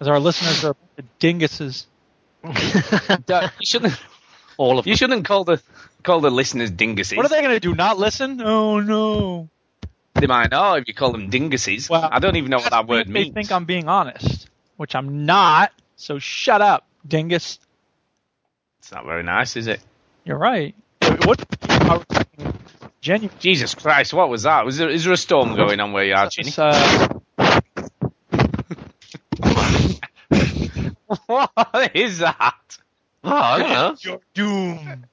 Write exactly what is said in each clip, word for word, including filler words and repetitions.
because our listeners are dinguses. You shouldn't. All of you them. Shouldn't call the call the listeners dinguses. What are they going to do? Not listen? Oh no. They might know if you call them dinguses. Well, I don't even know what that word means. They think I'm being honest, which I'm not. So shut up, dingus. It's not very nice, is it? You're right. What? Genuine. Jesus Christ! What was that? Was there? Is there a storm going on where you are, Ginny? Uh... What is that? Oh, I don't know. You're doomed.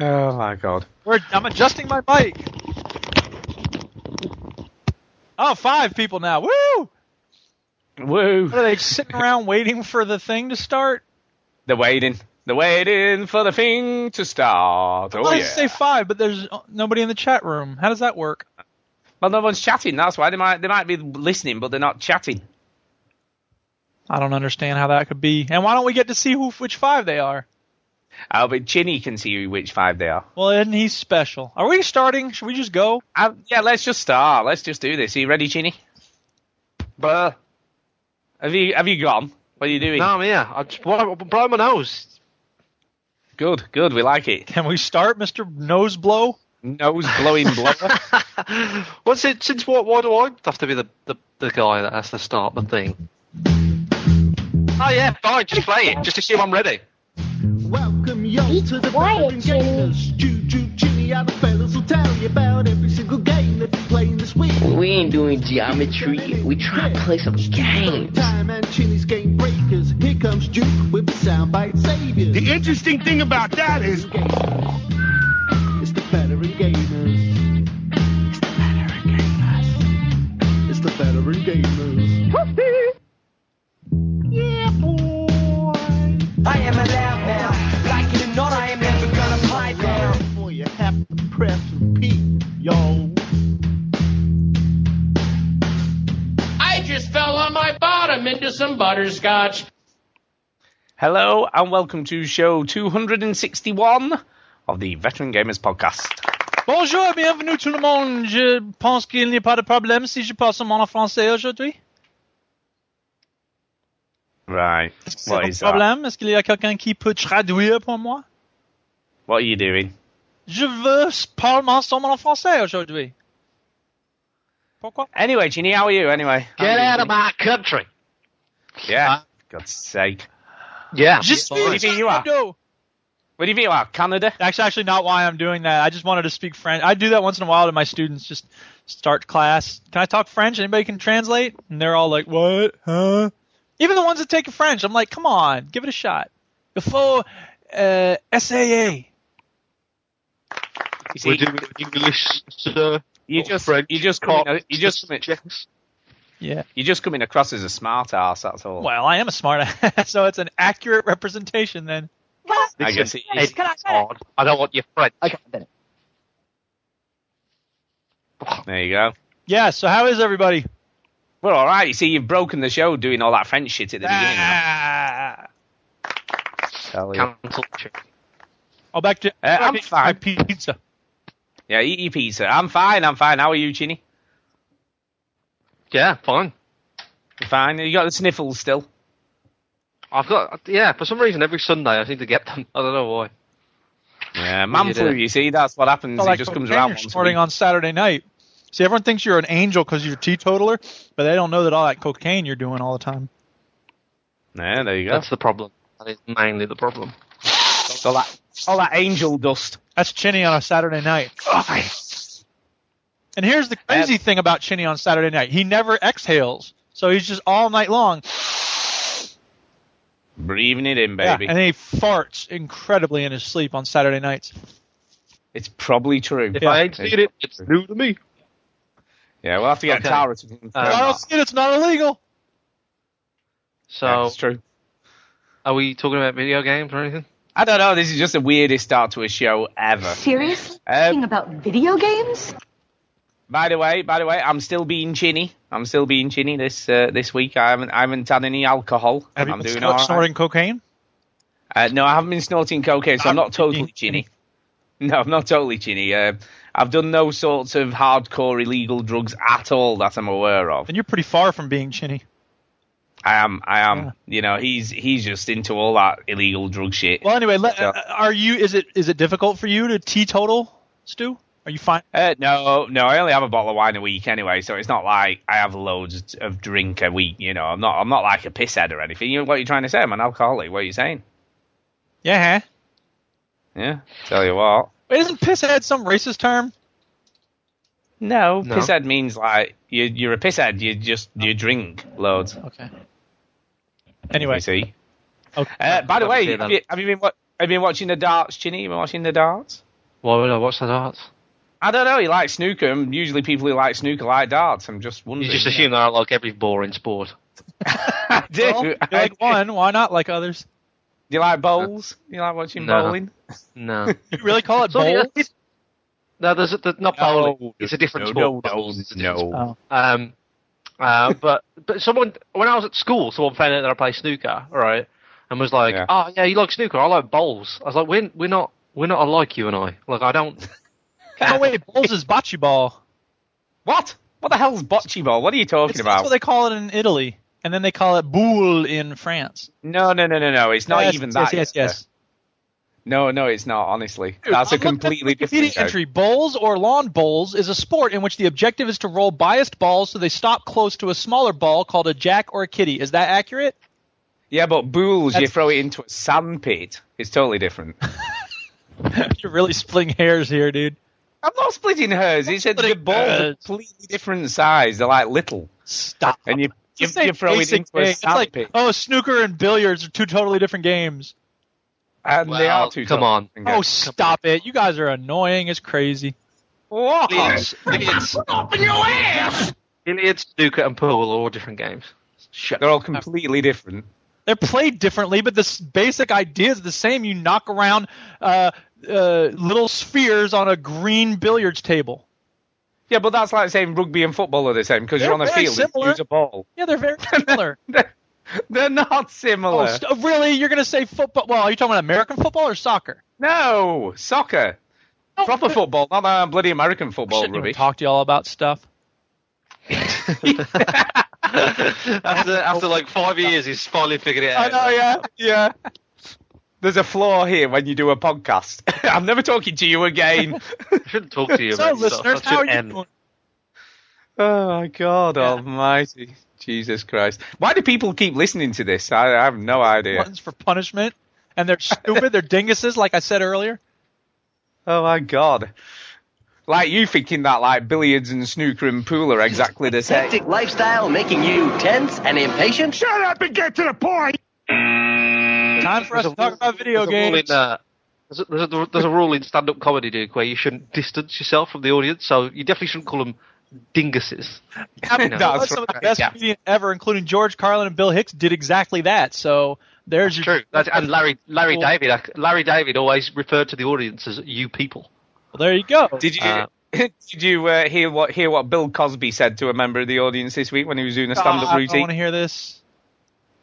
Oh my God! We're, I'm adjusting my bike. Oh, five people now. Woo! Woo! What are they sitting around waiting for the thing to start? They're waiting. They're waiting for the thing to start. I oh, yeah. say five, but there's nobody in the chat room. How does that work? Well, no one's chatting. That's why they might they might be listening, but they're not chatting. I don't understand how that could be. And why don't we get to see who which five they are? Oh, but Ginny can see which five they are. Well, isn't he special? Are we starting? Should we just go? Uh, yeah, let's just start. Let's just do this. Are you ready, Ginny? Buh. Have you Have you gone? What are you doing? No, I'm here. I just blow my nose. Good, good. We like it. Can we start, Mister Noseblow? Nose blowing blower. What's it? Since what? Why do I have to be the, the, the guy that has to start the thing? Oh yeah, fine. Just play it, just to see if I'm ready. Welcome y'all to the Quiet Gamers. Juju, Jimmy, other fellas will tell you about every single game that you're playing this week. We ain't doing geometry. We try to play some games. Time and Jimmy's game breakers. Here comes Duke with the soundbite savior. The interesting thing about that is, it's the veteran gamers. It's the veteran gamers. It's the veteran gamers. Whoopee! Yeah, boy. I am a loud man. Like it or not, I am never gonna pipe down. Before you have to press repeat, yo. I just fell on my bottom into some butterscotch. Hello and welcome to show two hundred sixty-one of the Veteran Gamers Podcast. Bonjour, bienvenue tout le monde. Je pense qu'il n'y a pas de problème si je passe mon français aujourd'hui. Right. What is problem? That? Est-ce qu'il y a quelqu'un qui peut traduire pour moi? What are you doing? Je veux parler seulement en français aujourd'hui. Pourquoi? Anyway, Ginny, how are you? Anyway, get out of my country. Yeah. Uh, God's sake. Yeah. Just what do you think you are? What do you think you are? Canada? That's actually not why I'm doing that. I just wanted to speak French. I do that once in a while to my students. Just start class. Can I talk French? Anybody can translate? And they're all like, "What? Huh?" Even the ones that take French, I'm like, come on, give it a shot. Before uh, S A A. You see, we're doing English, sir. You just, French, you just, cop, coming, you just, just yeah. You're just coming across as a smart ass, that's all. Well, I am a smart ass, so it's an accurate representation then. I guess it is. Can I, can I? I don't want your French. Okay, then. There you go. Yeah. So, how is everybody? We're all right. You see, you've broken the show doing all that French shit at the ah. beginning. Right? Cancel. Oh, back to uh, I'm fine. Pizza. Yeah, eat your pizza. I'm fine. I'm fine. How are you, Ginny? Yeah, fine. You're fine. You got the sniffles still? I've got. Yeah, for some reason, every Sunday I seem to get them. I don't know why. Yeah, man flu. You see, that's what happens. Well, like, it just comes around. Starting on Saturday night. See, everyone thinks you're an angel because you're a teetotaler, but they don't know that all that cocaine you're doing all the time. Yeah, there you go. That's the problem. That is mainly the problem. All that, all that angel dust. That's Chinny on a Saturday night. Oh. And here's the crazy um, thing about Chinny on Saturday night. He never exhales, so he's just all night long. Breathing it in, baby. Yeah, and he farts incredibly in his sleep on Saturday nights. It's probably true. If yeah. I ain't seen it, it's new to me. Yeah, we'll have to get okay. Tara to confirm. I don't see it. It's not illegal. So yeah, that's true. Are we talking about video games or anything? I don't know. This is just the weirdest start to a show ever. Seriously? Um, talking about video games? By the way, by the way, I'm still being Ginny. I'm still being Ginny this uh, this week. I haven't I haven't had any alcohol. Have I'm you been doing snort, right. snorting cocaine? Uh, no, I haven't been snorting cocaine, so I'm, I'm not totally Ginny. No, I'm not totally Ginny. Uh, I've done no sorts of hardcore illegal drugs at all that I'm aware of. And you're pretty far from being Chinny. I am, I am. Yeah. You know, he's he's just into all that illegal drug shit. Well, anyway, let, so, are you? Is it is it difficult for you to teetotal, Stu? Are you fine? Uh, no, no. I only have a bottle of wine a week anyway, so it's not like I have loads of drink a week. You know, I'm not I'm not like a pisshead or anything. You know what you're trying to say? I'm an alcoholic. What are you saying? Yeah. Yeah. Tell you what. Wait, isn't pisshead some racist term? No, no. Pisshead means like you, you're a pisshead. You just you drink loads. Okay. Anyway, see. Okay. Uh, by the way, have you, have you been what? Have you been watching the darts, Chinny? You been watching the darts? Why would I watch the darts? I don't know. You like snooker, and usually people who like snooker like darts. I'm just wondering. You just assume they like every boring sport. I do. Well, you I like do. One. Why not like others? Do you like bowls? Do you like watching no. bowling? No. You really call it bowls? No, there's, a, there's not bowling. No, it's a different no, sport. No, it's a different no. Sport. Oh. Um, uh, but but someone when I was at school, someone found out that I play snooker, right? And was like, yeah. "Oh yeah, you like snooker? I like bowls." I was like, "We're we're not we're not alike, you and I. Like I don't." Oh wait, bowls is bocce ball. What? What the hell's bocce ball? What are you talking it's, about? That's what they call it in Italy, and then they call it boule in France. No, no, no, no, no. It's not yes, even yes, that. Yes, yes, yes. No, no, it's not, honestly. Dude, That's I'm a completely different entry. Bowls or lawn bowls is a sport in which the objective is to roll biased balls so they stop close to a smaller ball called a jack or a kitty. Is that accurate? Yeah, but bowls, That's... you throw it into a sandpit. It's totally different. You're really splitting hairs here, dude. I'm not splitting hairs. It's a the balls are completely different size. They're like little. Stop. And you, you, you throw it into a sandpit. Like, oh, snooker and billiards are two totally different games. And well, they are too come on. Oh, stop on. It. You guys are annoying. It's crazy. What? Billiards. Open your ass! Billiards, snooker, and pool are all different games. Shut They're all completely up. Different. They're played differently, but the basic idea is the same. You knock around uh, uh, little spheres on a green billiards table. Yeah, but that's like saying rugby and football are the same because you're on the field and you use a ball. Yeah, they're very similar. They're not similar. Oh, st- really? You're going to say football? Well, are you talking about American football or soccer? No, soccer. Oh, Proper but- football, not uh, bloody American football. I shouldn't even talk to y'all about stuff. after, after like five years, he's finally figured it out. I know, yeah, yeah. There's a flaw here when you do a podcast. I'm never talking to you again. I shouldn't talk to you so about listeners, stuff. How are you end. Doing? Oh, my God yeah. almighty. Jesus Christ. Why do people keep listening to this? I, I have no idea. One's for punishment, and they're stupid. They're dinguses, like I said earlier. Oh, my God. Like you thinking that, like, billiards and snooker and pool are exactly the same. Hectic lifestyle making you tense and impatient? Shut up and get to the point! Time for us to talk about video games. There's a, there's, a, there's a rule in stand-up comedy, Duke, where you shouldn't distance yourself from the audience, so you definitely shouldn't call them dinguses. I mean, no, that's some right. of the best yeah. comedians ever, including George Carlin and Bill Hicks, did exactly that. So there's that's your true. That's, and Larry, Larry David, Larry David always referred to the audience as "you people." Well, there you go. Did you uh, did you uh, hear what hear what Bill Cosby said to a member of the audience this week when he was doing a stand-up oh, routine? I want to hear this.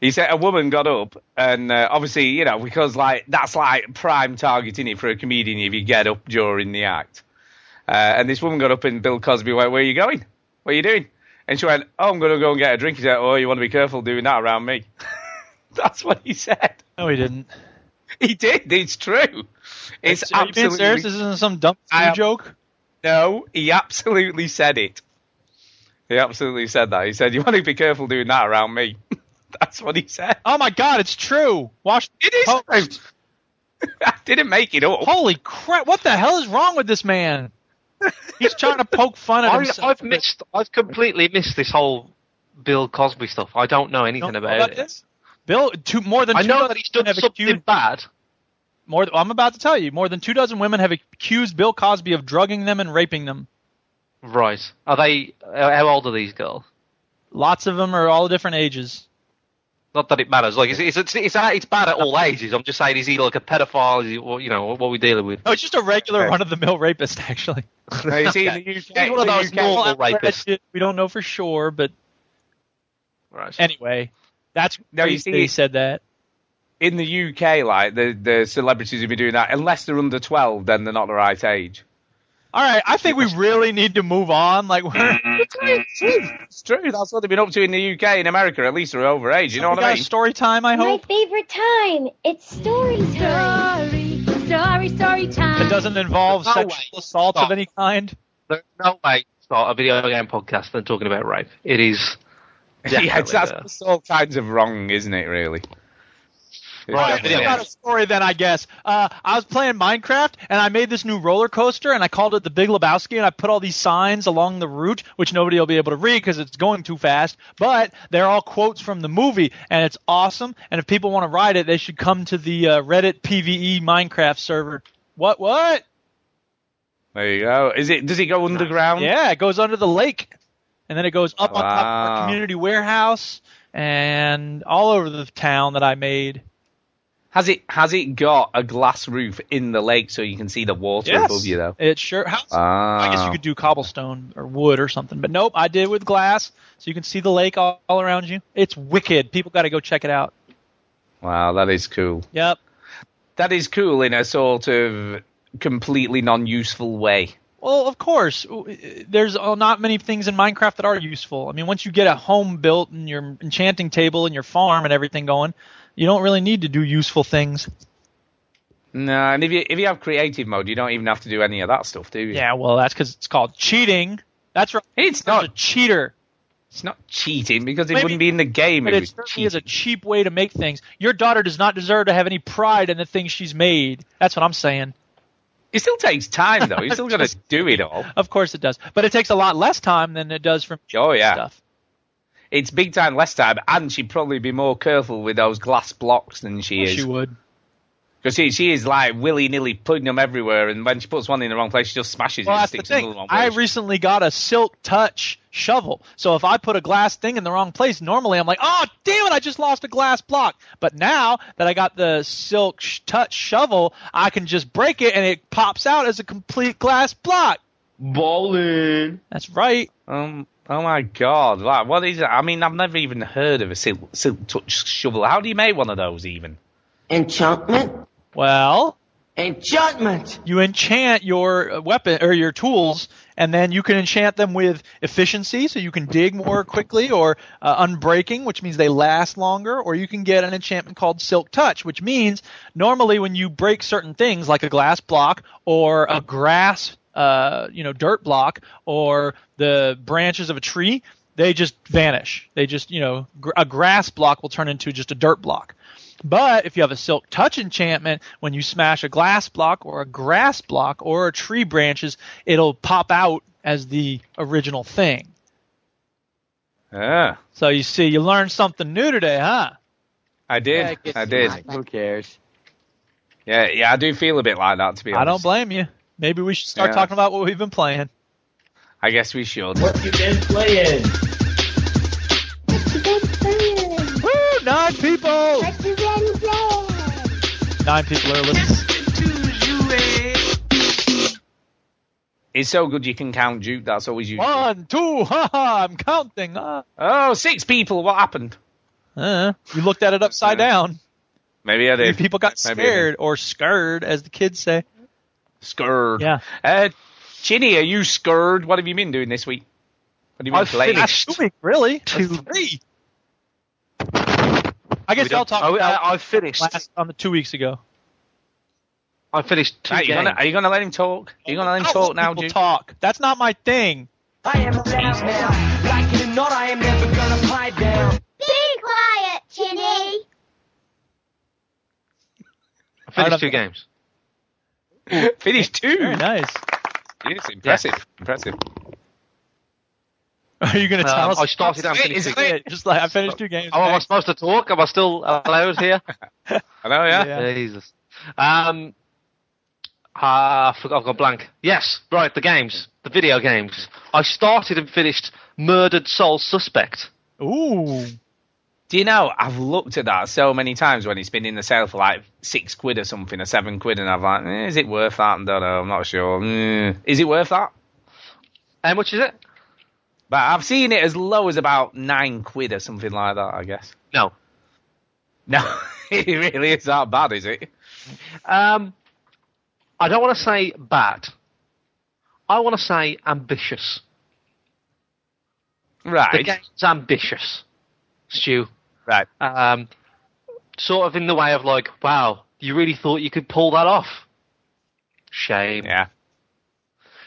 He said a woman got up, and uh, obviously, you know, because like that's like prime target in it for a comedian if you get up during the act. Uh, and this woman got up and Bill Cosby went, "Where are you going? What are you doing?" And she went, "Oh, I'm going to go and get a drink." He said, "Oh, you want to be careful doing that around me." That's what he said. No, he didn't. He did. It's true. It's Are absolutely. You being serious? This isn't some dumb am... joke. No, he absolutely said it. He absolutely said that. He said, "You want to be careful doing that around me." That's what he said. Oh my God, it's true. Wash. It is oh. true. I didn't make it up. Holy crap! What the hell is wrong with this man? He's trying to poke fun at himself. I've missed. I've completely missed this whole Bill Cosby stuff. I don't know anything don't know about, about it. This? Bill, two, more than I two know that he's done something accused, bad. More, I'm about to tell you. More than two dozen women have accused Bill Cosby of drugging them and raping them. Right? Are they? How old are these girls? Lots of them are all different ages. Not that it matters. Like it's it's it's, it's, it's bad at all ages. I'm just saying, is he like a pedophile? Is he, or, you know, what are we dealing with? No, it's just a regular okay. run-of-the-mill rapist, actually. No, he's, he's, he's, he's one of those normal rapists. We don't know for sure, but right. anyway, that's no, you see, he said that. In the U K, like the the celebrities who've been doing that, unless they're under twelve, then they're not the right age. All right, I think we really need to move on. Like, we're... It's true. It's true. That's what they've been up to in the U K and America, at least they're over age. You know what I mean? We got story time, I hope. My favorite time. It's story time. Story, story, story time. It doesn't involve no sexual way. assault Stop. of any kind. There's no way to start a video game podcast than talking about rape. It is. Yeah, it's, that's all kinds of wrong, isn't it, really? Right, it's about a story then, I guess. Uh, I was playing Minecraft, and I made this new roller coaster, and I called it the Big Lebowski, and I put all these signs along the route, which nobody will be able to read because it's going too fast, but they're all quotes from the movie, and it's awesome, and if people want to ride it, they should come to the uh, Reddit P V E Minecraft server. What, what? There you go. Is it? Does it go underground? Yeah, it goes under the lake, and then it goes up wow. on top of our community warehouse, and all over the town that I made. Has it has it got a glass roof in the lake so you can see the water yes, above you though? It sure has. Oh. I guess you could do cobblestone or wood or something, but nope, I did with glass so you can see the lake all, all around you. It's wicked. People got to go check it out. Wow, that is cool. Yep, that is cool in a sort of completely non-useful way. Well, of course, there's not many things in Minecraft that are useful. I mean, once you get a home built and your enchanting table and your farm and everything going. You don't really need to do useful things. No, and if you if you have creative mode, you don't even have to do any of that stuff, do you? Yeah, well, that's because it's called cheating. That's right. It's not a cheater. It's not cheating because it Maybe, wouldn't be in the game. But it certainly cheating. is a cheap way to make things. Your daughter does not deserve to have any pride in the things she's made. That's what I'm saying. It still takes time, though. You still got to do it all. Of course it does. But it takes a lot less time than it does from oh, yeah. stuff. It's big time, less time, and she'd probably be more careful with those glass blocks than she well, is. She would. Because she, she is like willy-nilly putting them everywhere, and when she puts one in the wrong place, she just smashes well, it and sticks the another one. I recently got a Silk Touch shovel, so if I put a glass thing in the wrong place, normally I'm like, oh, damn it, I just lost a glass block. But now that I got the Silk Touch shovel, I can just break it, and it pops out as a complete glass block. Ballin'. That's right. Um... Oh my god, like, what is it? I mean, I've never even heard of a silk, silk touch shovel. How do you make one of those even? Enchantment? Well, enchantment! You enchant your weapon or your tools, and then you can enchant them with efficiency, so you can dig more quickly, or uh, unbreaking, which means they last longer, or you can get an enchantment called Silk Touch, which means normally when you break certain things, like a glass block or a grass Uh, you know, dirt block or the branches of a tree, they just vanish. They just, you know, gr- a grass block will turn into just a dirt block. But if you have a Silk Touch enchantment, when you smash a glass block or a grass block or a tree branches, it'll pop out as the original thing. Ah. So you see, you learned something new today, huh? I did. Yeah, I did. Not. Who cares? Yeah, yeah, I do feel a bit like that, to be honest. I don't blame you. Maybe we should start yeah. talking about what we've been playing. I guess we should. What you been playing? What you been playing? Woo! Nine people! What you been playing? Nine people are listening. It's so good you can count, Duke. That's always you. One, two, ha ha! I'm counting. Uh, oh, six people. What happened? Uh, you looked at it upside yeah. down. Maybe I did. People got Maybe scared or scared, as the kids say. Scared. Yeah. Uh, Chinny, are you scared? What have you been doing this week? What have you been I've playing? Finished two weeks, really? Two, three. I guess I'll talk. Oh, about I, I finished last, on the two weeks ago. I finished two. Hey, games. Gonna, are you going to let him talk? Are you going to let him talk now, dude? Talk. That's not my thing. I am loud now. Like it or not, I am never going to pipe down. Be quiet, Chinny. I finished I two games. Finished two. Very nice. Yes, impressive. Yeah. Impressive. Are you going to tell um, us? I started and finished two games. Just like I finished two games. Oh, am I supposed to talk? Am I still allowed here? Hello, yeah. yeah. Jesus. Um, I forgot. I've got blank. Yes, right. The games, the video games. I started and finished Murdered Soul Suspect. Ooh. Do you know, I've looked at that so many times when it's been in the sale for like six quid or something, or seven quid, and I'm like, eh, is it worth that? And I don't know, I'm not sure. Mm. Is it worth that? How much is it? But I've seen it as low as about nine quid or something like that, I guess. No. No, it really is that bad, is it? Um, I don't want to say bad. I want to say ambitious. Right. The game's ambitious, Stu. Right. Um, sort of in the way of like, wow, you really thought you could pull that off. Shame. Yeah.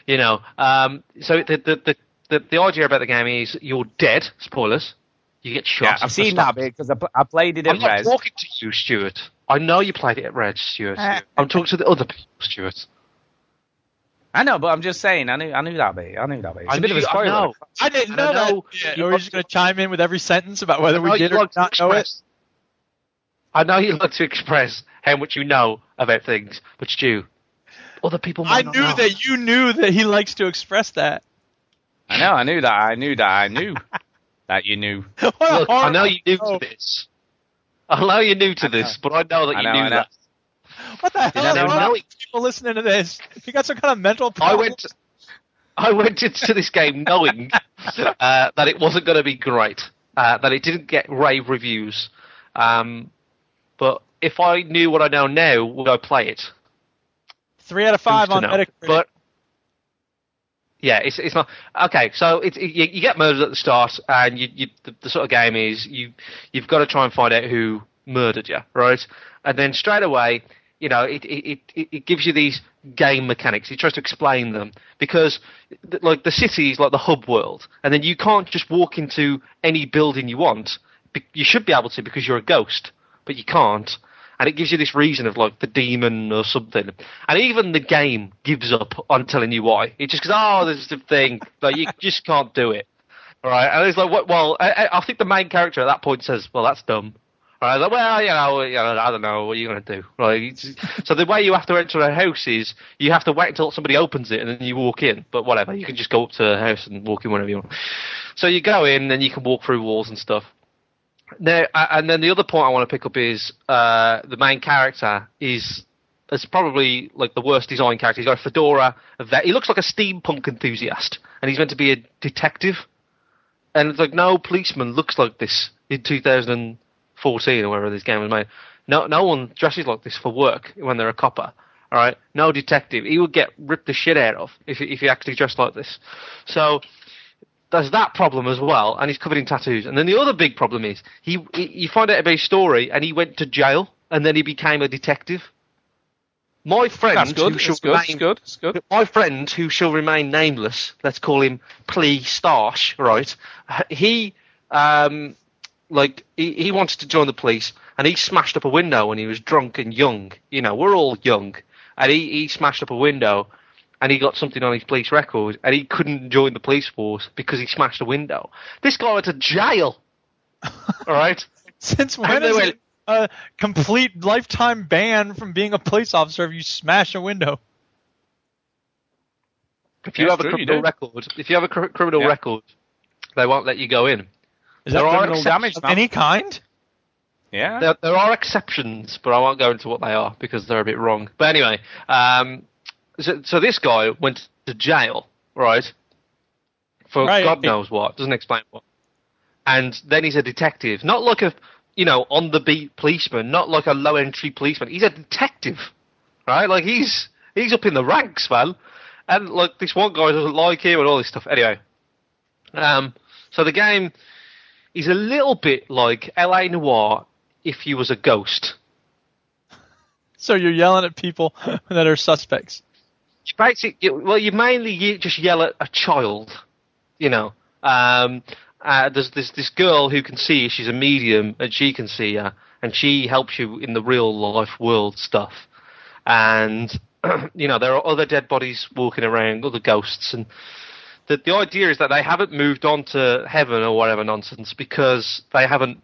You know, um, so the the, the the the idea about the game is you're dead. Spoilers. You get shot. Yeah, I've seen that bit because I, pl- I played it at Reds. I'm not talking to you, Stuart. I know you played it at Reds, Stuart. Uh, I'm talking to the other people, Stuart. I know, but I'm just saying. I knew. I knew that bit. I knew that bit. It's I a bit knew, of a spoiler. I, I didn't and know. I know that. You're just going to chime in with every sentence about whether we did or not know it. I know you like to express how much you know about things, but Stu, other people might I not know. I knew that you knew that he likes to express that. I know. I knew that. I knew that. I knew that you knew. Look, I know you knew to this. I know you knew to this, but I know that I you know, knew that. What the hell is wrong with people listening to this? You got some kind of mental problem? I went, I went into this game knowing uh, that it wasn't going to be great, uh, that it didn't get rave reviews. Um, but if I knew what I know now, would I play it? Three out of five on Metacritic. But yeah, it's it's not okay. So it's it, you, you get murdered at the start, and you, you, the, the sort of game is you you've got to try and find out who murdered you, right? And then straight away, you know, it, it, it, it gives you these game mechanics. It tries to explain them because, th- like, the city is like the hub world, and then you can't just walk into any building you want. Be- you should be able to because you're a ghost, but you can't. And it gives you this reason of, like, the demon or something. And even the game gives up on telling you why. It just goes, oh, there's the thing. Like, you just can't do it. All right? And it's like, well, I, I think the main character at that point says, well, that's dumb. I was like, well, you know, you know, I don't know what you're going to do. Right? So the way you have to enter a house is you have to wait until somebody opens it and then you walk in. But whatever, you can just go up to a house and walk in whenever you want. So you go in and you can walk through walls and stuff. Now, and then the other point I want to pick up is uh, the main character is it's probably like the worst design character. He's got a fedora, a vet. He looks like a steampunk enthusiast, and he's meant to be a detective. And it's like no policeman looks like this in two thousand fourteen or wherever this game was made. No, no one dresses like this for work when they're a copper. All right, no detective. He would get ripped the shit out of if if he actually dressed like this. So there's that problem as well, and he's covered in tattoos. And then the other big problem is he. You find out about his story, and he went to jail, and then he became a detective. My friend, That's good. Who shall good. Remain, good. Good. My friend who shall remain nameless. Let's call him Plea Starsh. Right, he. Um, Like, he, he wanted to join the police, and he smashed up a window when he was drunk and young. You know, we're all young. And he, he smashed up a window, and he got something on his police record, and he couldn't join the police force because he smashed a window. This guy went to jail! Alright? Since when is it a complete lifetime ban from being a police officer if you smash a window? If you yeah, have true, a criminal record, if you have a cr- criminal yeah. record, they won't let you go in. Is there that criminal damage of any kind? Yeah. There, there are exceptions, but I won't go into what they are because they're a bit wrong. But anyway, um, so, so this guy went to jail, right, for right. God knows what. Doesn't explain what. And then he's a detective. Not like a, you know, on-the-beat policeman. Not like a low-entry policeman. He's a detective, right? Like, he's he's up in the ranks, man. And, like, this one guy doesn't like him and all this stuff. Anyway, um, so the game... He's a little bit like L A. Noire if he was a ghost. So you're yelling at people that are suspects. Basically, well, you mainly just yell at a child, you know. Um, uh, there's this this girl who can see, she's a medium, and she can see her, and she helps you in the real-life world stuff. And, you know, there are other dead bodies walking around, other ghosts, and... The, the idea is that they haven't moved on to heaven or whatever nonsense because they haven't,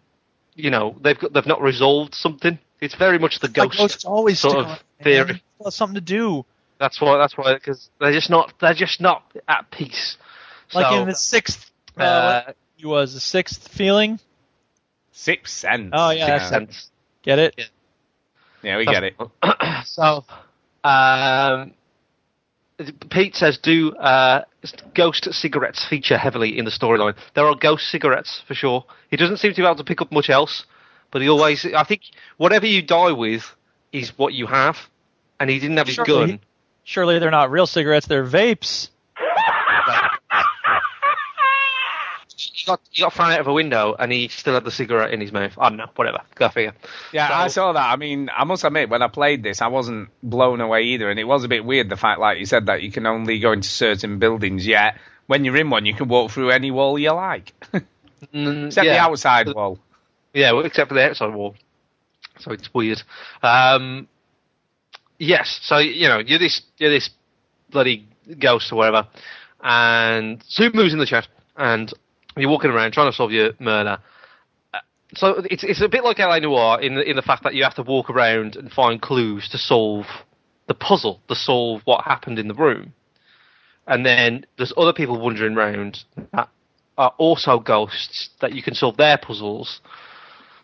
you know, they've got, they've not resolved something. It's very much the ghost like always sort of theory. Something to do. That's why. That's why. Because they're just not. They're just not at peace. Like so, in the sixth. Uh, uh, he was the sixth feeling. Sixth sense. Oh yeah, sixth sense. Get it? Yeah, yeah we that's, get it. So. Um, Pete says, do uh, ghost cigarettes feature heavily in the storyline? There are ghost cigarettes, for sure. He doesn't seem to be able to pick up much else, but he always... I think whatever you die with is what you have, and he didn't have his surely, gun. Surely they're not real cigarettes, they're vapes. he got, he got thrown out of a window and he still had the cigarette in his mouth. I don't know, whatever. Go figure. Yeah, so, I saw that. I mean, I must admit, when I played this, I wasn't blown away either. And it was a bit weird, the fact, like you said, that you can only go into certain buildings, yet when you're in one, you can walk through any wall you like. Except yeah. the outside wall. Yeah, well, except for the outside wall. So it's weird. Um, yes, so, you know, you're this, you're this bloody ghost or whatever. And Sumu's in the chat, and you're walking around trying to solve your murder. Uh, so it's it's a bit like L A. Noire in the, in the fact that you have to walk around and find clues to solve the puzzle, to solve what happened in the room. And then there's other people wandering around that are also ghosts that you can solve their puzzles.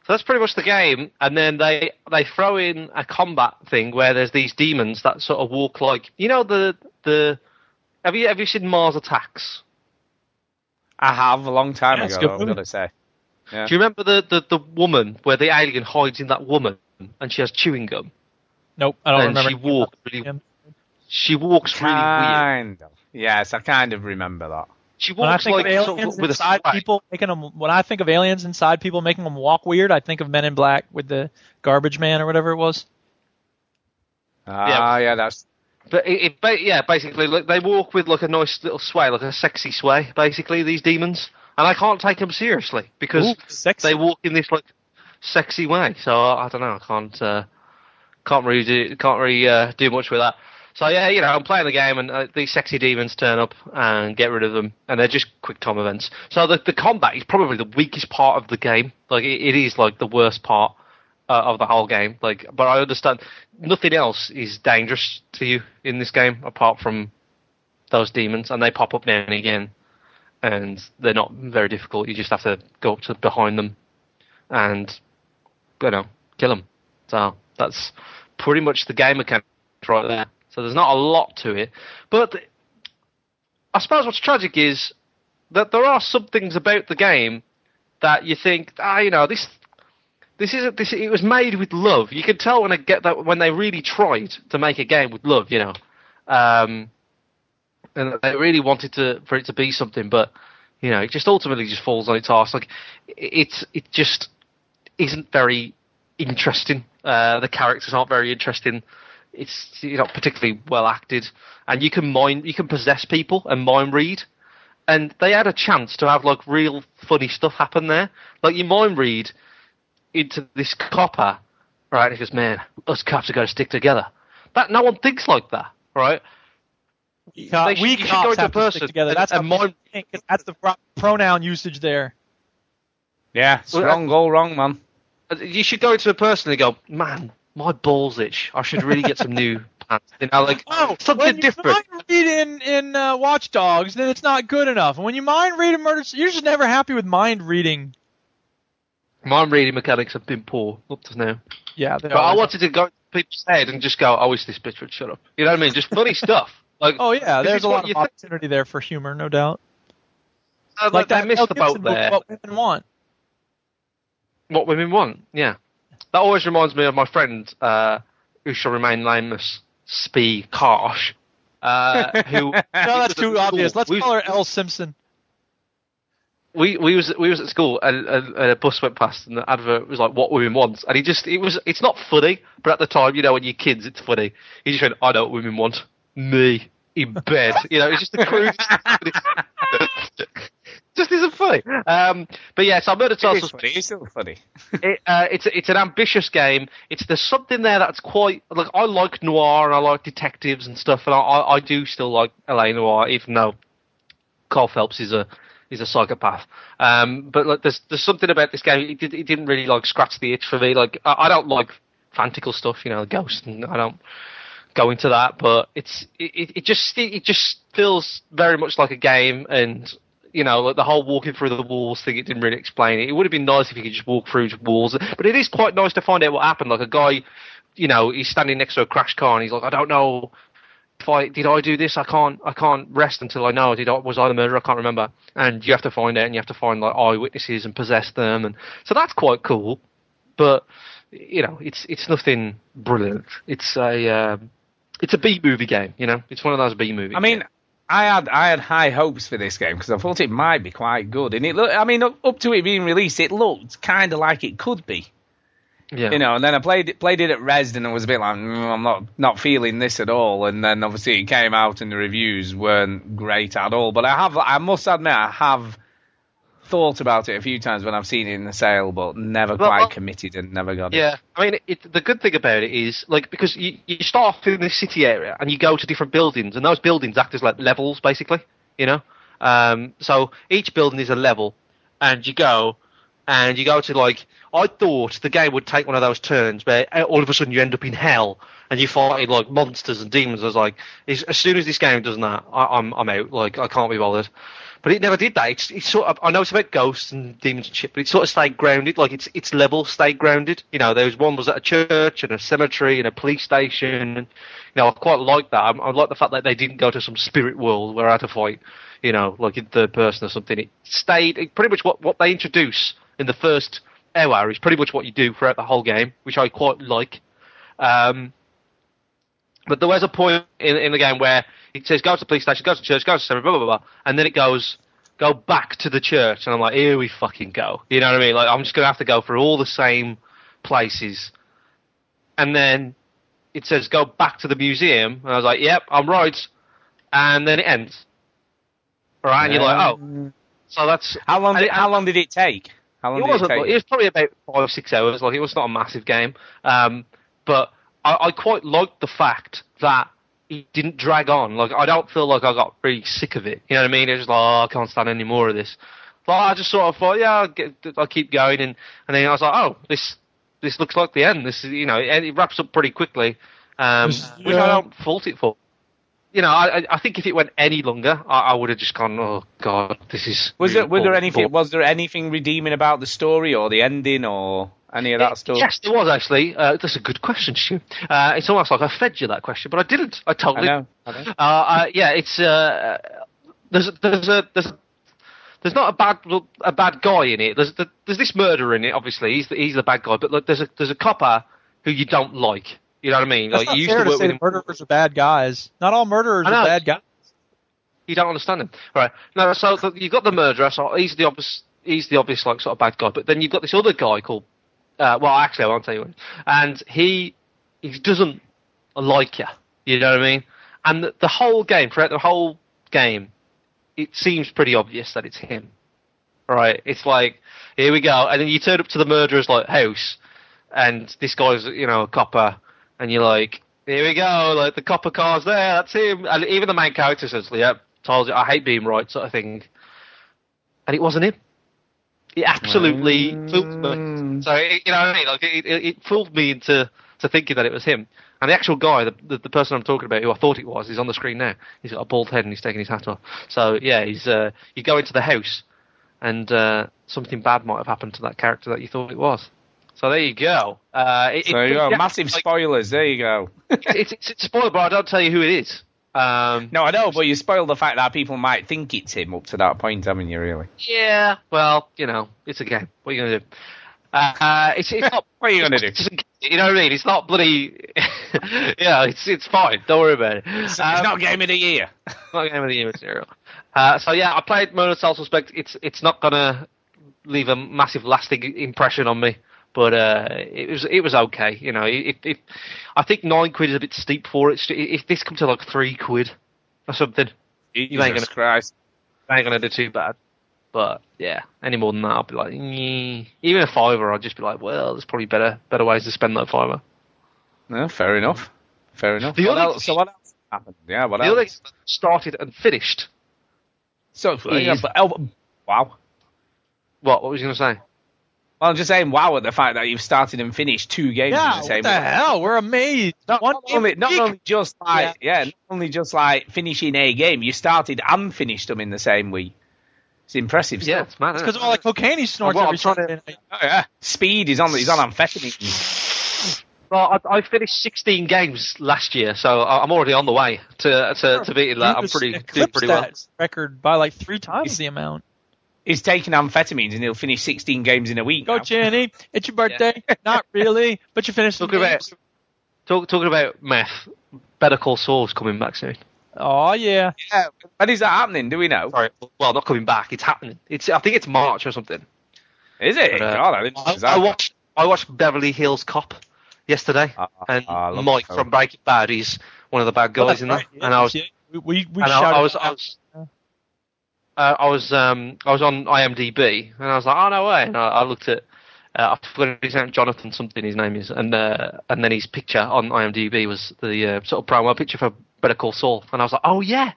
So that's pretty much the game. And then they, they throw in a combat thing where there's these demons that sort of walk like... You know, the... the Have you have you seen Mars Attacks? I have, a long time yeah, ago, I've got to say. Yeah. Do you remember the, the, the woman where the alien hides in that woman and she has chewing gum? Nope, I don't and remember. And she walks really, she walks really kind weird. Of. Yes, I kind of remember that. She walks like sort of with inside a people making them, when I think of aliens inside people making them walk weird, I think of Men in Black with the garbage man or whatever it was. Ah, uh, yeah. yeah, that's... But it, it, yeah, basically, like, they walk with like a nice little sway, like a sexy sway, basically, these demons. And I can't take them seriously because Ooh, they walk in this like sexy way. So I don't know, I can't uh, can't really do, can't really uh, do much with that. So yeah, you know, I'm playing the game and uh, these sexy demons turn up and get rid of them, and they're just quick time events. So the the combat is probably the weakest part of the game. Like it, it is like the worst part. Uh, of the whole game, like, but I understand nothing else is dangerous to you in this game apart from those demons, and they pop up now and again, and they're not very difficult. You just have to go up to behind them and, you know, kill them. So that's pretty much the game mechanic right there. So there's not a lot to it, but I suppose what's tragic is that there are some things about the game that you think, ah, you know, this. This isn't. This it was made with love. You can tell when I get that when they really tried to make a game with love, you know, um, and they really wanted to for it to be something. But you know, it just ultimately just falls on its arse. Like it's it just isn't very interesting. Uh, the characters aren't very interesting. It's you're not particularly well acted, and you can mind you can possess people and mind read. And they had a chance to have like real funny stuff happen there. Like you mind read. Into this copper, right? He goes, man, us cops are going to stick together. That no one thinks like that, right? We, they sh- we cops go have to stick together. That's and, and mind- that's the pronoun usage there. Yeah, it's well, wrong, all wrong, man. You should go into a person and go, man, my balls itch. I should really get some new pants. You know, like oh, something when different. When you mind read in in uh, Watch Dogs, then it's not good enough. And when you mind read in Murder, you're just never happy with mind reading. Mind reading mechanics have been poor up to now. Yeah, but I wanted to go to people's head and just go, "I wish this bitch would shut up." You know what I mean? Just funny stuff. Like, oh yeah, there's a lot of opportunity think. there for humor, no doubt. Uh, like that, missed the boat there. What women want. What women want? Yeah, that always reminds me of my friend uh, who shall remain nameless, Spee Karsh. Uh, who? No, that's too obvious. Let's call her Elle Simpson. We we was we was at school and, and, and a bus went past and the advert was like what women want, and he just it was it's not funny, but at the time, you know, when you're kids it's funny. He just went, I know what women want, me in bed. You know, it's just the cruise. Just isn't funny. Um, but yeah, so Murdered Soul Suspect. It's still funny. it, uh, it's it's an ambitious game. It's there's something there that's quite like I like noir and I like detectives and stuff, and I I, I do still like L A. Noire, even though Carl Phelps is a He's a psychopath, um, but like, there's there's something about this game. It, did, it didn't really like scratch the itch for me. Like I, I don't like fantastical stuff, you know, ghosts, and I don't go into that. But it's it, it just it just feels very much like a game, and you know, like the whole walking through the walls thing. It didn't really explain it. It would have been nice if you could just walk through walls, but it is quite nice to find out what happened. Like a guy, you know, he's standing next to a crashed car, and he's like, I don't know. If I, did I do this? I can't. I can't rest until I know. Did I, was I the murderer? I can't remember. And you have to find out, and you have to find like eyewitnesses and possess them, and so that's quite cool. But you know, it's it's nothing brilliant. It's a uh, it's a B movie game. You know, it's one of those B movies. I mean, I had I had high hopes for this game because I thought it might be quite good, and it looked, I mean, up, up to it being released, it looked kind of like it could be. Yeah. You know, and then I played it played it at Resden and was a bit like, mm, I'm not, not feeling this at all. And then obviously it came out and the reviews weren't great at all. But I have I must admit I have thought about it a few times when I've seen it in the sale, but never well, quite well, committed and never got yeah. it. Yeah, I mean, it, the good thing about it is like because you, you start off in this city area and you go to different buildings, and those buildings act as like levels basically. You know, um, so each building is a level, and you go. And you go to, like, I thought the game would take one of those turns where all of a sudden you end up in hell and you fight, like, monsters and demons. I was like, as soon as this game does that, I, I'm I'm out. Like, I can't be bothered. But it never did that. It's, it's sort of, I know it's about ghosts and demons and shit, but it sort of stayed grounded. Like, it's it's level stayed grounded. You know, there was one was at a church and a cemetery and a police station. And, you know, I quite like that. I, I like the fact that they didn't go to some spirit world where I had to fight, you know, like in third person or something. It stayed, it, pretty much what, what they introduce in the first hour is pretty much what you do throughout the whole game, which I quite like. Um, but there was a point in, in the game where it says, go to the police station, go to the church, go to the cemetery, blah, blah, blah, and then it goes, go back to the church, and I'm like, here we fucking go. You know what I mean? Like, I'm just going to have to go through all the same places. And then it says, go back to the museum, and I was like, yep, I'm right. And then it ends. All right, and you're like, oh. So that's... How long did, how long did it take? It wasn't. It, it was probably about five or six hours. Like, it was not a massive game, um, but I, I quite liked the fact that it didn't drag on. Like, I don't feel like I got really sick of it. You know what I mean? It was just like, oh, I can't stand any more of this. But I just sort of thought, yeah, I'll, get, I'll keep going, and, and then I was like, oh, this this looks like the end. This is, you know, it, it wraps up pretty quickly, um, yeah. which I don't fault it for. You know, I, I think if it went any longer, I, I would have just gone, oh, God, this is... Was really there, were there anything, was there anything redeeming about the story or the ending or any of that it, stuff? Yes, there was, actually. Uh, that's a good question, Stu. Uh, it's almost like I fed you that question, but I didn't. I totally... I know. I know. Uh, I, yeah, it's... Uh, there's, there's, a, there's, there's not a bad a bad guy in it. There's the, there's this murderer in it, obviously. He's the, he's the bad guy, but look, there's a there's a copper who you don't like. You know what I mean? That's like, not you used fair to, work to say with murderers are bad guys. Not all murderers are bad guys. You don't understand them, all right? No, so you've got the murderer. So he's the obvious, he's the obvious like sort of bad guy. But then you've got this other guy called. Uh, well, actually, I won't tell you one. And he he doesn't like you. You know what I mean? And the, the whole game, throughout the whole game, it seems pretty obvious that it's him, all right? It's like, here we go, and then you turn up to the murderer's like house, and this guy's, you know, a copper. And you're like, here we go, like the copper car's there, that's him. And even the main character says, yep, told you, I hate being right, sort of thing. And it wasn't him. It absolutely mm. fooled me. So, it, you know what I mean? Like, it, it, it fooled me into to thinking that it was him. And the actual guy, the, the the person I'm talking about, who I thought it was, is on the screen now. He's got a bald head and he's taking his hat off. So, yeah, he's uh, you go into the house and uh, something bad might have happened to that character that you thought it was. So there you go. Uh, it, so you go. Yeah, massive like, spoilers. There you go. it's, it's, it's a spoiler, but I don't tell you who it is. Um, no, I know, but you spoil the fact that people might think it's him up to that point, haven't you, really? Yeah, well, you know, it's a game. What are you going to do? Uh, it's, it's not, what are you going to do? Just, you know what I mean? It's not bloody... yeah, it's it's fine. Don't worry about it. It's, um, it's not Game of the Year. Not Game of the Year material. Uh, so yeah, I played Murdered Soul Suspect. It's, it's not going to leave a massive lasting impression on me. But uh, it was it was okay, you know. It, it, I think nine quid is a bit steep for it. If this comes to like three quid or something, Jesus you ain't gonna Christ. You ain't gonna do too bad. But yeah, any more than that, I'll be like, nyeh. Even a fiver, I'll just be like, well, there's probably better better ways to spend that fiver. No, fair enough, fair enough. The what else, so what else happened? Yeah, what the else? The other thing started and finished. So is, wow. What? What was you gonna say? Well, I'm just saying wow at the fact that you've started and finished two games yeah, in the same what the way. Hell? We're amazed. Not, not, only, not only just like yeah. yeah, not only just like finishing a game, you started and finished them in the same week. It's impressive yeah, stuff. Yeah, it's because it? of all the cocaine he snorts well, every Sunday night. Oh yeah, Speed is on. He's on amphetamines. Well, I, I finished sixteen games last year, so I'm already on the way to to, to beating that. I'm pretty doing pretty well. Record by like three times the amount. He's taking amphetamines and he'll finish sixteen games in a week. Go, Channy. It's your birthday. Yeah. Not really, but you finished talking about talk, talking about meth. Better Call Saul's coming back soon. Oh yeah. Yeah. When is that happening? Do we know? Sorry. Well, not coming back. It's happening. It's. I think it's March or something. Is it? But, uh, God, I, I, I watched. I watched Beverly Hills Cop yesterday, uh, and uh, Mike from Breaking Bad, he's one of the bad guys in that. Right, yeah, and I was. Yeah. We we. we and I, I was. I was. Uh, I was. Um. I was on IMDb, and I was like, oh no way. And I, I looked at. Uh, I forgot his name, Jonathan something his name is, and uh, and then his picture on IMDb was the uh, sort of promo picture for Better Call Saul, and I was like, oh yeah,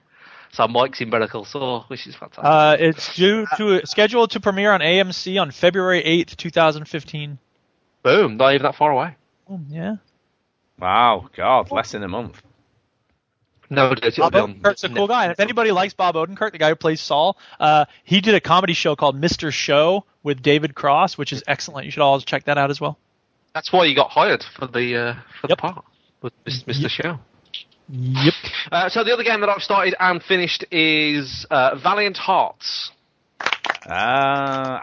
so Mike's in Better Call Saul, which is fantastic. Uh, it's due to scheduled to premiere on A M C on February eighth, twenty fifteen. Boom, not even that far away. Oh, yeah. Wow, God, less than a month. No, it's Bob Odenkirk's a cool guy. And if anybody likes Bob Odenkirk, the guy who plays Saul, uh, he did a comedy show called Mister Show with David Cross, which is excellent. You should all check that out as well. That's why you got hired for the uh, for yep. the part with Mister Yep. Show. Yep. Uh, so the other game that I've started and finished is uh, Valiant Hearts. Uh,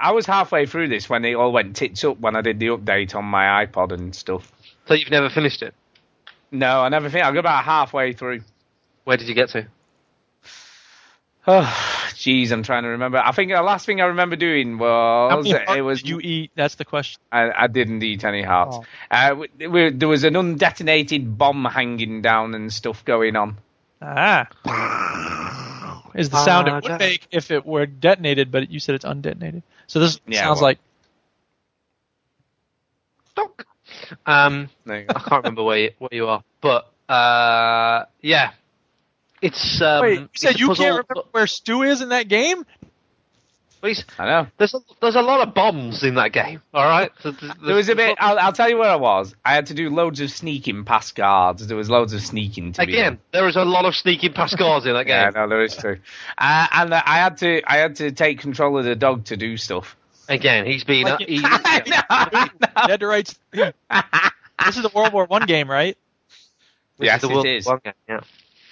I was halfway through this when it all went tits up when I did the update on my iPod and stuff. So you've never finished it? No, I never finished it. I got about halfway through. Where did you get to? Oh, jeez, I'm trying to remember. I think the last thing I remember doing was it was did you eat. That's the question. I, I didn't eat any hearts. Oh. Uh, we, we, there was an undetonated bomb hanging down and stuff going on. Ah, is the sound uh, it would make if it were detonated, but you said it's undetonated. So this yeah, sounds well. like. Um, I can't remember where you, where you are, but uh, yeah. It's um, Wait, you said you can't remember where Stu is in that game? I know. There's a, there's a lot of bombs in that game, all right? There's, there's, there was a bit... I'll, I'll tell you where I was. I had to do loads of sneaking past guards. There was loads of sneaking to Again, be Again, there was a lot of sneaking past guards in that game. Yeah, no, there is true. Uh, and uh, I had to I had to take control of the dog to do stuff. Again, he's been... Like, uh, he's, I know, I know. Dead rights. This is a World War One game, right? Yes, it is. Game, yeah.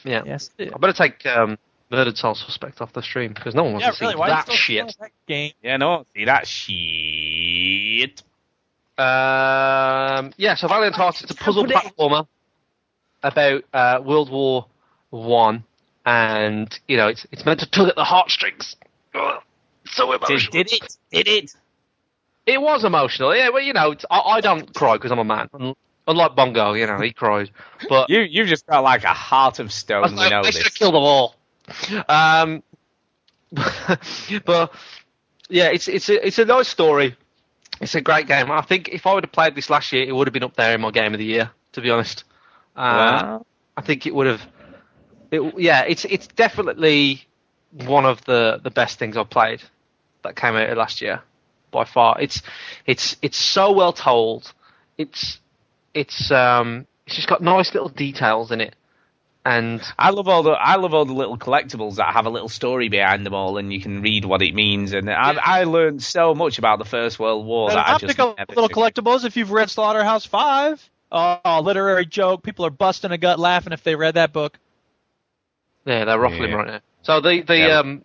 Yeah, yes, I better take um, Murdered Soul Suspect off the stream because no one wants yeah, to really, see why that shit. That game? Yeah, no one wants to see that shit. Um, yeah, so Valiant Hearts is a puzzle platformer about uh, World War One, and you know it's it's meant to tug at the heartstrings. Ugh, so emotional. Did, did it? Did it? It was emotional. Yeah, well, you know, it's, I, I don't cry because I'm a man. Unlike Bongo, you know, he cries. But you, you've just got like a heart of stone. I, we I, know I should have killed them all. Um, but yeah, it's it's a, it's a nice story. It's a great game. I think if I would have played this last year, it would have been up there in my game of the year. To be honest, uh, wow. I think it would have. It, yeah, it's it's definitely one of the, the best things I've played that came out last year by far. It's it's it's so well told. It's It's um, it's just got nice little details in it, and I love all the I love all the little collectibles that have a little story behind them all, and you can read what it means. And yeah. I I learned so much about the First World War that I just pick up little collectibles. If you've read Slaughterhouse Five, oh, literary joke. People are busting a gut laughing if they read that book. Yeah, they're ruffling yeah. right now. So the the yeah. um,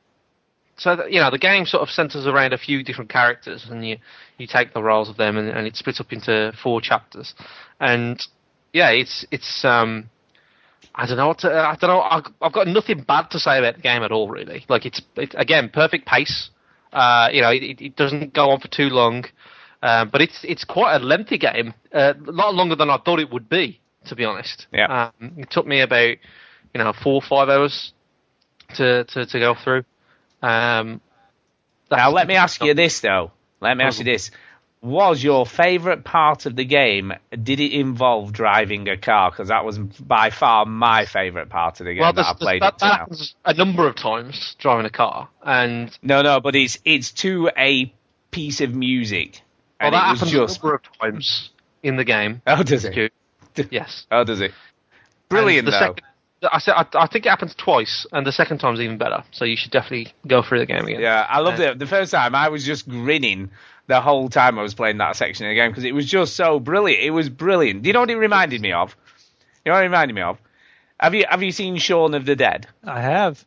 so the, you know the game sort of centers around a few different characters, and you. You take the roles of them, and, and it's split up into four chapters. And yeah, it's it's um, I don't know what to, I don't know. I've, I've got nothing bad to say about the game at all, really. Like it's it, again perfect pace. Uh, you know, it, it doesn't go on for too long, uh, but it's it's quite a lengthy game, uh, a lot longer than I thought it would be, to be honest. Yeah, um, it took me about you know four or five hours to to, to go through. Um, now let me ask you this though. Let me ask you this. Was your favourite part of the game, did it involve driving a car? Because that was by far my favourite part of the game well, that I played. That, that happens a number of times, driving a car. And No, no, but it's it's to a piece of music. And well, that it was happens just... a number of times in the game. Oh, does it? Yes. Oh, does it? Brilliant, the though. Second, I, said, I, I think it happens twice, and the second time's even better. So you should definitely go through the game again. Yeah, I loved it. The first time, I was just grinning the whole time I was playing that section of the game because it was just so brilliant. It was brilliant. Do you know what it reminded me of? You know what it reminded me of? Have you Have you seen Shaun of the Dead? I have.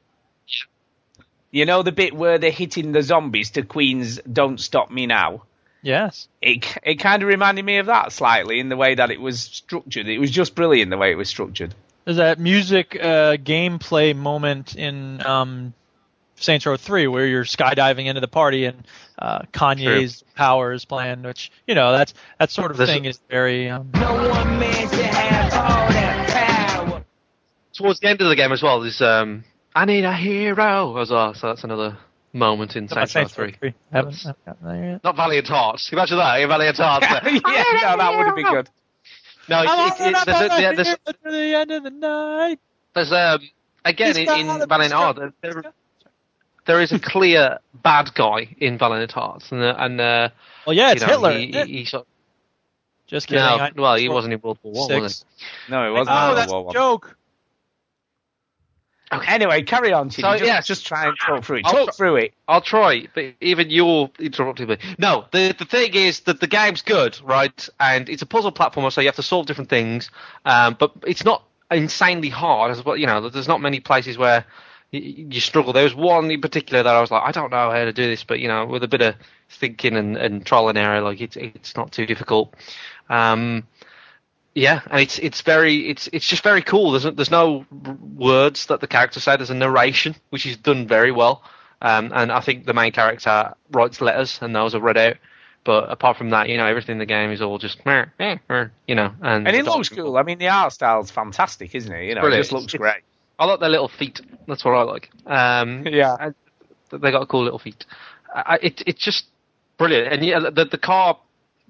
You know the bit where they're hitting the zombies to Queen's "Don't Stop Me Now"? Yes. It It kind of reminded me of that slightly in the way that it was structured. It was just brilliant the way it was structured. There's that music uh, gameplay moment in um, Saints Row three where you're skydiving into the party and uh, Kanye's True. Power is playing, which, you know, that's that sort of this thing is, is very... Um, no one man should have all that power. Towards the end of the game as well, there's um, I Need a Hero as well, so that's another... moment in Saints Row three. three. I haven't, I haven't gotten there yet. Not Valiant Hearts. Imagine that. Valiant Hearts. yeah, no, that would have been good. No, it's, it's, it's there's, yeah, there's, the end of the night. There's um again in, in Valiant Hearts there, there is a clear bad guy in Valiant Hearts, and and uh, well, yeah, it's you know, Hitler. He, he, he sort of, just kidding. No, well, he wasn't in World War One, was he? No, he wasn't. Oh, that's a joke. Okay. Anyway, carry on. So, just, yeah, just try and talk through it. I'll talk try, through it. I'll try, but even you're interrupting me. No, the the thing is that the game's good, right? And it's a puzzle platformer, so you have to solve different things. Um, but it's not insanely hard as well. You know, there's not many places where you, you struggle. There was one in particular that I was like, I don't know how to do this, but you know, with a bit of thinking and, and trial and error, like it's it's not too difficult. Um, Yeah, and it's it's very it's it's just very cool. There's there's no words that the characters say. There's a narration which is done very well, um, and I think the main character writes letters and those are read out. But apart from that, you know, everything in the game is all just meh, meh, meh, you know. And, and it looks cool. I mean, the art style's fantastic, isn't it? You know, brilliant. It just looks great. I like their little feet. That's what I like. Um, yeah, they got cool little feet. I, it it's just brilliant, and yeah, the the car.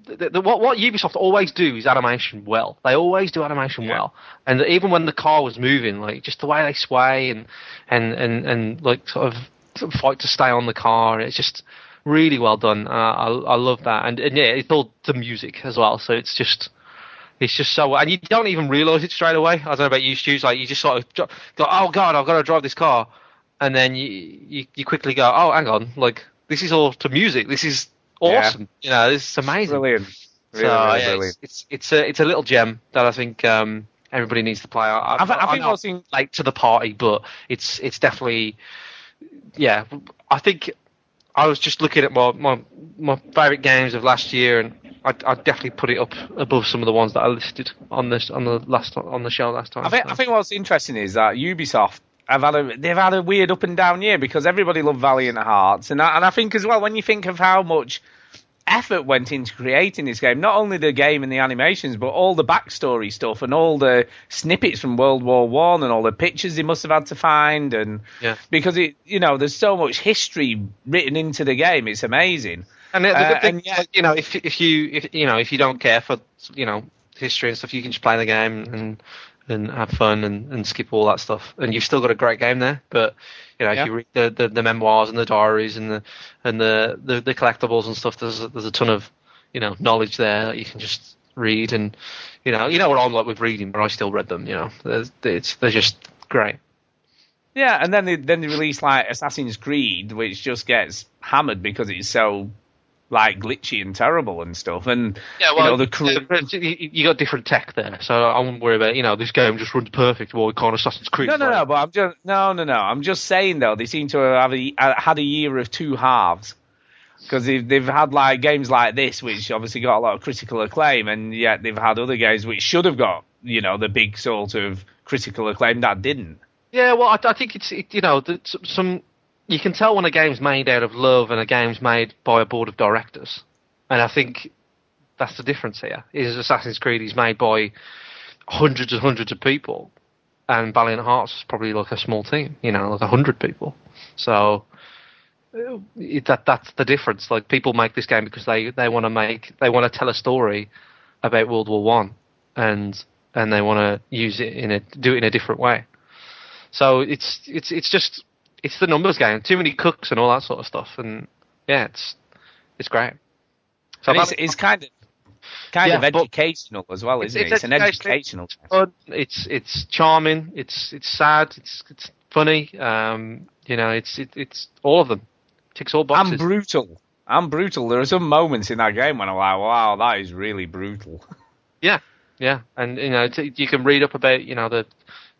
The, the, what, what Ubisoft always do is animation well. They always do animation yeah. well, and the, even when the car was moving, like just the way they sway and and and, and like sort of, sort of fight to stay on the car, it's just really well done. Uh, I I love that, and, and yeah, it's all the music as well. So it's just it's just so, and you don't even realise it straight away. I don't know about you, Stu. Like you just sort of go, oh god, I've got to drive this car, and then you you, you quickly go, oh hang on, like this is all to music. This is awesome. Yeah. You know, this is amazing. Brilliant. Really, so, really yeah, brilliant. It's, it's, it's, a, it's a little gem that I think um, everybody needs to play. I, I, I, I, I think I was in... late to the party, but it's it's definitely... Yeah, I think I was just looking at my, my, my favourite games of last year, and I I definitely put it up above some of the ones that I listed on this on the last on the show last time. I think, so. I think what's interesting is that Ubisoft, I've had a, they've had a weird up and down year because everybody loved Valiant Hearts, and I, and I think as well when you think of how much effort went into creating this game, not only the game and the animations, but all the backstory stuff and all the snippets from World War One and all the pictures they must have had to find, and yeah. because it, you know, there's so much history written into the game, it's amazing. And the good thing, uh, and yeah, like, you know, if if you if, you know if you don't care for you know history and stuff, you can just play the game and. and have fun and, and skip all that stuff. And you've still got a great game there. But, you know, yeah. if you read the, the, the memoirs and the diaries and the and the, the, the collectibles and stuff, there's, there's a ton of, you know, knowledge there that you can just read. And, you know, you know what I'm like with reading, but I still read them, you know. They're, it's, they're just great. Yeah, and then they, then they release, like, Assassin's Creed, which just gets hammered because it's so... like glitchy and terrible and stuff, and yeah, well, you know, the crew... you got different tech there, so I wouldn't worry about. You know, this game just runs perfect. Well, we can't Assassin's Creed. No, no, no. But I'm just no, no, no. I'm just saying though, they seem to have a, had a year of two halves because they've they've had like games like this, which obviously got a lot of critical acclaim, and yet they've had other games which should have got you know the big sort of critical acclaim that didn't. Yeah, well, I, I think it's it, you know the, some. You can tell when a game's made out of love and a game's made by a board of directors. And I think that's the difference here, is Assassin's Creed is made by hundreds and hundreds of people, and Valiant Hearts is probably like a small team, you know, like a hundred people. So it, that that's the difference. Like people make this game because they, they want to make they want to tell a story about World War One, and and they want to use it in a do it in a different way. So it's it's it's just. It's the numbers game. Too many cooks and all that sort of stuff, and yeah, it's it's great. So it's, it's kind of kind yeah, of educational as well, isn't it? It's, it's, it's an educational. Fun. It's it's charming. It's it's sad. It's it's funny. Um, you know, it's it, it's all of them. It ticks all boxes. I'm brutal. I'm brutal. There are some moments in that game when I'm like, wow, that is really brutal. Yeah, yeah, and you know, t- you can read up about you know the,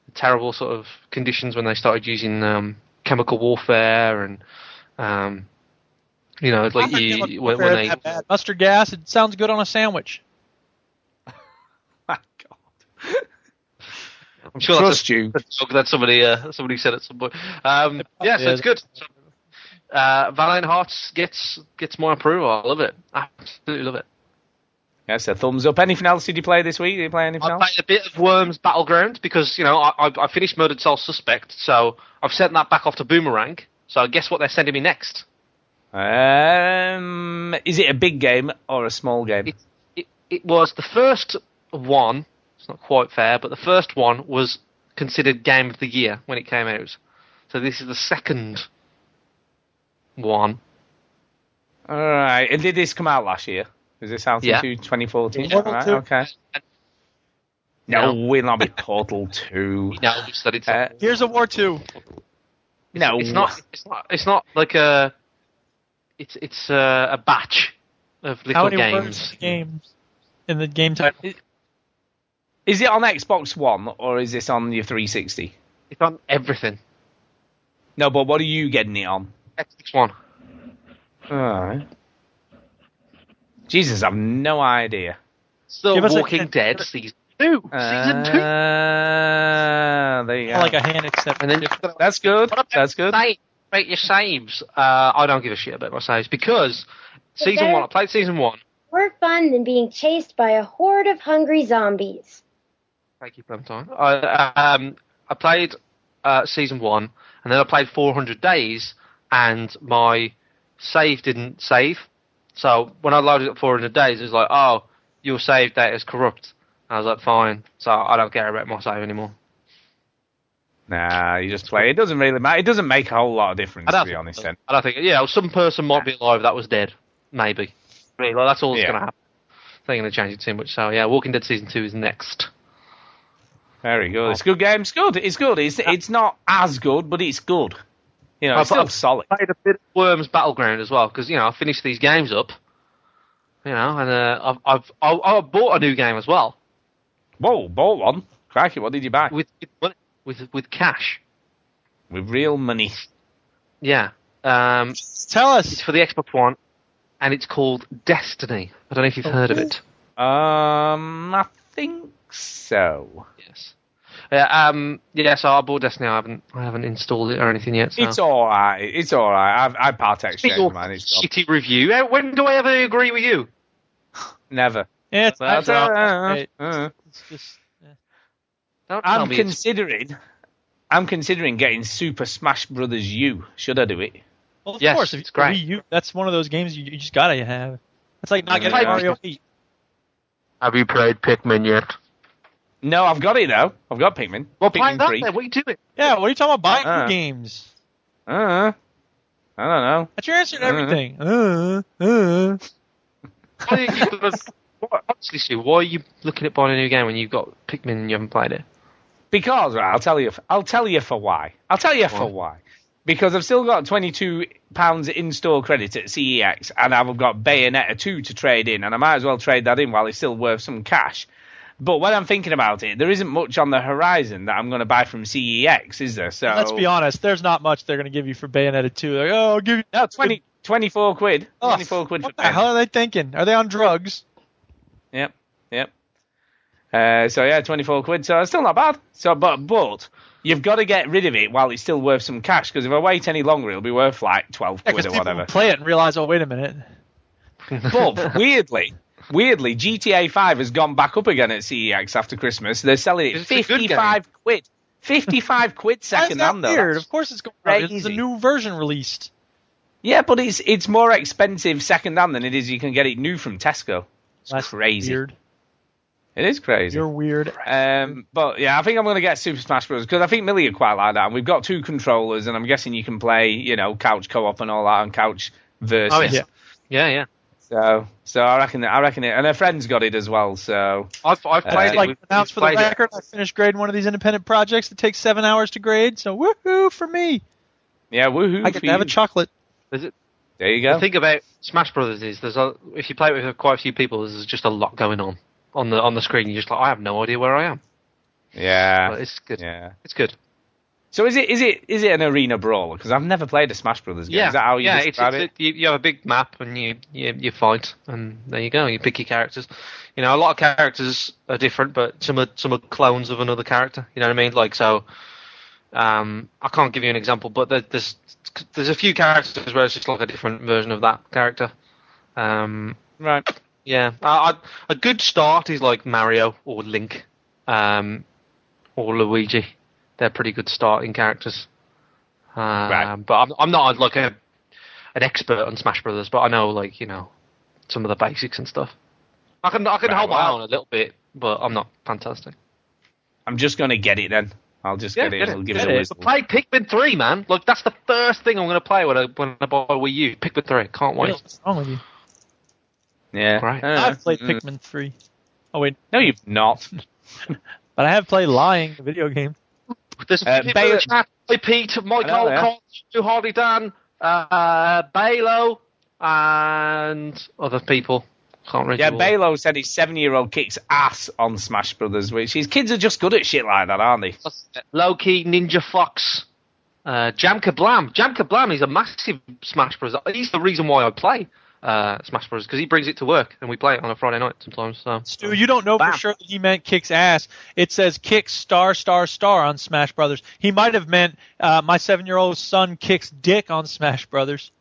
the terrible sort of conditions when they started using. Um, chemical warfare and um you know like you, when they mustard gas, it sounds good on a sandwich. My god. I'm sure trust that's a, you. That somebody uh, somebody said at some point. Um, yeah, so it's good. Uh, Valiant Hearts gets gets my approval. I love it. I absolutely love it. Yes, a thumbs up. Anything else did you play this week? Did you play anything I else? I played a bit of Worms Battleground because, you know, I, I finished Murdered Soul Suspect, so I've sent that back off to Boomerang. So guess what they're sending me next? Um, is it a big game or a small game? It, it, it was the first one. It's not quite fair, but the first one was considered Game of the Year when it came out. So this is the second one. All right. And did this come out last year? Is this out yeah. in twenty fourteen? Yeah. Right, okay. No, no, we'll not be Portal two. No, it's uh, Gears of War two. No, it's not. It's not. It's not like a. It's it's a, a batch of little How many games. Games in the game title. Is, is it on Xbox One or is this on your three sixty? It's on everything. No, but what are you getting it on? Xbox One. All right. Jesus, I've no idea. So Walking a, Dead season two. Uh, season two. There you go. Like a hand except. And then that's good. That's good. Save? Rate your saves. Uh, I don't give a shit about my saves because but season one. I played season one. More fun than being chased by a horde of hungry zombies. Thank you, Plemtine. I um I played uh, season one, and then I played four hundred days, and my save didn't save. So when I loaded up four hundred days, it was like, oh, your save data is corrupt. And I was like, fine. So I don't care about my save anymore. Nah, you just play. It doesn't really matter. It doesn't make a whole lot of difference, to be honest. Then. I don't think, yeah, some person might be alive that was dead. Maybe. Really, like, that's all that's yeah. going to happen. I think they're going to change it too much. So yeah, Walking Dead Season two is next. Very good. Oh. It's a good game. It's good. It's good. It's, it's not as good, but it's good. You know, it's still solid. I played a bit of Worms Battleground as well because, you know, I finished these games up, you know, and uh, I've I've I, I bought a new game as well. Whoa, bought one! Crikey, what did you buy? With with with cash, with real money. Yeah. Um, Tell us. It's for the Xbox One, and it's called Destiny. I don't know if you've oh. heard of it. Um, I think so. Yes. Yeah, um, yeah, so I bought Destiny. I haven't, I haven't installed it or anything yet. So. It's all right. It's all right. I, I part exchange, man. It's shitty review. When do I ever agree with you? Never. Yeah, it's, that's all right. Right. It's just, yeah. Don't tell I'm me considering. It's... I'm considering getting Super Smash Brothers U. Should I do it? Well, of yes, course. If it's great. U, that's one of those games you, you just gotta have. It's like not getting Mario eight. Have you played Pikmin yet? No, I've got it though. I've got Pikmin. Well, Pikmin three. What are you doing? Yeah, what are you talking about? Buying uh, new games. Uh, I don't know. That's your answer to uh, everything. Uh, uh. Honestly, why are you looking at buying a new game when you've got Pikmin and you haven't played it? Because right, I'll tell you. I'll tell you for why. I'll tell you what? for why. Because I've still got twenty-two pounds in-store credit at C E X, and I've got Bayonetta two to trade in, and I might as well trade that in while it's still worth some cash. But when I'm thinking about it, there isn't much on the horizon that I'm going to buy from C E X, is there? So let's be honest, there's not much they're going to give you for Bayonetta two. They're like, oh, I'll give you no, twenty, twenty-four quid. Oh, twenty-four quid. What the hell are they thinking? Are they on drugs? Yep, yep. Uh, so yeah, twenty-four quid. So it's still not bad. So, but but you've got to get rid of it while it's still worth some cash because if I wait any longer, it'll be worth like twelve yeah, quid or whatever. People play it and realize, oh wait a minute. But weirdly. Weirdly, G T A five has gone back up again at C E X after Christmas. They're selling it it's fifty-five quid. fifty-five quid second hand, though. That's weird. Of course it's going to be. It's a new version released. Yeah, but it's it's more expensive second hand than it is you can get it new from Tesco. It's That's crazy. Weird. It is crazy. You're weird. Um, but yeah, I think I'm going to get Super Smash Bros. Because I think Millie would quite like that. And we've got two controllers, and I'm guessing you can play, you know, couch co-op and all that, and couch versus. Oh, yeah, yeah. yeah. So, so I reckon, I reckon it, and her friend's got it as well. So I've, I've played uh, it. Like announced for the record, it. I finished grading one of these independent projects that takes seven hours to grade. So woohoo for me! Yeah, woohoo! I get to have a chocolate. Is it? There you go. The thing about Smash Brothers is there's a, if you play it with quite a few people, there's just a lot going on on the on the screen. You're just like, I have no idea where I am. Yeah, but it's good. Yeah, it's good. So is it is it is it an arena brawler? Because I've never played a Smash Brothers game. Yeah. Is that how you yeah, describe it's, it's, it? You, you have a big map and you, you you fight, and there you go. You pick your characters. You know, a lot of characters are different, but some are some are clones of another character. You know what I mean? Like so, um, I can't give you an example, but there's there's a few characters where it's just like a different version of that character. Um, right. Yeah. I, I, a good start is like Mario or Link, um, or Luigi. They're pretty good starting characters, um, right. but I'm, I'm not like a an expert on Smash Brothers. But I know, like you know, some of the basics and stuff. I can I can right, hold well, my own a little bit, but I'm not fantastic. I'm just gonna get it then. I'll just yeah, get, get it. I'll give get it a whistle. Play Pikmin three, man. Like that's the first thing I'm gonna play when I when I buy Wii U. Pikmin three, can't wait. What's wrong with you? Yeah, right. I've played mm. Pikmin three. Oh wait, no, you've not. But I have played lying, a video game. There's uh, people Bay- in the chat, Pete, Michael, Con, Hardy Dan, uh, Baylo, and other people. Can't read. Yeah, Baylo said his seven-year-old kicks ass on Smash Brothers, which his kids are just good at shit like that, aren't they? Loki, Ninja Fox, uh, Jam Kablam. Jam Kablam is a massive Smash Bros. He's the reason why I play uh, Smash Bros. Because he brings it to work, and we play it on a Friday night sometimes. So. Stu, you don't know Bam. for sure that he meant kicks ass. It says kicks star star star on Smash Brothers. He might have meant uh, my seven-year-old son kicks dick on Smash Brothers.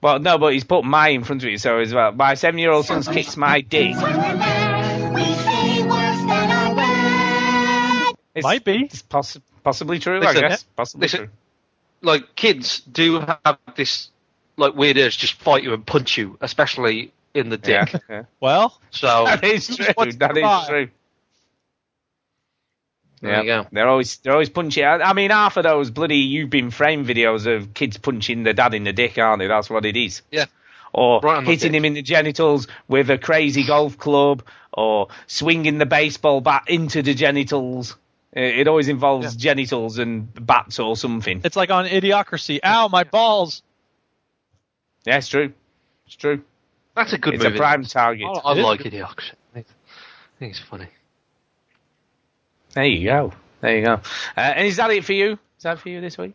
Well, no, but he's put my in front of it, so as well. My seven-year-old son's kicks my dick. It's, Might be. It's poss- possibly true, listen, I guess. Possibly listen, true. Like, kids do have this, like, weird urge to just fight you and punch you, especially in the dick. Yeah, yeah. Well, so that is true. That is true. There yeah. you go. They're always they're always punching. I, I mean, half of those bloody you've been framed videos of kids punching their dad in the dick, aren't they? That's what it is. Yeah. Or right hitting him in the genitals with a crazy golf club, or swinging the baseball bat into the genitals. It, it always involves yeah. genitals and bats or something. It's like on Idiocracy. Ow, my yeah. balls. Yeah, it's true. It's true. That's a good it's movie. It's a prime target. Oh, I like Idiocracy. I think it's funny. There you go. There you go. Uh, and is that it for you? Is that for you this week?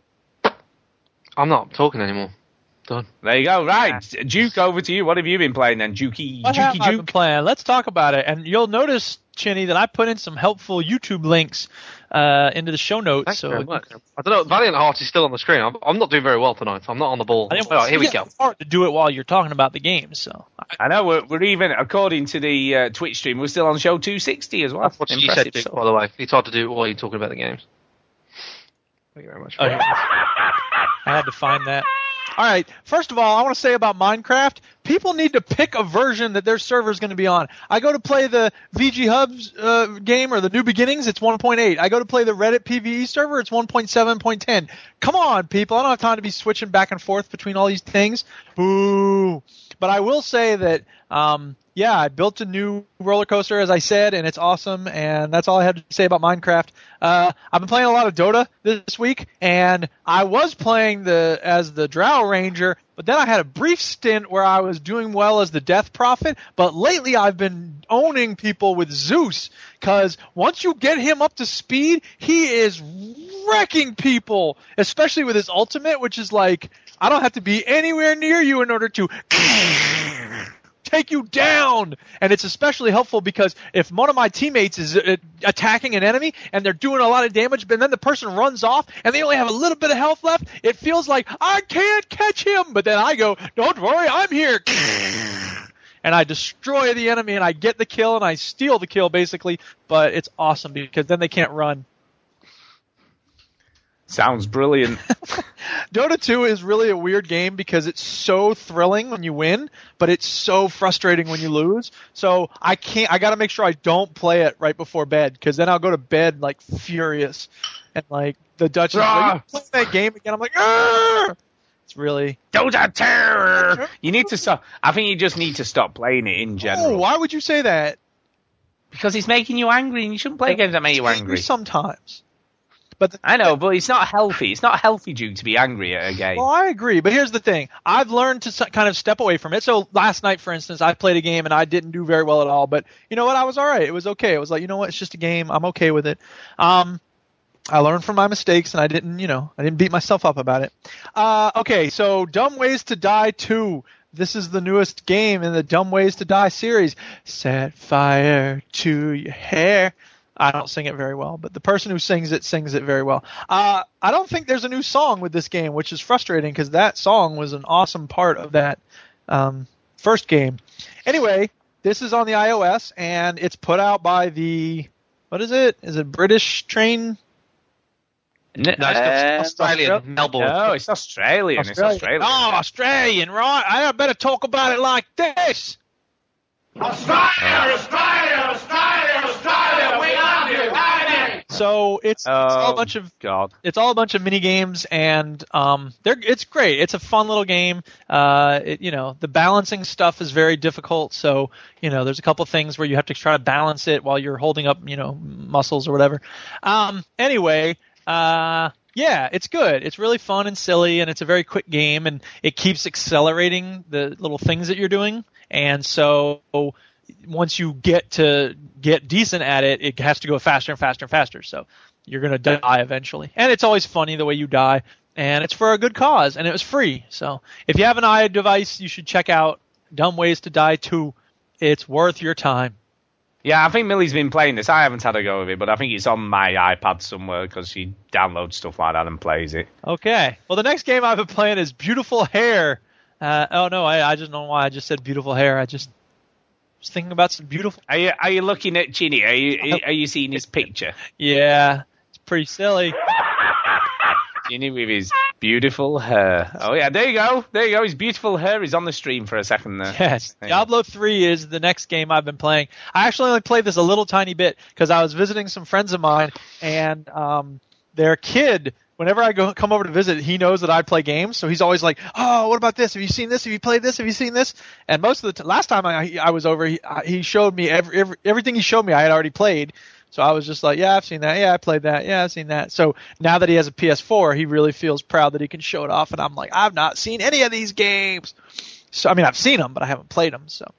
I'm not talking anymore. Done. There you go. Right. Yeah. Duke, over to you. What have you been playing then? Jukey, what Jukey, have Duke. I been playing? Let's talk about it. And you'll notice, Chinny, that I put in some helpful YouTube links uh, into the show notes. Thanks so very much. I don't know. Valiant Hearts is still on the screen. I'm, I'm not doing very well tonight. I'm not on the ball. All right, here we go. It's hard to do it while you're talking about the game. So I know we're, we're even, according to the uh, Twitch stream, we're still on show two sixty as well. That's what you said, Duke, by the way. It's hard to do it while you're talking about the games. Thank you very much. Okay. I had to find that. All right. First of all, I want to say about Minecraft, people need to pick a version that their server is going to be on. I go to play the V G Hubs uh, game or the New Beginnings, it's one point eight. I go to play the Reddit P V E server, it's one point seven point ten. Come on, people. I don't have time to be switching back and forth between all these things. Boo. But I will say that, um, yeah, I built a new roller coaster, as I said, and it's awesome. And that's all I had to say about Minecraft. Uh, I've been playing a lot of Dota this week, and I was playing the as the Drow Ranger, but then I had a brief stint where I was doing well as the Death Prophet. But lately I've been owning people with Zeus, because once you get him up to speed, he is wrecking people, especially with his ultimate, which is like, I don't have to be anywhere near you in order to take you down. And it's especially helpful because if one of my teammates is uh, attacking an enemy and they're doing a lot of damage, but then the person runs off and they only have a little bit of health left, it feels like I can't catch him. But then I go, don't worry, I'm here. And I destroy the enemy and I get the kill and I steal the kill basically. But it's awesome because then they can't run. Sounds brilliant. Dota two is really a weird game because it's so thrilling when you win, but it's so frustrating when you lose. So I can't. I got to make sure I don't play it right before bed, because then I'll go to bed like furious, and like the Dutch is like, you play that game again. I'm like, ah! It's really Dota two. You need to stop. I think you just need to stop playing it in general. Oh, why would you say that? Because it's making you angry, and you shouldn't play it games that make you angry. Sometimes. But the, I know, but it's not healthy. It's not healthy, Duke, to be angry at a game. Well, I agree, but here's the thing. I've learned to kind of step away from it. So last night, for instance, I played a game, and I didn't do very well at all. But you know what? I was all right. It was okay. It was like, you know what? It's just a game. I'm okay with it. Um, I learned from my mistakes, and I didn't, you know, I didn't beat myself up about it. Uh, okay, so Dumb Ways to Die two. This is the newest game in the Dumb Ways to Die series. Set fire to your hair. I don't sing it very well, but the person who sings it sings it very well. Uh, I don't think there's a new song with this game, which is frustrating because that song was an awesome part of that um, first game. Anyway, this is on the iOS, and it's put out by the, what is it? Is it British Train? No, it's uh, Australian. Australian. Melbourne. No, it's Australian. Australian. It's Australian. Oh, Australian, right. I better talk about it like this. Australia, oh. Australia, Australia, Australia, we love you, baby. So it's, it's oh, all a bunch of God. It's all a bunch of mini games, and um, they're it's great. It's a fun little game. Uh, it, you know, the balancing stuff is very difficult. So you know, there's a couple things where you have to try to balance it while you're holding up, you know, muscles or whatever. Um, anyway. Uh, yeah, it's good. It's really fun and silly, and it's a very quick game, and it keeps accelerating the little things that you're doing. And so once you get to get decent at it, it has to go faster and faster and faster. So you're going to die eventually. And it's always funny the way you die, and it's for a good cause, and it was free. So if you have an I O S device, you should check out Dumb Ways to Die two. It's worth your time. Yeah, I think Millie's been playing this. I haven't had a go of it, but I think it's on my iPad somewhere because she downloads stuff like that and plays it. Okay. Well, the next game I've been playing is Beautiful Hair. Uh, oh, no, I, I just don't know why I just said Beautiful Hair. I just was thinking about some beautiful... Are you, are you looking at Chinny? Are you, are you seeing his picture? Yeah, it's pretty silly. Chinny with his beautiful hair. Oh, yeah, there you go. There you go. His beautiful hair is on the stream for a second there. Yes. There Diablo three is the next game I've been playing. I actually only played this a little tiny bit because I was visiting some friends of mine, and um, their kid, whenever I go come over to visit, he knows that I play games. So he's always like, oh, what about this? Have you seen this? Have you played this? Have you seen this? And most of the t- last time I, I was over, he, I, he showed me every, every, everything he showed me I had already played. So I was just like, yeah, I've seen that. Yeah, I played that. Yeah, I've seen that. So now that he has a P S four, he really feels proud that he can show it off. And I'm like, I've not seen any of these games. So I mean, I've seen them, but I haven't played them. So,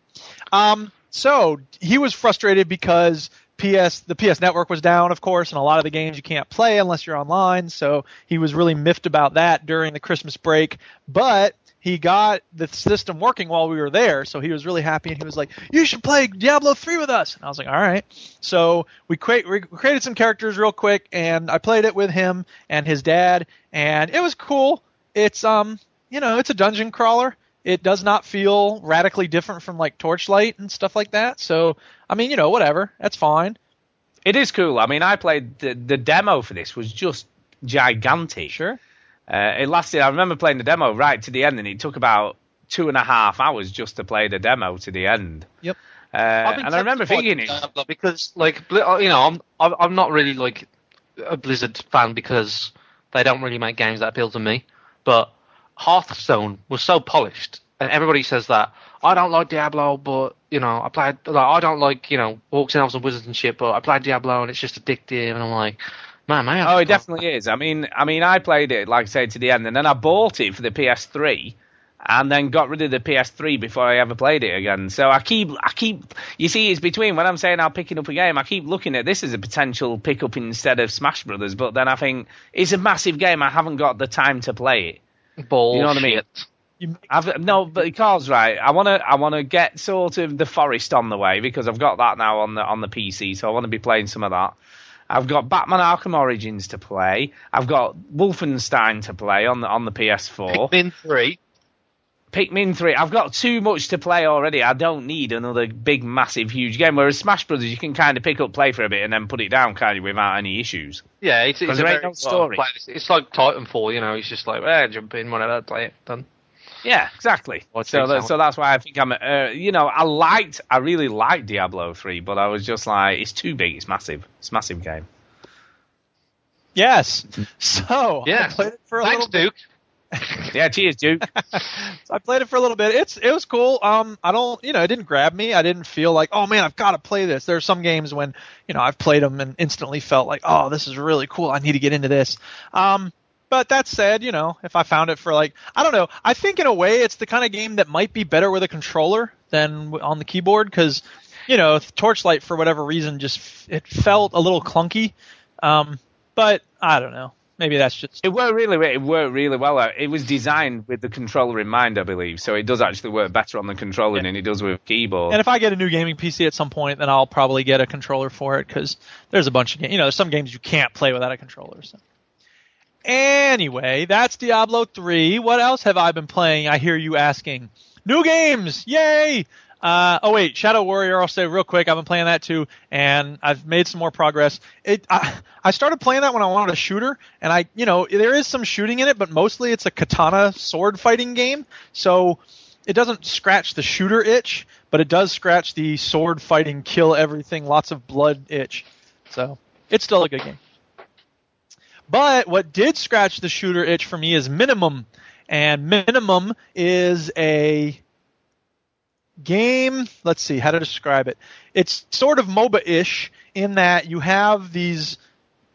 um, so he was frustrated because P S the P S network was down, of course, and a lot of the games you can't play unless you're online. So he was really miffed about that during the Christmas break. But he got the system working while we were there, so he was really happy, and he was like, you should play Diablo three with us. And I was like, all right. So we, cre- we created some characters real quick, and I played it with him and his dad, and it was cool. It's, um, you know, it's a dungeon crawler. It does not feel radically different from, like, Torchlight and stuff like that. So, I mean, you know, whatever. That's fine. It is cool. I mean, I played the, the demo for this was just gigantic. Sure. Uh, it lasted, I remember playing the demo right to the end, and it took about two and a half hours just to play the demo to the end. Yep. Uh, and I remember thinking it. Because, like, you know, I'm I'm not really, like, a Blizzard fan because they don't really make games that appeal to me. But Hearthstone was so polished, and everybody says that. I don't like Diablo, but, you know, I played, like, I don't like, you know, Orcs and Elves and Wizards and shit, but I played Diablo, and it's just addictive, and I'm like... Man, man, oh, it definitely is. I mean, I mean, I played it, like I say, to the end, and then I bought it for the P S three, and then got rid of the P S three before I ever played it again. So I keep, I keep. You see, it's between when I'm saying I'm picking up a game, I keep looking at this as a potential pickup instead of Smash Brothers, but then I think it's a massive game. I haven't got the time to play it. Bullshit. You know what I mean? I've, no, but Carl's right. I want to I want to get sort of The Forest on the way because I've got that now on the on the P C, so I want to be playing some of that. I've got Batman Arkham Origins to play. I've got Wolfenstein to play on the on the P S four. Pikmin three. Pikmin three. I've got too much to play already. I don't need another big, massive, huge game. Whereas Smash Brothers, you can kind of pick up, play for a bit, and then put it down kind of without any issues. Yeah, it's, it's a very no story. It's like Titanfall, you know. It's just like, eh, jump in, whatever, play it, done. Yeah, exactly. So, that, so that's why I think I'm, uh, you know, I liked, I really liked Diablo three, but I was just like, it's too big, it's massive, it's a massive game. Yes. So yes. I played it for a Thanks, little Duke. Bit. Yeah, cheers, Duke. So I played it for a little bit. It's it was cool. Um, I don't, you know, it didn't grab me. I didn't feel like, oh man, I've got to play this. There are some games when, you know, I've played them and instantly felt like, oh, this is really cool. I need to get into this. Um. But that said, you know, if I found it for like, I don't know, I think in a way it's the kind of game that might be better with a controller than on the keyboard because, you know, Torchlight for whatever reason just, it felt a little clunky. Um, but I don't know. Maybe that's just... It worked really it worked really well. It was designed with the controller in mind, I believe, so it does actually work better on the controller yeah. than it does with keyboard. And if I get a new gaming P C at some point, then I'll probably get a controller for it, because there's a bunch of games... You know, there's some games you can't play without a controller. So. Anyway, that's Diablo three. What else have I been playing? I hear you asking. New games! Yay! Uh, oh, wait, Shadow Warrior, I'll say real quick, I've been playing that too, and I've made some more progress. It, I, I started playing that when I wanted a shooter, and I, you know, there is some shooting in it, but mostly it's a katana sword fighting game, so it doesn't scratch the shooter itch, but it does scratch the sword fighting, kill everything, lots of blood itch. So, it's still a good game. But what did scratch the shooter itch for me is Minimum, and Minimum is a... game, let's see how to describe it. It's sort of MOBA-ish in that you have these,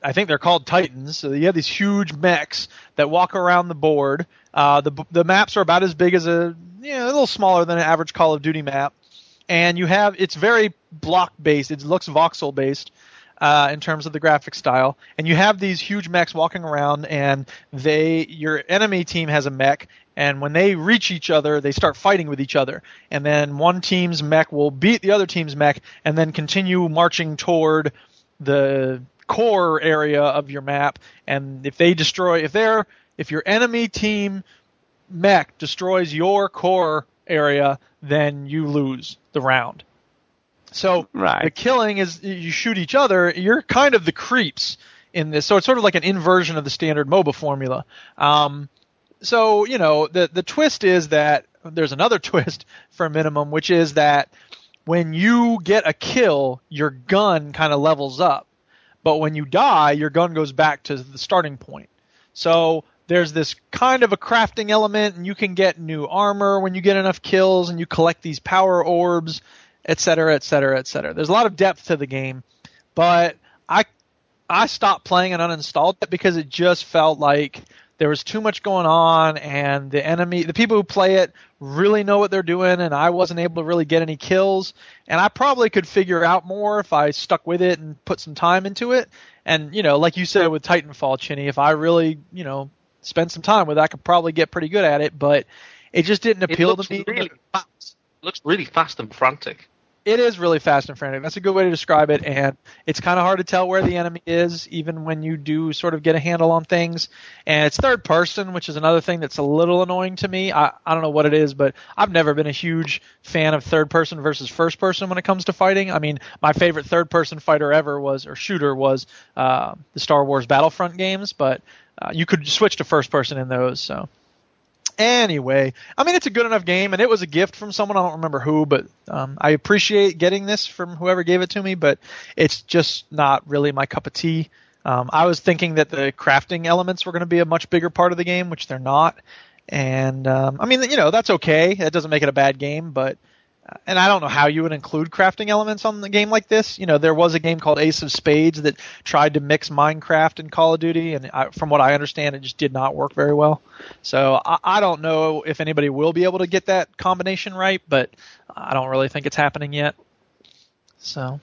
I think they're called Titans, so you have these huge mechs that walk around the board. Uh, the the maps are about as big as a, you know, a little smaller than an average Call of Duty map. And you have, it's very block-based, it looks voxel-based uh, in terms of the graphic style. And you have these huge mechs walking around, and they, your enemy team has a mech, and when they reach each other, they start fighting with each other. And then one team's mech will beat the other team's mech and then continue marching toward the core area of your map. And if they destroy, if they're, if your enemy team mech destroys your core area, then you lose the round. So right. The killing is you shoot each other. You're kind of the creeps in this. So it's sort of like an inversion of the standard MOBA formula. Um, So, you know, the, the twist is that there's another twist for Minimum, which is that when you get a kill, your gun kind of levels up. But when you die, your gun goes back to the starting point. So there's this kind of a crafting element, and you can get new armor when you get enough kills, and you collect these power orbs, et cetera, et cetera, et cetera. There's a lot of depth to the game, but I, I stopped playing and uninstalled it because it just felt like... there was too much going on, and the enemy, the people who play it really know what they're doing, and I wasn't able to really get any kills. And I probably could figure out more if I stuck with it and put some time into it. And, you know, like you said with Titanfall, Chinny, if I really, you know, spend some time with it, I could probably get pretty good at it, but it just didn't appeal to me. Really fast. It looks really fast and frantic. It is really fast and frantic. That's a good way to describe it, and it's kind of hard to tell where the enemy is, even when you do sort of get a handle on things. And it's third person, which is another thing that's a little annoying to me. I, I don't know what it is, but I've never been a huge fan of third person versus first person when it comes to fighting. I mean, my favorite third person fighter ever was, or shooter was, uh, the Star Wars Battlefront games, but uh, you could switch to first person in those, so... Anyway, I mean, it's a good enough game, and it was a gift from someone. I don't remember who, but um, I appreciate getting this from whoever gave it to me, but it's just not really my cup of tea. Um, I was thinking that the crafting elements were going to be a much bigger part of the game, which they're not. And, um, I mean, you know, that's okay. That doesn't make it a bad game, but... And I don't know how you would include crafting elements on the game like this. You know, there was a game called Ace of Spades that tried to mix Minecraft and Call of Duty, and I, from what I understand, it just did not work very well. So I, I don't know if anybody will be able to get that combination right, but I don't really think it's happening yet. So,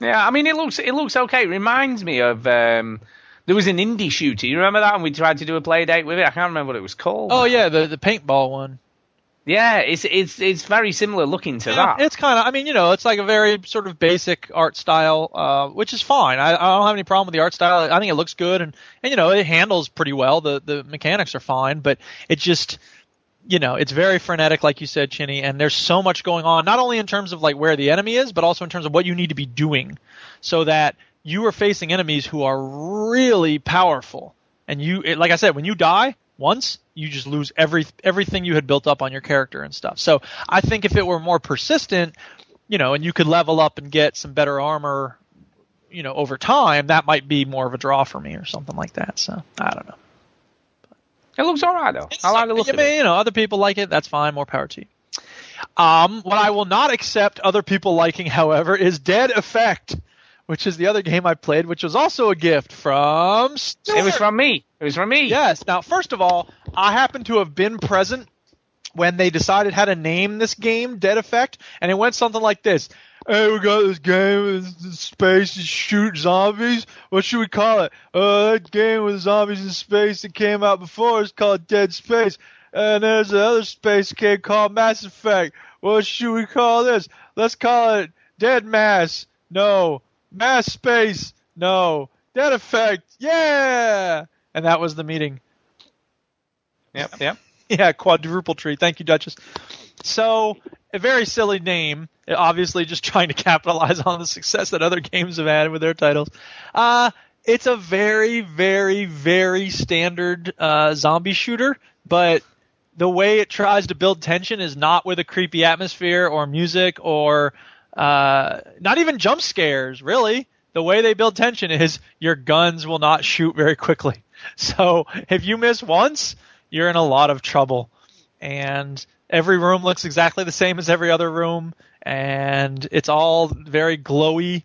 yeah, I mean, it looks it looks okay. It reminds me of um, there was an indie shooter. You remember that? And we tried to do a play date with it. I can't remember what it was called. Oh yeah, the the paintball one. Yeah, it's it's it's very similar looking to yeah, that. It's kind of, I mean, you know, it's like a very sort of basic art style, uh, which is fine. I, I don't have any problem with the art style. I think it looks good, and, and you know, it handles pretty well. The the mechanics are fine, but it just, you know, it's very frenetic, like you said, Chinny, and there's so much going on, not only in terms of like where the enemy is, but also in terms of what you need to be doing, so that you are facing enemies who are really powerful. And you, it, like I said, when you die once, you just lose every everything you had built up on your character and stuff. So I think if it were more persistent, you know, and you could level up and get some better armor, you know, over time, that might be more of a draw for me or something like that. So I don't know. But it looks all right, though. I like the look of it. You know, other people like it. That's fine. More power to you. Um, what I will not accept other people liking, however, is Dead Effect, which is the other game I played, which was also a gift from Stuart. It was from me. It was from me. Yes. Now, first of all, I happen to have been present when they decided how to name this game Dead Effect, and it went something like this. hey, we got this game in space, you shoot zombies. What should we call it? Uh, that game with zombies in space that came out before is called Dead Space. And there's another space game called Mass Effect. What should we call this? Let's call it Dead Mass. No. Mass Space. No. Dead Effect. Yeah! And that was the meeting. Yep, yep. Yeah, quadruple tree. Thank you, Duchess. So, a very silly name. Obviously just trying to capitalize on the success that other games have had with their titles. Uh, it's a very, very, very standard uh, zombie shooter, but the way it tries to build tension is not with a creepy atmosphere or music or uh, not even jump scares, really. The way they build tension is your guns will not shoot very quickly. So if you miss once, you're in a lot of trouble. And every room looks exactly the same as every other room. And it's all very glowy.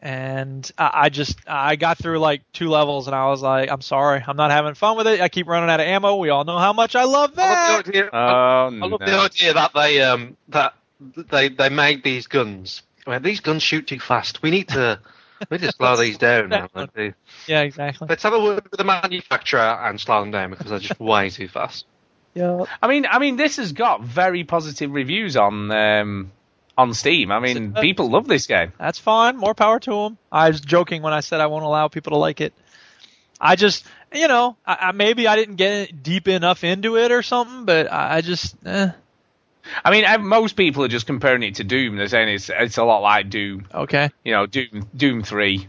And I, I just, I got through like two levels and I was like, I'm sorry, I'm not having fun with it. I keep running out of ammo. We all know how much I love that. I love the idea, oh, I, I love no. the idea that they, um, that they, they made these guns. I mean, these guns shoot too fast. We need to, we need to slow these down now. Exactly. Yeah, exactly. Let's have a word with the manufacturer and slow them down because they're just way too fast. Yeah. I mean, I mean, this has got very positive reviews on, um, on Steam. I mean, people love this game. That's fine. More power to them. I was joking when I said I won't allow people to like it. I just, you know, I, I, maybe I didn't get deep enough into it or something, but I, I just, eh. I mean, I, most people are just comparing it to Doom. They're saying it's it's a lot like Doom. Okay. You know, Doom Doom three.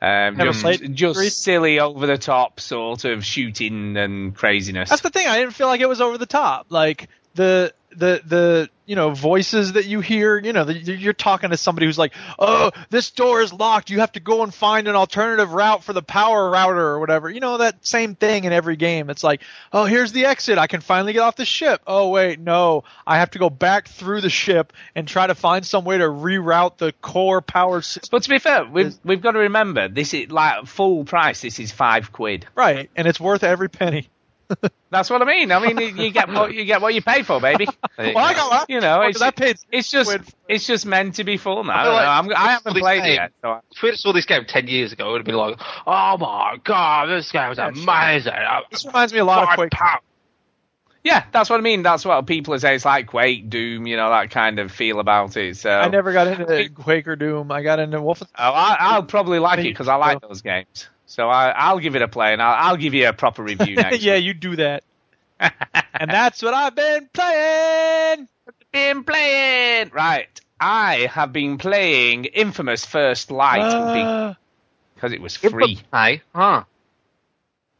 Um, just just silly, over-the-top sort of shooting and craziness. That's the thing. I didn't feel like it was over-the-top. Like, the... The, the you know, voices that you hear, you know, the, you're talking to somebody who's like, oh, this door is locked. You have to go and find an alternative route for the power router or whatever. You know, that same thing in every game. It's like, oh, here's the exit. I can finally get off the ship. Oh, wait, no. I have to go back through the ship and try to find some way to reroute the core power system. But to be fair, we've, we've got to remember, this is like full price. This is five quid. Right, and it's worth every penny. That's what I mean. I mean, you get what you get what you pay for, baby. Well, go. I got that. You know, it's, it's, it's just it's just meant to be fun. I, I, like, I'm, I haven't played game. it yet. So I... If we saw this game ten years ago, it would have been like, oh my god, this game was amazing. This reminds me a lot of Quake. Power. Yeah, that's what I mean. That's what people say. It's like Quake, Doom, you know, that kind of feel about it. So I never got into Quake or Doom. I got into Wolfenstein. Oh, I, I'll probably like it because I like those games. So I, I'll give it a play, and I'll, I'll give you a proper review next Yeah, week. You do that. And that's what I've been playing! Been playing! Right. I have been playing Infamous First Light. Uh, because it was free. Hi, huh?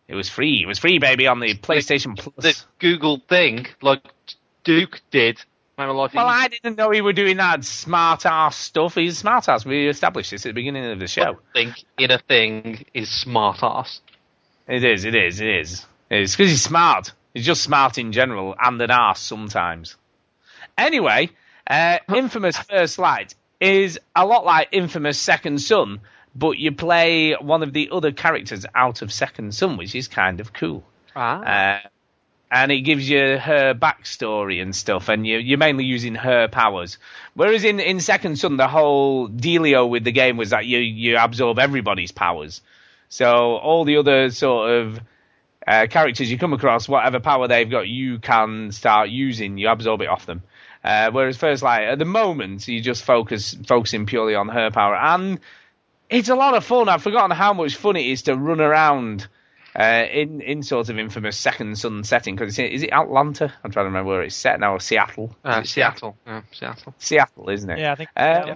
It was free. It was free, baby, on the PlayStation Plus. The Google thing, like Duke did. Well, I didn't know he were doing that smart-ass stuff. He's smart-ass. We established this at the beginning of the show. I think in a thing is smart-ass. It is, it is, it is. It's because he's smart. He's just smart in general and an ass sometimes. Anyway, uh, Infamous First Light is a lot like Infamous Second Son, but you play one of the other characters out of Second Son, which is kind of cool. Ah. Uh, And it gives you her backstory and stuff, and you, you're mainly using her powers. Whereas in, in Second Son, the whole dealio with the game was that you, you absorb everybody's powers. So all the other sort of uh, characters you come across, whatever power they've got, you can start using. You absorb it off them. Uh, whereas First Light, at the moment, you just focus focusing purely on her power. And it's a lot of fun. I've forgotten how much fun it is to run around Uh, in, in sort of Infamous Second Son setting, because is it Atlanta? I'm trying to remember where it's set now, or Seattle. Uh, Seattle. Yeah, Seattle. Seattle, isn't it? Yeah, I think um, yeah.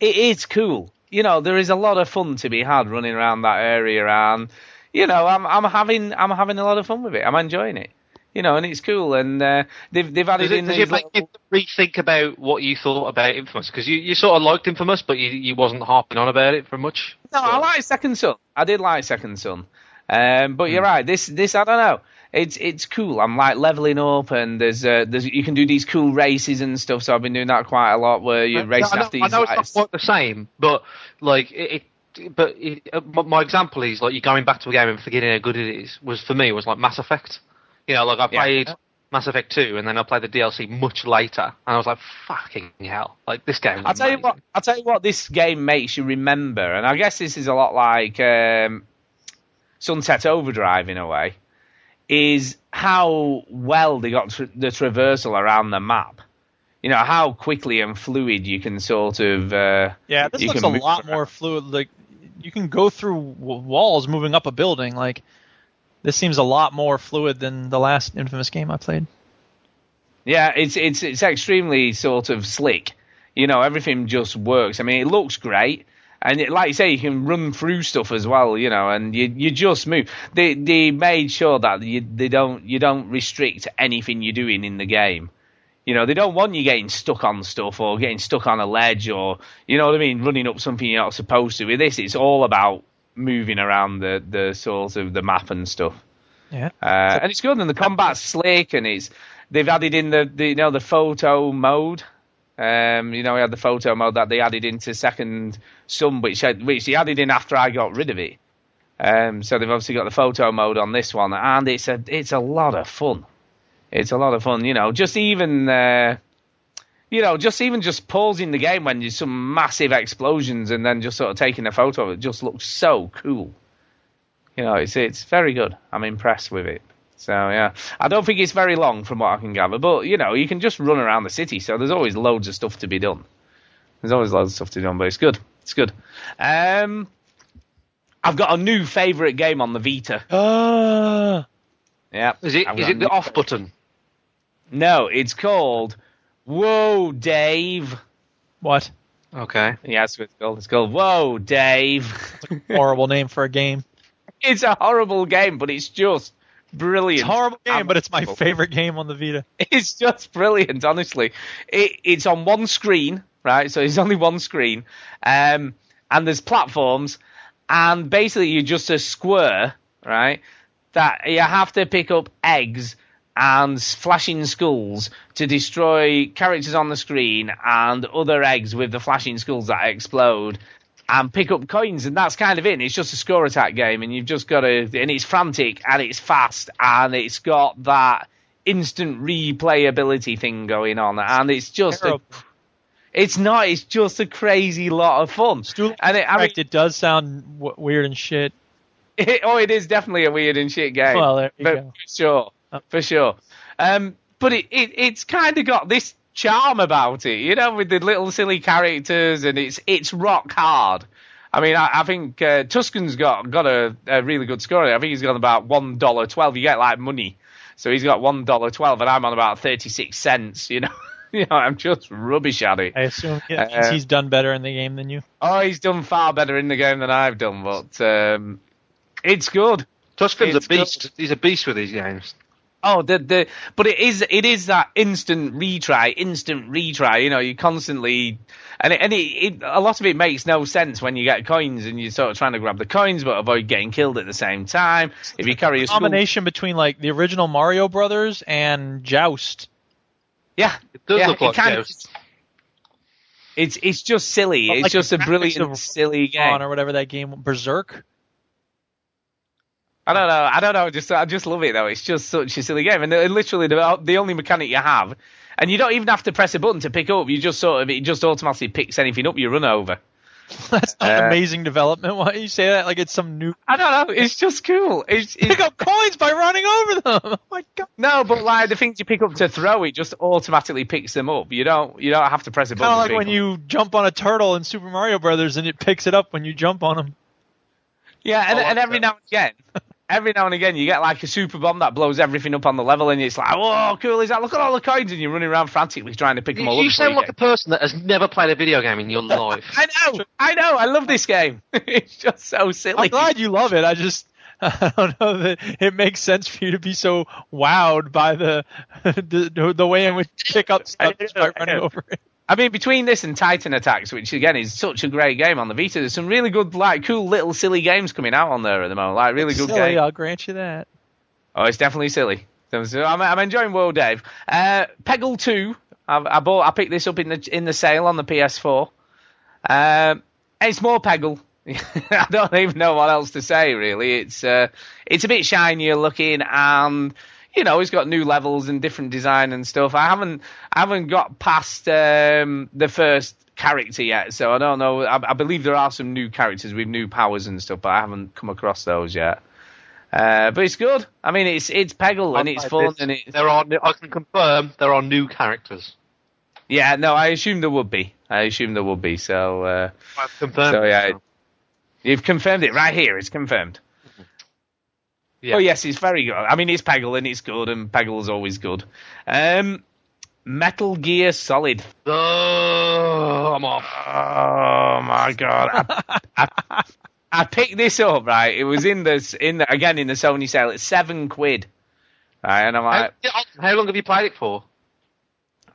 It is cool. You know, there is a lot of fun to be had running around that area, and you know, I'm I'm having I'm having a lot of fun with it. I'm enjoying it. You know, and it's cool, and uh, they've they've added it, in. Did you make little... you rethink about what you thought about Infamous? Because you, you sort of liked Infamous, but you, you wasn't harping on about it for much. No, so. I like Second Son. I did like Second Son, um, but mm. you're right. This this I don't know. It's it's cool. I'm like leveling up, and there's uh, there's you can do these cool races and stuff. So I've been doing that quite a lot, where you're I, racing I know, after these. I know lights. It's not quite the same, but like it. it but it, my example is like you're going back to a game and forgetting how good it is. Was for me was like Mass Effect. You know, like I played yeah. Mass Effect two, and then I played the D L C much later, and I was like, fucking hell, like this game. I'll tell amazing. you what, I'll tell you what, this game makes you remember, and I guess this is a lot like um, Sunset Overdrive in a way, is how well they got tra- the traversal around the map. You know, how quickly and fluid you can sort of... Uh, yeah, this looks a lot around. more fluid. Like, you can go through walls moving up a building, like... This seems a lot more fluid than the last Infamous game I played. Yeah, it's it's it's extremely sort of slick. You know, everything just works. I mean, it looks great, and it, like you say, you can run through stuff as well. You know, and you you just move. They they made sure that you they don't you don't restrict anything you're doing in the game. You know, they don't want you getting stuck on stuff or getting stuck on a ledge or, you know what I mean, running up something you're not supposed to. With this, it's all about moving around the, the sort of the map and stuff. Yeah. Uh, and it's good, and the combat's slick, and it's they've added in the, the you know the photo mode. Um, you know, we had the photo mode that they added into Second Son, which which they added in after I got rid of it. Um, so they've obviously got the photo mode on this one, and it's a it's a lot of fun. It's a lot of fun, you know. Just even uh, you know, just even just pausing the game when there's some massive explosions and then just sort of taking a photo of it just looks so cool. You know, it's it's very good. I'm impressed with it. So, yeah. I don't think it's very long from what I can gather, but, you know, you can just run around the city, so there's always loads of stuff to be done. There's always loads of stuff to be done, but it's good. It's good. Um, I've got a new favourite game on the Vita. Uh, yeah. Is it is it the off button? No, it's called... Whoa, Dave. What? Okay. Yeah, that's what it's called. It's called Whoa, Dave. It's a horrible name for a game. It's a horrible game, but it's just brilliant. It's a horrible game, but it's my favorite game on the Vita. It's just brilliant, honestly. It, it's on one screen, right? So it's only one screen. Um, and there's platforms. And basically, you're just a square, right? That you have to pick up eggs and flashing skulls to destroy characters on the screen and other eggs with the flashing skulls that explode and pick up coins, and that's kind of it. And it's just a score attack game, and you've just got to, and it's frantic and it's fast and it's got that instant replayability thing going on, and it's just a, it's not it's just a crazy lot of fun. Still, and it, I mean, it does sound w- weird and shit. It, oh, it is definitely a weird and shit game. Well, there you but go. For sure. For sure. Um, but it, it it's kind of got this charm about it, you know, with the little silly characters, and it's it's rock hard. I mean, I, I think uh, Tuscan's got, got a, a really good score. I think he's got about one dollar twelve. You get, like, money. So he's got one dollar twelve, and I'm on about thirty-six cents, you know. You know, I'm just rubbish at it. I assume yeah, uh, he's done better in the game than you. Oh, he's done far better in the game than I've done, but um, it's good. Tuscan's it's a beast. Good. He's a beast with these games. Oh, the the but it is it is that instant retry, instant retry. You know, you constantly and it, and it, it a lot of it makes no sense when you get coins and you're sort of trying to grab the coins but avoid getting killed at the same time. It's if you like carry a combination school... between like the original Mario Brothers and Joust. Yeah, it does yeah, look like it kind Joust. Of, it's it's just silly. Well, it's like just a brilliant silly game or whatever that game Berserk. I don't know. I don't know. Just I just love it though. It's just such a silly game, and literally the, the only mechanic you have, and you don't even have to press a button to pick up. You just sort of it just automatically picks anything up you run over. That's not uh, amazing development. Why do you say that? Like it's some new. I don't know. It's just cool. It's, it's... Pick up coins by running over them. Oh my god. No, but like the things you pick up to throw, it just automatically picks them up. You don't. You don't have to press a button. Kind of like to when you jump on a turtle in Super Mario Brothers, and it picks it up when you jump on them. Yeah, and, and every now and again. Every now and again, you get like a super bomb that blows everything up on the level, and it's like, whoa, cool is that? Look at all the coins, and you're running around frantically trying to pick them all up. You sound like a person that has never played a video game in your life. I know, I know, I love this game. It's just so silly. I'm glad you love it. I just, I don't know that it makes sense for you to be so wowed by the the, the way in which you pick up stuff and start running over it. I mean, between this and Titan Attacks, which again is such a great game on the Vita, there's some really good, like, cool little silly games coming out on there at the moment. Like, really it's good silly, games. I'll grant you that. Oh, it's definitely silly. So I'm, I'm enjoying Whoa Dave. Uh, Peggle two, I, I bought. I picked this up in the in the sale on the P S four. Um, it's more Peggle. I don't even know what else to say. Really, it's uh, it's a bit shinier looking and. you know, it's got new levels and different design and stuff. I haven't I haven't got past um, the first character yet, so I don't know. I, I believe there are some new characters with new powers and stuff, but I haven't come across those yet. Uh, but it's good. I mean, it's it's Peggle and it's fun. And it, there are I can confirm there are new characters. Yeah, no, I assume there would be. I assume there would be. So, uh, I've confirmed. So yeah, it, you've confirmed it right here. It's confirmed. Yeah. Oh yes, it's very good. I mean, it's Peggle and it's good, and Peggle's always good. Um, Metal Gear Solid. Oh, I'm off. Oh my god. I, I, I picked this up, right? It was in the in the, again in the Sony sale. It's seven quid, right? And I'm like, how, how long have you played it for?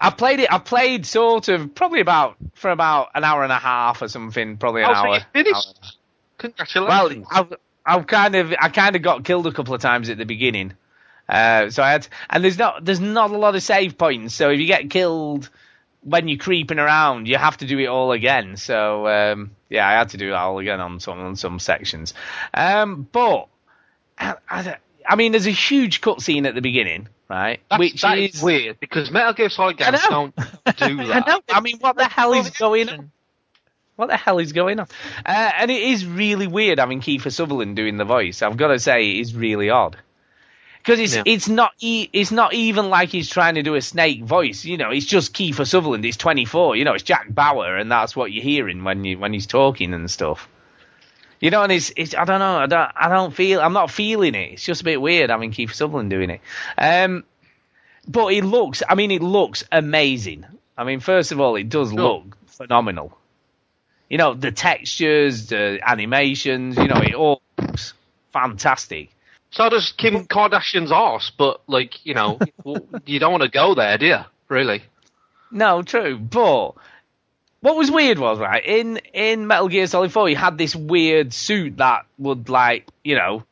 I played it. I played sort of probably about for about an hour and a half or something. Probably an oh, so hour. You finished. Hour. Congratulations. Well, I, I've kind of I kind of got killed a couple of times at the beginning, uh, so I had. To, and there's not there's not a lot of save points. So if you get killed when you're creeping around, you have to do it all again. So um, yeah, I had to do that all again on some on some sections. Um, but I, I, I mean, there's a huge cutscene at the beginning. Right, That's, which that is, is weird because Metal Gear Solid games don't do that. I know. I mean, what the hell is going on? What the hell is going on? Uh, and it is really weird having Kiefer Sutherland doing the voice. I've got to say, it is really odd because it's yeah. it's not e- it's not even like he's trying to do a Snake voice. You know, it's just Kiefer Sutherland. It's twenty-four. You know, it's Jack Bauer, and that's what you're hearing when you when he's talking and stuff. You know, and it's, it's I don't know, I don't, I don't feel, I'm not feeling it. It's just a bit weird having Kiefer Sutherland doing it. Um, but it looks, I mean, it looks amazing. I mean, first of all, it does look phenomenal. You know, the textures, the animations, you know, it all looks fantastic. So does Kim Kardashian's arse, but like, you know, you don't want to go there, do you? Really? No, true, but... What was weird was, right, in, in Metal Gear Solid four, you had this weird suit that would, like, you know,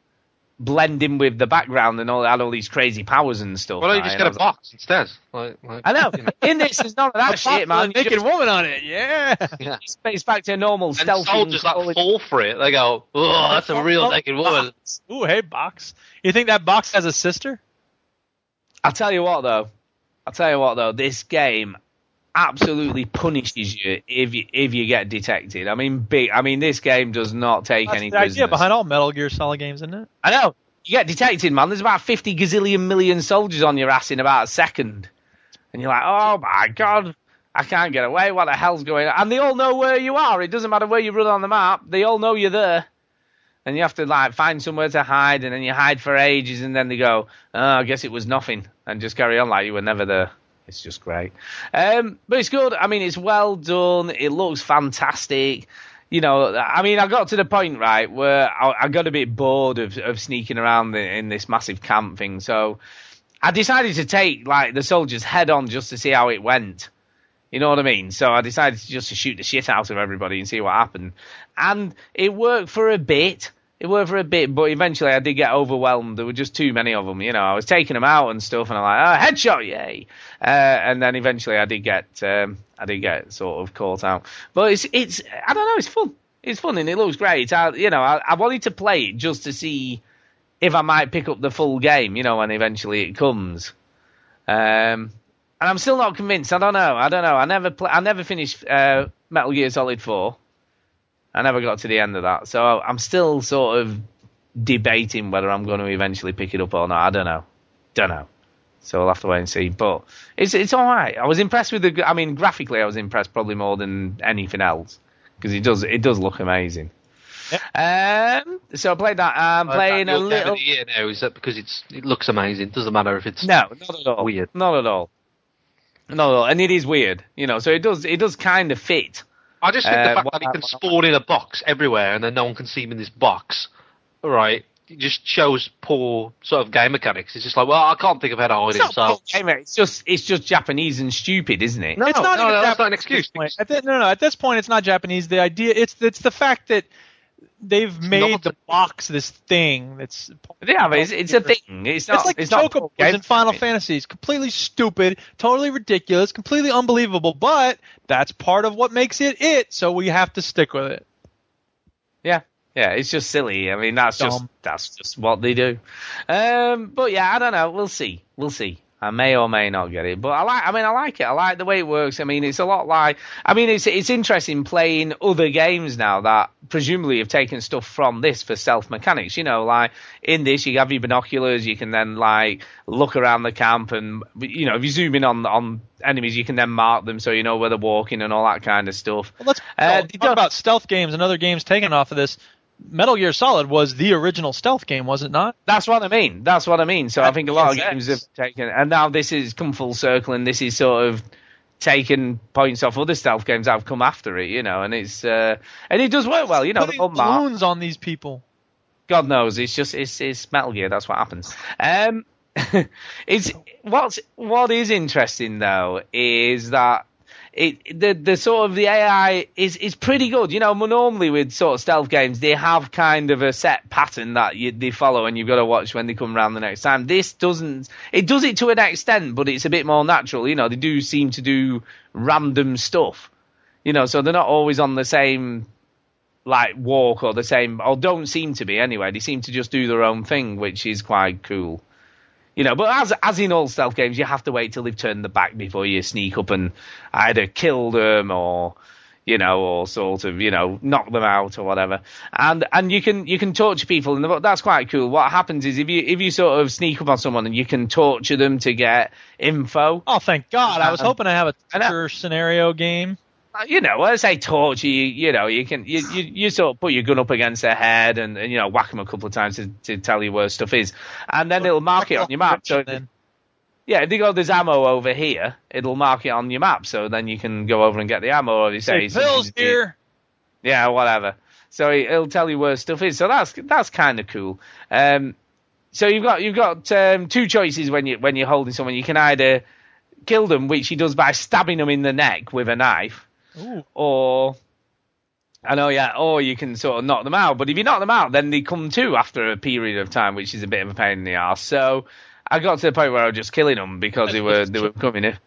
blend in with the background and all had all these crazy powers and stuff. Well, right? You just get a box like, instead. Like, like, I know. You know. In this, there's none of that shit, man. Naked just, woman on it, yeah. yeah. It's, it's back to normal stealth. And soldiers, like, fall for it. They go, oh, that's a real naked woman. Ooh, hey, box. You think that box has a sister? I'll tell you what, though. I'll tell you what, though. This game... absolutely punishes you if you if you get detected. I mean, big. I mean, this game does not take That's any. That's the business. Idea behind all Metal Gear Solid games, isn't it? I know. You get detected, man. There's about fifty gazillion million soldiers on your ass in about a second, and you're like, oh my god, I can't get away. What the hell's going on? And they all know where you are. It doesn't matter where you run on the map. They all know you're there. And you have to like find somewhere to hide, and then you hide for ages, and then they go, oh, I guess it was nothing, and just carry on like you were never there. It's just great. Um, but it's good. I mean, it's well done. It looks fantastic. You know, I mean, I got to the point, right, where I, I got a bit bored of, of sneaking around the, in this massive camp thing. So I decided to take, like, the soldiers head on just to see how it went. You know what I mean? So I decided to just to shoot the shit out of everybody and see what happened. And it worked for a bit. It worked for a bit, but eventually I did get overwhelmed. There were just too many of them, you know. I was taking them out and stuff, and I'm like, oh, headshot, yay! Uh, and then eventually I did get, um, I did get sort of caught out. But it's, it's, I don't know, it's fun. It's fun and it looks great. I, you know, I, I wanted to play it just to see if I might pick up the full game, you know, when eventually it comes. Um, and I'm still not convinced. I don't know. I don't know. I never, pl- I never finished uh, Metal Gear Solid four. I never got to the end of that, so I'm still sort of debating whether I'm going to eventually pick it up or not. I don't know, don't know. So we'll have to wait and see. But it's it's all right. I was impressed with the. I mean, graphically, I was impressed probably more than anything else because it does it does look amazing. Yep. Um, so I played that. I'm um, playing that a little. Of the year now, is that because it's it looks amazing? It doesn't matter if it's no, not at all. Weird, not at all, not at all. And it is weird, you know. So it does it does kind of fit. I just think the fact uh, that he can spawn in a box everywhere and then no one can see him in this box, right, it just shows poor sort of game mechanics. It's just like, well, I can't think of how to hide it. So. It's just it's just Japanese and stupid, isn't it? No, it's not, no, no, that's not an excuse. At the, no, no, at this point, it's not Japanese. The idea, it's it's the fact that they've it's made the box this thing. That's yeah, but it's, it's a thing. It's not. It's like it's Chocobos not in Final Fantasy. It's completely stupid, totally ridiculous, completely unbelievable. But that's part of what makes it it. So we have to stick with it. Yeah, Yeah, it's just silly. I mean, that's Dumb. just that's just what they do. Um, but yeah, I don't know. We'll see. We'll see. I may or may not get it, but I like. I mean, I like it. I like the way it works. I mean, it's a lot like. I mean, it's it's interesting playing other games now that presumably have taken stuff from this for stealth mechanics. You know, like in this, you have your binoculars. You can then like look around the camp, and you know, if you zoom in on on enemies, you can then mark them so you know where they're walking and all that kind of stuff. Well, let's uh, talk about stealth games and other games taken off of this. Metal Gear Solid was the original stealth game, was it not? That's what I mean. That's what I mean. So that I think a lot sense. of games have taken... And now this has come full circle, and this is sort of taken points off other stealth games that have come after it, you know, and it's... Uh, and it does work well, you know. Putting the balloons on these people. God knows. It's just... It's, it's Metal Gear. That's what happens. Um, it's what's, what is interesting, though, is that It, the the sort of the A I is, is pretty good. You know, normally with sort of stealth games, they have kind of a set pattern that you, they follow, and you've got to watch when they come around the next time. This doesn't. It does it to an extent, but it's a bit more natural. You know, they do seem to do random stuff. You know, so they're not always on the same like walk or the same, or don't seem to be anyway. They seem to just do their own thing, which is quite cool. You know, but as as in all stealth games, you have to wait till they've turned the back before you sneak up and either kill them or, you know, or sort of, you know, knock them out or whatever. And and you can you can torture people, and that's quite cool. What happens is if you if you sort of sneak up on someone and you can torture them to get info. Oh, thank God! I was um, hoping to have a torture I, scenario game. You know, when I say torture, you, you know, you can you, you, you sort of put your gun up against their head and, and you know, whack them a couple of times to, to tell you where stuff is, and then well, it'll mark it on your map. So then. Yeah, if they go, there's ammo over here, it'll mark it on your map, so then you can go over and get the ammo. Or you say there's pills here. Yeah, whatever. So it'll tell you where stuff is. So that's that's kind of cool. Um, so you've got you've got um, two choices when you when you're holding someone. You can either kill them, which he does by stabbing them in the neck with a knife. Ooh. Or I know, yeah. Or you can sort of knock them out, but if you knock them out, then they come to after a period of time, which is a bit of a pain in the arse. So I got to the point where I was just killing them because they were they were coming in.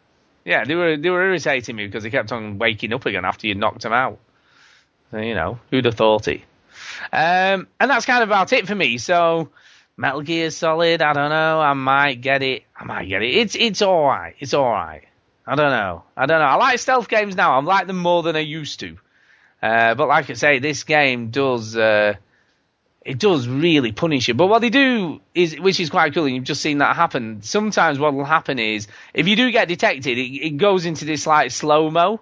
Yeah, they were they were irritating me because they kept on waking up again after you knocked them out. So, you know, who'd have thought it? Um, and that's kind of about it for me. So Metal Gear Solid, I don't know. I might get it. I might get it. It's it's all right. It's all right. I don't know. I don't know. I like stealth games now. I like them more than I used to. Uh, but like I say, this game does uh, it does really punish you. But what they do is, which is quite cool, and you've just seen that happen. Sometimes what will happen is, if you do get detected, it, it goes into this like slow mo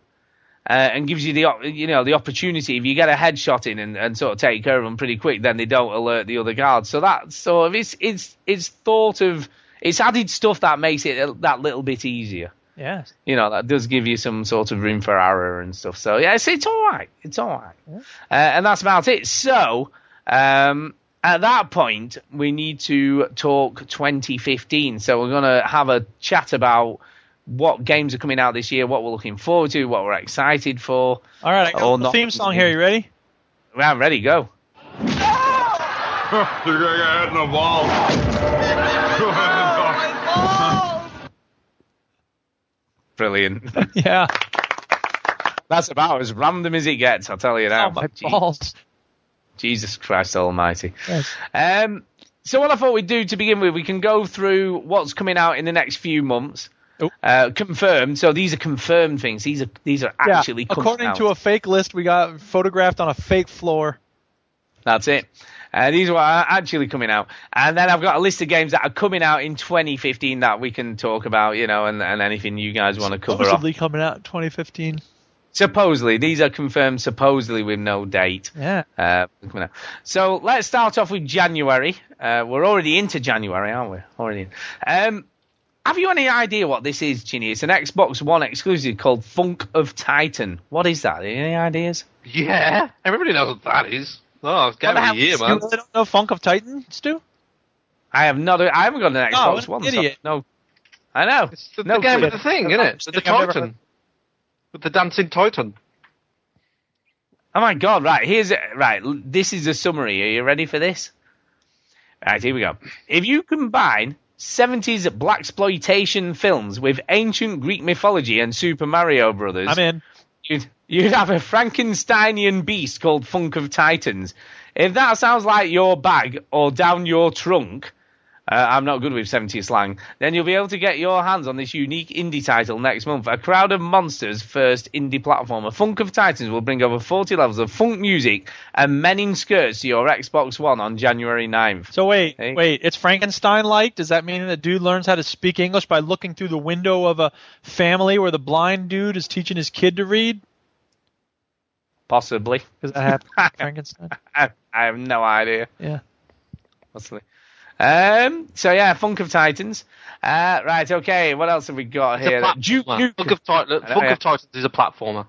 uh, and gives you the you know the opportunity. If you get a headshot in and, and sort of take care of them pretty quick, then they don't alert the other guards. So that sort of it's it's it's thought of it's added stuff that makes it that little bit easier. Yes. You know, that does give you some sort of room for error and stuff. So, yeah, it's, it's all right. It's all right. Yeah. Uh, and that's about it. So, um, at that point, we need to talk twenty fifteen. So we're going to have a chat about what games are coming out this year, what we're looking forward to, what we're excited for. All right, I got the theme song here. You ready? Yeah, I'm ready. Go. Ah! You're going to get hit in the balls. Brilliant. Yeah. That's about as random as it gets, I'll tell you that. Oh, my balls. Jesus Christ almighty. Yes. Um, so what I thought we'd do to begin with, we can go through what's coming out in the next few months. Uh, confirmed. So these are confirmed things. These are these are actually yeah, according out. to a fake list we got photographed on a fake floor. That's it. Uh, these are actually coming out. And then I've got a list of games that are coming out in twenty fifteen that we can talk about, you know, and, and anything you guys want to cover off. Supposedly coming out in twenty fifteen. Supposedly. These are confirmed supposedly with no date. Yeah. Uh, coming out. So let's start off with January. Uh, we're already into January, aren't we? Already in. Um, have you any idea what this is, Ginny? It's an Xbox One exclusive called Funk of Titan. What is that? Any ideas? Yeah. Everybody knows what that is. Oh, it's game of the year, man. You don't know Funk of Titans, Stu? I have not. I haven't got an Xbox One. Idiot. So, no, I know. It's the, no the game with the thing, isn't it? With the Titan, with the dancing Titan. Oh my God! Right here's right. This is a summary. Are you ready for this? Right, here we go. If you combine seventies blaxploitation films with ancient Greek mythology and Super Mario Brothers, I'm in. You'd, you'd have a Frankensteinian beast called Funk of Titans. If that sounds like your bag or down your trunk, uh, I'm not good with seventies slang, then you'll be able to get your hands on this unique indie title next month. A crowd of monsters first indie platformer. Funk of Titans will bring over forty levels of funk music and men in skirts to your Xbox One on January ninth. So wait, hey? wait, it's Frankenstein-like? Does that mean the dude learns how to speak English by looking through the window of a family where the blind dude is teaching his kid to read? Possibly. Does that happen with Frankenstein? I, I have no idea. Yeah. Possibly. Um, so, yeah, Funk of Titans. Uh, right, okay, what else have we got it's here? Duke Nukem. Funk, of, Titan, Funk know, yeah. of Titans is a platformer.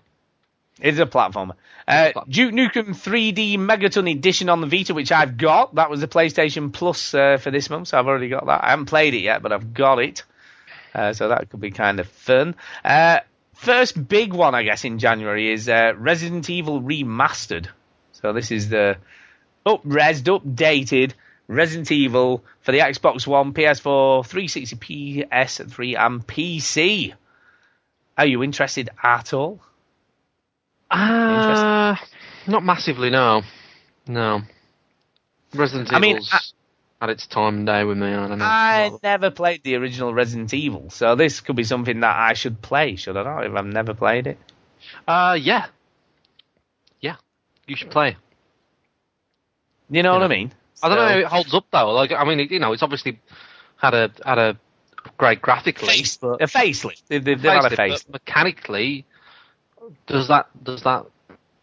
It is a platformer. Uh, Duke Nukem three D Megaton Edition on the Vita, which I've got. That was the PlayStation Plus uh, for this month, so I've already got that. I haven't played it yet, but I've got it. Uh, so that could be kind of fun. Uh, first big one, I guess, in January is uh, Resident Evil Remastered. So this is the up-resed, updated Resident Evil for the Xbox One, P S four, three sixty, P S three, and P C. Are you interested at all? Uh, interested? Not massively, no. No. Resident Evil's I mean, I, at its time and day with me. I don't know. I never played the original Resident Evil, so this could be something that I should play, should I not, if I've never played it? Uh, yeah. Yeah. You should play. You know yeah. what I mean? I don't know how it holds up though. Like, I mean, you know, it's obviously had a had a great graphically face, but a facelift. They've they, had a facelift. Mechanically, does that does that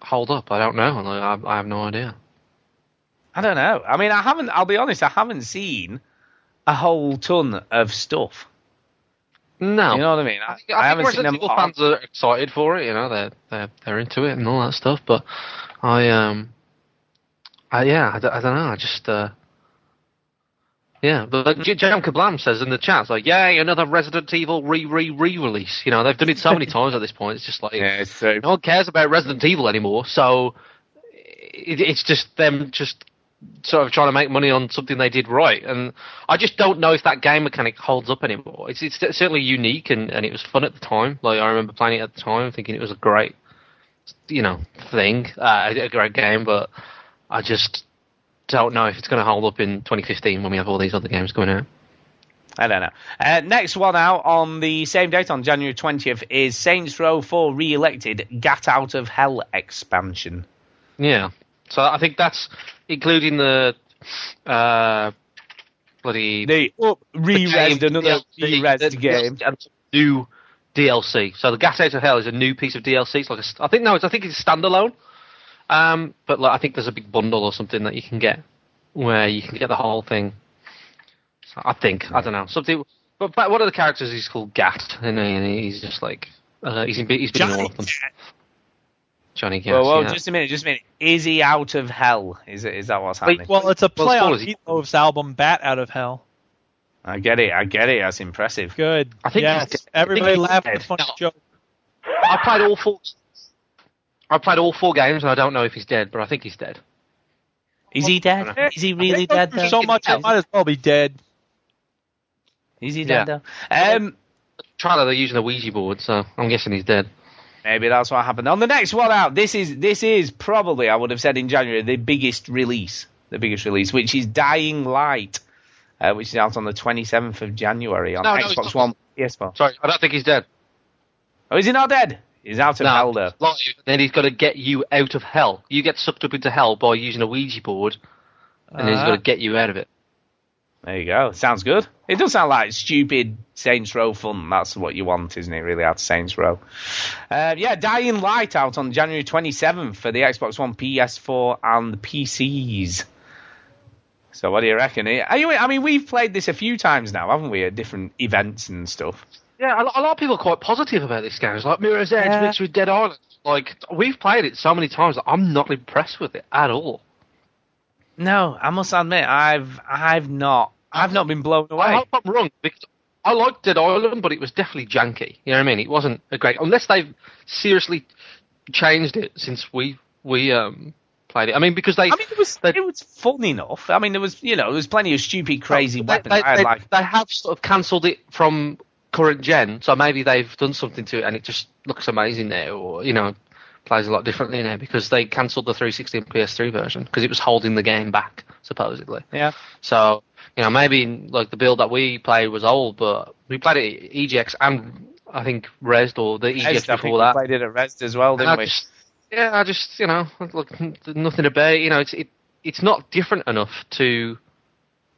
hold up? I don't know. Like, I, I have no idea. I don't know. I mean, I haven't. I'll be honest. I haven't seen a whole ton of stuff. No, you know what I mean. I, I, think, I, I haven't seen them. People fans are excited for it. You know, they're they're they're into it and all that stuff. But I um. Uh, yeah, I, d- I don't know. I just, uh, yeah. But like Jam Kablam says in the chat, it's like, yay, another Resident Evil re-re-re-release. You know, they've done it so many times at this point. It's just like, yeah, it's no one cares about Resident Evil anymore. So it, it's just them just sort of trying to make money on something they did right. And I just don't know if that game mechanic holds up anymore. It's, it's certainly unique and, and it was fun at the time. Like, I remember playing it at the time, thinking it was a great, you know, thing, uh, a great game, but I just don't know if it's going to hold up in twenty fifteen when we have all these other games going out. I don't know. Uh, next one out on the same date, on January twentieth, is Saints Row four Re-Elected Gat Out of Hell expansion. Yeah. So I think that's including the uh, bloody... The oh, re-resed, another re-resed game. And new D L C. So the Gat Out of Hell is a new piece of D L C. It's like a, I think no, it's, I think it's standalone. Um, but like, I think there's a big bundle or something that you can get where you can get the whole thing. So I think I don't know something. But, but one of the characters is called Gat, and, and he's just like uh, he's been, he's been in all of them. Johnny Gat. Well, well yeah. just a minute, just a minute. Is he out of hell? Is it? Is that what's happening? Wait, well, it's a play well, on Heath Loaf's album "Bat Out of Hell." I get it. I get it. That's impressive. Good. I think yes. Everybody laughed at the funny no. joke. I played all four. I played all four games, and I don't know if he's dead, but I think he's dead. Is he dead? Is he really dead, though? So much, I might as well be dead. Is he dead, yeah. though? Um, Trailer, they're using a Ouija board, so I'm guessing he's dead. Maybe that's what happened. On the next one out, this is this is probably, I would have said in January, the biggest release, the biggest release, which is Dying Light, uh, which is out on the twenty-seventh of January on no, no, Xbox One. P S four. Sorry, I don't think he's dead. Oh, is he not dead? He's out of no, hell, though. Like, then he's got to get you out of hell. You get sucked up into hell by using a Ouija board, and uh, then he's got to get you out of it. There you go. Sounds good. It does sound like stupid Saints Row fun. That's what you want, isn't it, really, out of Saints Row? Uh, yeah, Dying Light out on January twenty-seventh for the Xbox One, P S four, and the P Cs. So what do you reckon? Are you, I mean, we've played this a few times now, haven't we, at different events and stuff. Yeah, a lot of people are quite positive about this game. It's like Mirror's Edge yeah. mixed with Dead Island. Like, we've played it so many times that I'm not impressed with it at all. No, I must admit, I've I've not I've not been blown away. I hope I'm wrong, because I liked Dead Island, but it was definitely janky. You know what I mean? It wasn't a great... Unless they've seriously changed it since we we um, played it. I mean, because they... I mean, it was, it was fun enough. I mean, there was, you know, there was plenty of stupid, crazy they, weapons. They, I they, like. They have sort of cancelled it from current gen, so maybe they've done something to it and it just looks amazing now, or you know, plays a lot differently now because they cancelled the three sixty and P S three version because it was holding the game back, supposedly. Yeah. So, you know, maybe like the build that we played was old, but we played it E G X and I think Resd or the E G X before that. We played it at Resd as well, didn't we? Just, yeah, I just, you know, look, nothing about it. You know, it's it, it's not different enough to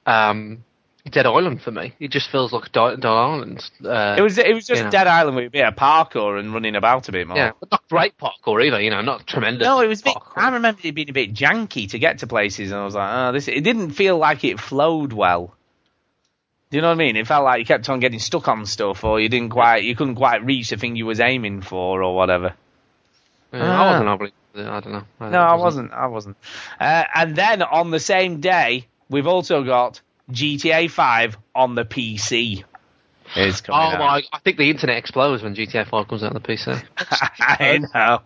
um, Dead Island for me. It just feels like Dead Island. Uh, it was it was just you know. Dead Island with a bit of parkour and running about a bit more. Yeah, but not great parkour either, you know, not tremendous. No, it was a bit, I remember it being a bit janky to get to places, and I was like, oh, this. It didn't feel like it flowed well. Do you know what I mean? It felt like you kept on getting stuck on stuff, or you didn't quite, you couldn't quite reach the thing you was aiming for, or whatever. Yeah, ah. I wasn't obviously, I don't know. I don't no, know, I wasn't. I wasn't. Uh, and then on the same day, we've also got G T A five on the P C. It's coming oh out. my! I think the internet explodes when G T A five comes out on the P C. I know.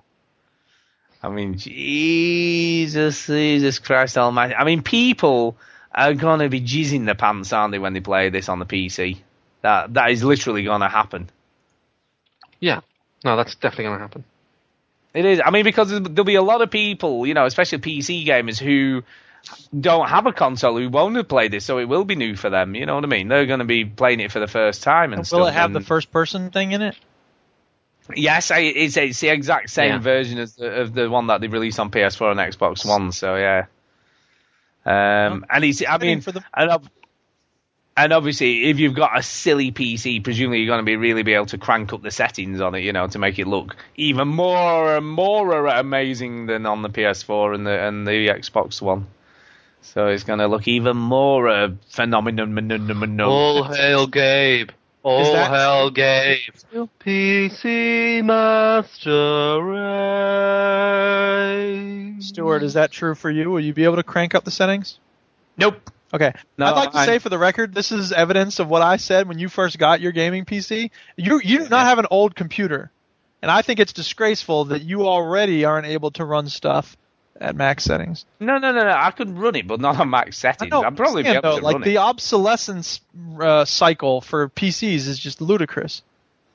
I mean, Jesus, Jesus Christ Almighty! I mean, people are going to be jizzing their pants, aren't they, when they play this on the P C? That that is literally going to happen. Yeah, no, that's definitely going to happen. It is. I mean, because there'll be a lot of people, you know, especially P C gamers who don't have a console who won't have played this, so it will be new for them. You know what I mean? They're going to be playing it for the first time and, and stuff. Will it have and the first-person thing in it? Yes, it's, it's the exact same yeah. version as the, of the one that they released on P S four and Xbox One. So yeah. Um, and it's, I mean, and obviously, if you've got a silly P C, presumably you're going to be really be able to crank up the settings on it, you know, to make it look even more and more amazing than on the P S four and the and the Xbox One. So it's going to look even more uh, phenomenon. All hail Gabe! All hail Gabe! P C Master Race. Stuart, is that true for you? Will you be able to crank up the settings? Nope. Okay. No, I'd like to I, say for the record, this is evidence of what I said when you first got your gaming P C. You you do not have an old computer, and I think it's disgraceful that you already aren't able to run stuff at max settings. No, no, no, no. I could run it, but not on max settings. I know, I'd probably be able though, to like run it. Like the obsolescence uh, cycle for P Cs is just ludicrous.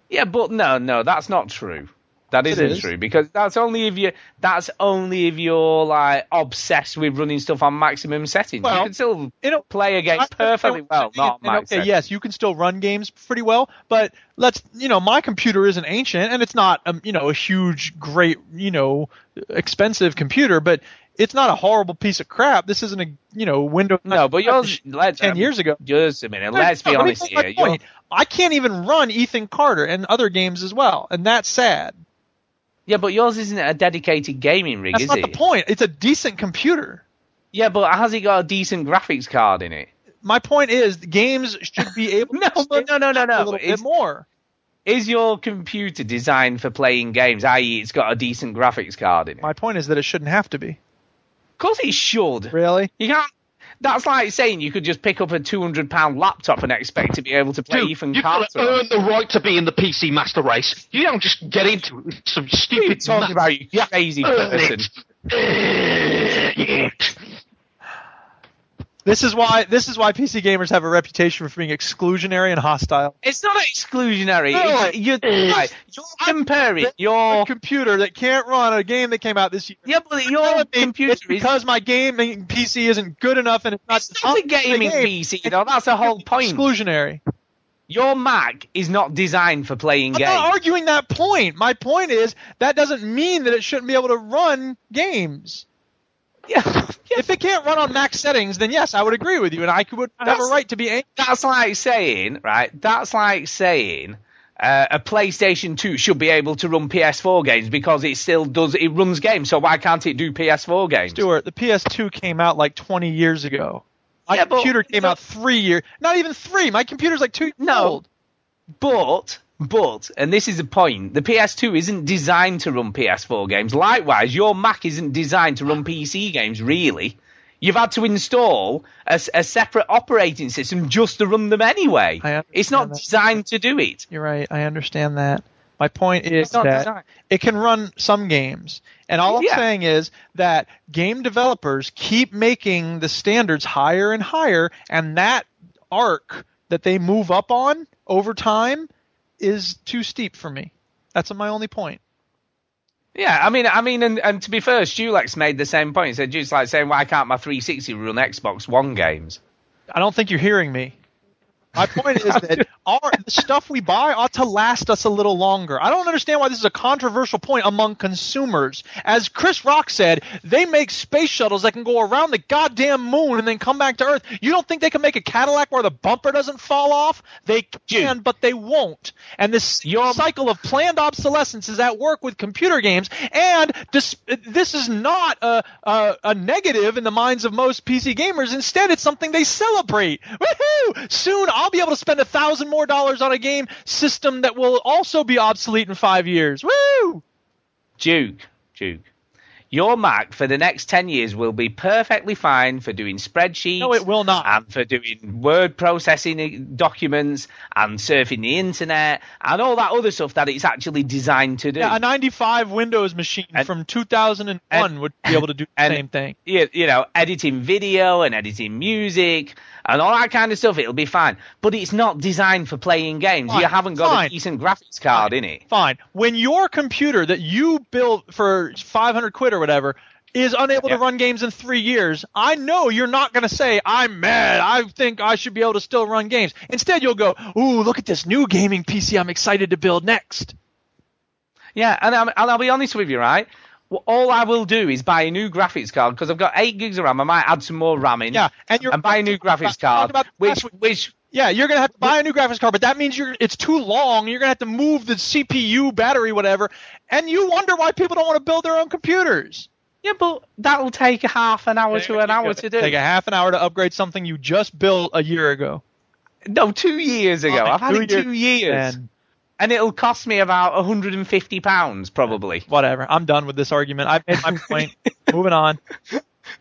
Yeah, but no, no, that's not true. That isn't is. true because that's only if you that's only if you're like obsessed with running stuff on maximum settings. Well, you can still play a game perfectly well, not max. Okay, settings. Yes, you can still run games pretty well, but let's you know my computer isn't ancient and it's not um, you know a huge, great, you know expensive computer, but it's not a horrible piece of crap. This isn't a you know Windows. No, but yours let's, ten um, years ago. Just a minute. Let's no, be no, honest here. Point, I can't even run Ethan Carter and other games as well, and that's sad. Yeah, but yours isn't a dedicated gaming rig, That's is it? That's not the point. It's a decent computer. Yeah, but has it got a decent graphics card in it? My point is, games should be able no, to but no, no, no, no, a little bit more. Is your computer designed for playing games, that is it's got a decent graphics card in it? My point is that it shouldn't have to be. Of course it should. Really? You can't. That's like saying you could just pick up a two hundred pound laptop and expect to be able to play Dude, Ethan Carter. You've got to earn the right to be in the P C Master Race. You don't just get into some stupid talk about you crazy person. This is why this is why P C gamers have a reputation for being exclusionary and hostile. It's not exclusionary. No, it's, you're, it's, right, you're comparing your computer that can't run a game that came out this year. Yeah, but your computer it's because my gaming P C isn't good enough, and it's not. It's not a gaming game. P C, though. That's the whole point. Exclusionary. Your Mac is not designed for playing I'm games. I'm not arguing that point. My point is that doesn't mean that it shouldn't be able to run games. Yeah. If it can't run on max settings, then yes, I would agree with you, and I would have that's, a right to be angry. That's like saying, right, that's like saying uh, a PlayStation two should be able to run P S four games because it still does, it runs games, so why can't it do P S four games? Stuart, the P S two came out like twenty years ago. My yeah, computer but, came but, out three years, not even three, my computer's like two years no, old. But... But, and this is the point, the P S two isn't designed to run P S four games. Likewise, your Mac isn't designed to run P C games, really. You've had to install a, a separate operating system just to run them anyway. It's not that. designed to do it. You're right, I understand that. My point is that designed. It can run some games. And all yeah. I'm saying is that game developers keep making the standards higher and higher, and that arc that they move up on over time is too steep for me. That's my only point. Yeah, I mean, I mean, and, and to be fair, Stulex made the same point. He said, just like saying, why can't my three sixty run Xbox One games? I don't think you're hearing me. My point is that our, the stuff we buy ought to last us a little longer. I don't understand why this is a controversial point among consumers. As Chris Rock said, they make space shuttles that can go around the goddamn moon and then come back to Earth. You don't think they can make a Cadillac where the bumper doesn't fall off? They can, Dude. but they won't. And this Your... cycle of planned obsolescence is at work with computer games. And this, this is not a, a, a negative in the minds of most P C gamers. Instead, it's something they celebrate. Woohoo! Soon I'll be able to spend a thousand more dollars on a game system that will also be obsolete in five years. Woo! Duke, Duke, your Mac for the next ten years will be perfectly fine for doing spreadsheets. No, it will not. And for doing word processing documents and surfing the internet and all that other stuff that it's actually designed to do. Yeah, a ninety-five Windows machine and, from two thousand one and, would be able to do the and, same thing. You, you know, editing video and editing music and all that kind of stuff, it'll be fine. But it's not designed for playing games. Fine. You haven't got Fine. a decent graphics card Fine. in it. Fine. When your computer that you built for five hundred quid or whatever is unable yeah. to run games in three years, I know you're not going to say, I'm mad, I think I should be able to still run games. Instead, you'll go, ooh, look at this new gaming P C I'm excited to build next. Yeah, and, I'm, and I'll be honest with you, right? All I will do is buy a new graphics card because I've got eight gigs of RAM. I might add some more RAM in, yeah, and, you're, and buy a new graphics card. Which, which, yeah, you're gonna have to buy a new graphics card, but that means you're it's too long. You're gonna have to move the C P U, battery, whatever, and you wonder why people don't want to build their own computers. Yeah, but that'll take half an hour to an hour to do. Take a half an hour to upgrade something you just built a year ago. No, two years ago. I've had it two years. And it'll cost me about one hundred fifty pounds, probably. Whatever. I'm done with this argument. I've made my point. Moving on.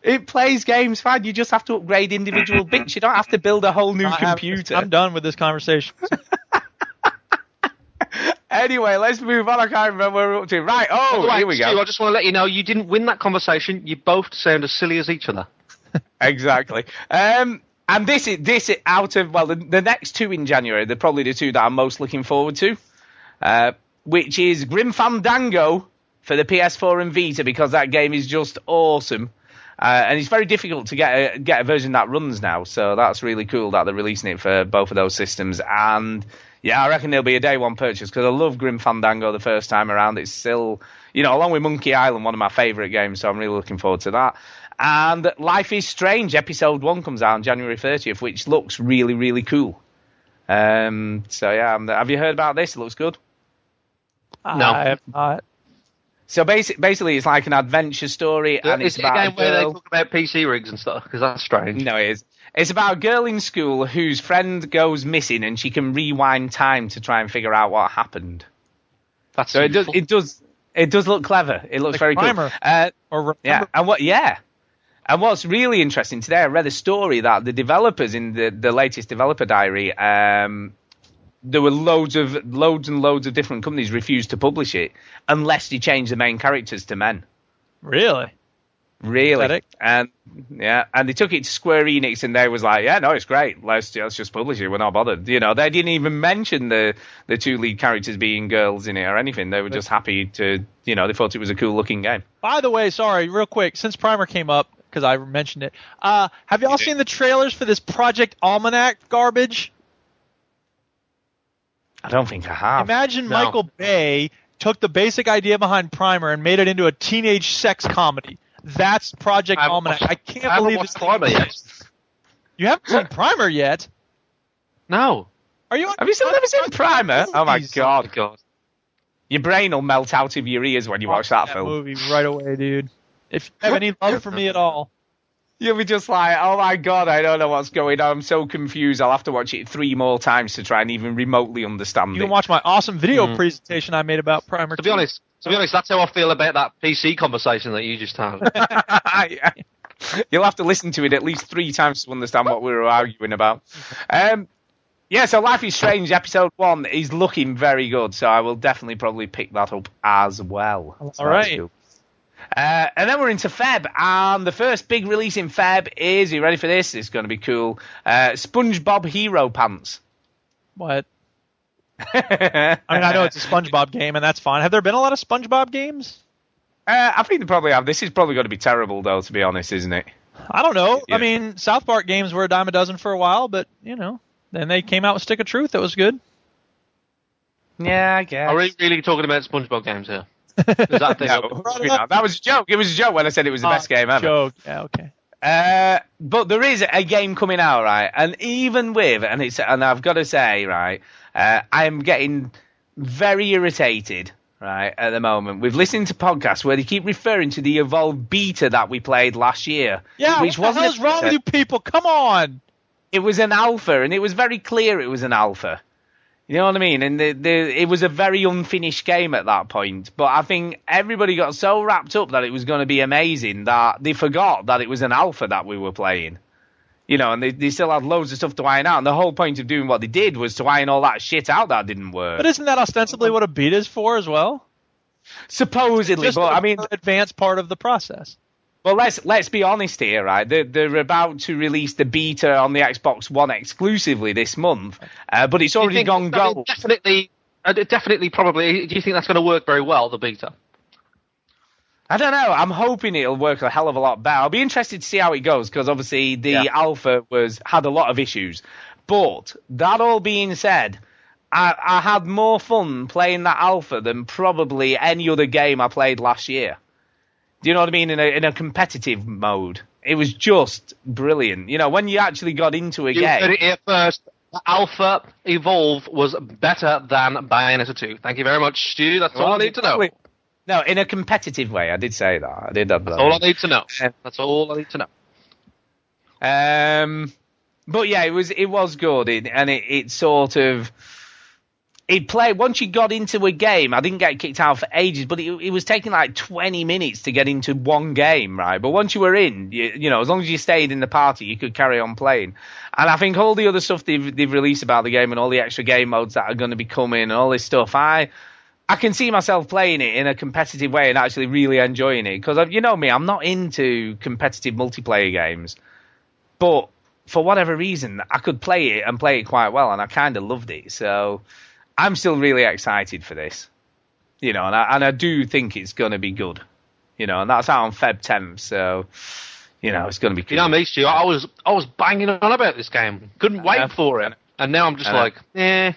It plays games fine. You just have to upgrade individual bits. You don't have to build a whole new I computer. Have, I'm done with this conversation. Anyway, let's move on. I can't remember where we're up to. Right. Oh, right, here we go. Steve, I just want to let you know you didn't win that conversation. You both sound as silly as each other. Exactly. Um... And this is this is out of, well, the, the next two in January, they're probably the two that I'm most looking forward to, uh, which is Grim Fandango for the P S four and Vita, because that game is just awesome. Uh, and it's very difficult to get a, get a version that runs now, so that's really cool that they're releasing it for both of those systems. And, yeah, I reckon there'll be a day-one purchase, because I love Grim Fandango the first time around. It's still, you know, along with Monkey Island, one of my favourite games, so I'm really looking forward to that. And Life is Strange, Episode one comes out on January thirtieth, which looks really, really cool. Um, so, yeah, have you heard about this? It looks good. No. I have not. So, basic, basically, it's like an adventure story. And it's about a game where they talk about P C rigs and stuff, because that's strange. No, it is. It's about a girl in school whose friend goes missing, and she can rewind time to try and figure out what happened. That's so it does, it does it does look clever. It looks like very cool. Uh, or yeah, and what? Yeah. And what's really interesting today, I read a story that the developers in the, the latest developer diary, um, there were loads of loads and loads of different companies refused to publish it unless they changed the main characters to men. Really? Really? Pathetic. And yeah, and they took it to Square Enix, and they was like, "Yeah, no, it's great. Let's let's just publish it. We're not bothered." You know, they didn't even mention the the two lead characters being girls in it or anything. They were just happy to, you know, they thought it was a cool looking game. By the way, sorry, real quick, since Primer came up, because I mentioned it. Uh, have y'all seen the trailers for this Project Almanac garbage? I don't think I have. Imagine no. Michael Bay took the basic idea behind Primer and made it into a teenage sex comedy. That's Project I'm, Almanac. I can't I believe this Primer yet. You haven't seen Primer yet? No. Are you? On, have you still never seen Primer? Oh my God, God! Your brain will melt out of your ears when you watch, watch that, that film. Movie right away, dude. If you have any love for me at all. You'll be just like, oh my God, I don't know what's going on. I'm so confused. I'll have to watch it three more times to try and even remotely understand it. You can it. watch my awesome video mm. presentation I made about Primer. To be honest, to be honest, that's how I feel about that P C conversation that you just had. Yeah. You'll have to listen to it at least three times to understand what we were arguing about. Um, yeah, so Life is Strange Episode one is looking very good, so I will definitely probably pick that up as well. All so right. Uh, and then we're into Feb, and the first big release in Feb is, are you ready for this? It's going to be cool. Uh, SpongeBob Hero Pants. What? I mean, I know it's a SpongeBob game, and that's fine. Have there been a lot of SpongeBob games? Uh, I think they probably have. This is probably going to be terrible, though, to be honest, isn't it? I don't know. Yeah. I mean, South Park games were a dime a dozen for a while, but, you know, then they came out with Stick of Truth. That was good. Yeah, I guess. Are we really talking about SpongeBob games here? Is that, thing no, that was a joke. It was a joke when I said it was the oh, best game ever. Joke. Yeah, okay. Uh, but there is a game coming out, right? And even with, and it's, and I've got to say, right, uh, I'm getting very irritated, right, at the moment. We've listened to podcasts where they keep referring to the Evolve beta that we played last year. Yeah, which what the hell's wrong with you people? Come on! It was an alpha, and it was very clear it was an alpha. You know what I mean? And the, the, it was a very unfinished game at that point. But I think everybody got so wrapped up that it was going to be amazing that they forgot that it was an alpha that we were playing. You know, and they, they still had loads of stuff to iron out. And the whole point of doing what they did was to iron all that shit out that didn't work. But isn't that ostensibly what a beta is for as well? Supposedly. Just but, I mean, advanced part of the process. Well, let's let's be honest here, right? They're, they're about to release the beta on the Xbox One exclusively this month, uh, but it's already gone gold. Definitely, definitely, probably. Do you think that's going to work very well, the beta? I don't know. I'm hoping it'll work a hell of a lot better. I'll be interested to see how it goes, because obviously the yeah. alpha was had a lot of issues. But that all being said, I, I had more fun playing that alpha than probably any other game I played last year. Do you know what I mean? In a in a competitive mode, it was just brilliant. You know, when you actually got into a you game. You heard it here first. Alpha Evolve was better than Bayonetta two. Thank you very much, Stu. That's well, all I need to know. No, in a competitive way. I did say that. I did that. That's all I need to know. That's all I need to know. Um, but yeah, it was it was good, it, and it, it sort of. It played, once you got into a game, I didn't get kicked out for ages, but it, it was taking like twenty minutes to get into one game, right? But once you were in, you, you know, as long as you stayed in the party, you could carry on playing. And I think all the other stuff they've, they've released about the game and all the extra game modes that are going to be coming and all this stuff, I I can see myself playing it in a competitive way and actually really enjoying it. Because, you know me, I'm not into competitive multiplayer games. But for whatever reason, I could play it and play it quite well, and I kind of loved it, so... I'm still really excited for this, you know, and I, and I do think it's going to be good, you know, and that's out on February tenth, so, you know, it's going to be good. You know me, Stu, I was, I was banging on about this game, couldn't wait for it, and now I'm just like, eh.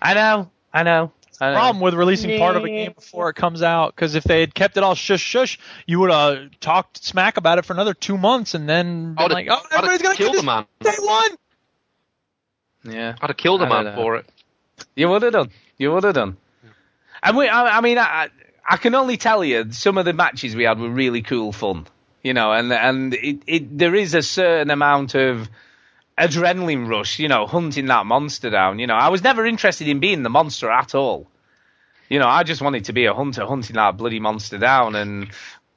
I know, I know. That's the problem with releasing yeah. part of a game before it comes out, because if they had kept it all shush shush, you would have talked smack about it for another two months, and then been like, oh, everybody's going to kill the man. Day one! Yeah. I'd have killed a man for it. You would have done. You would have done. And we, I, I mean, I, I can only tell you some of the matches we had were really cool fun, you know, and and it, it there is a certain amount of adrenaline rush, you know, hunting that monster down. You know, I was never interested in being the monster at all. You know, I just wanted to be a hunter hunting that bloody monster down. And,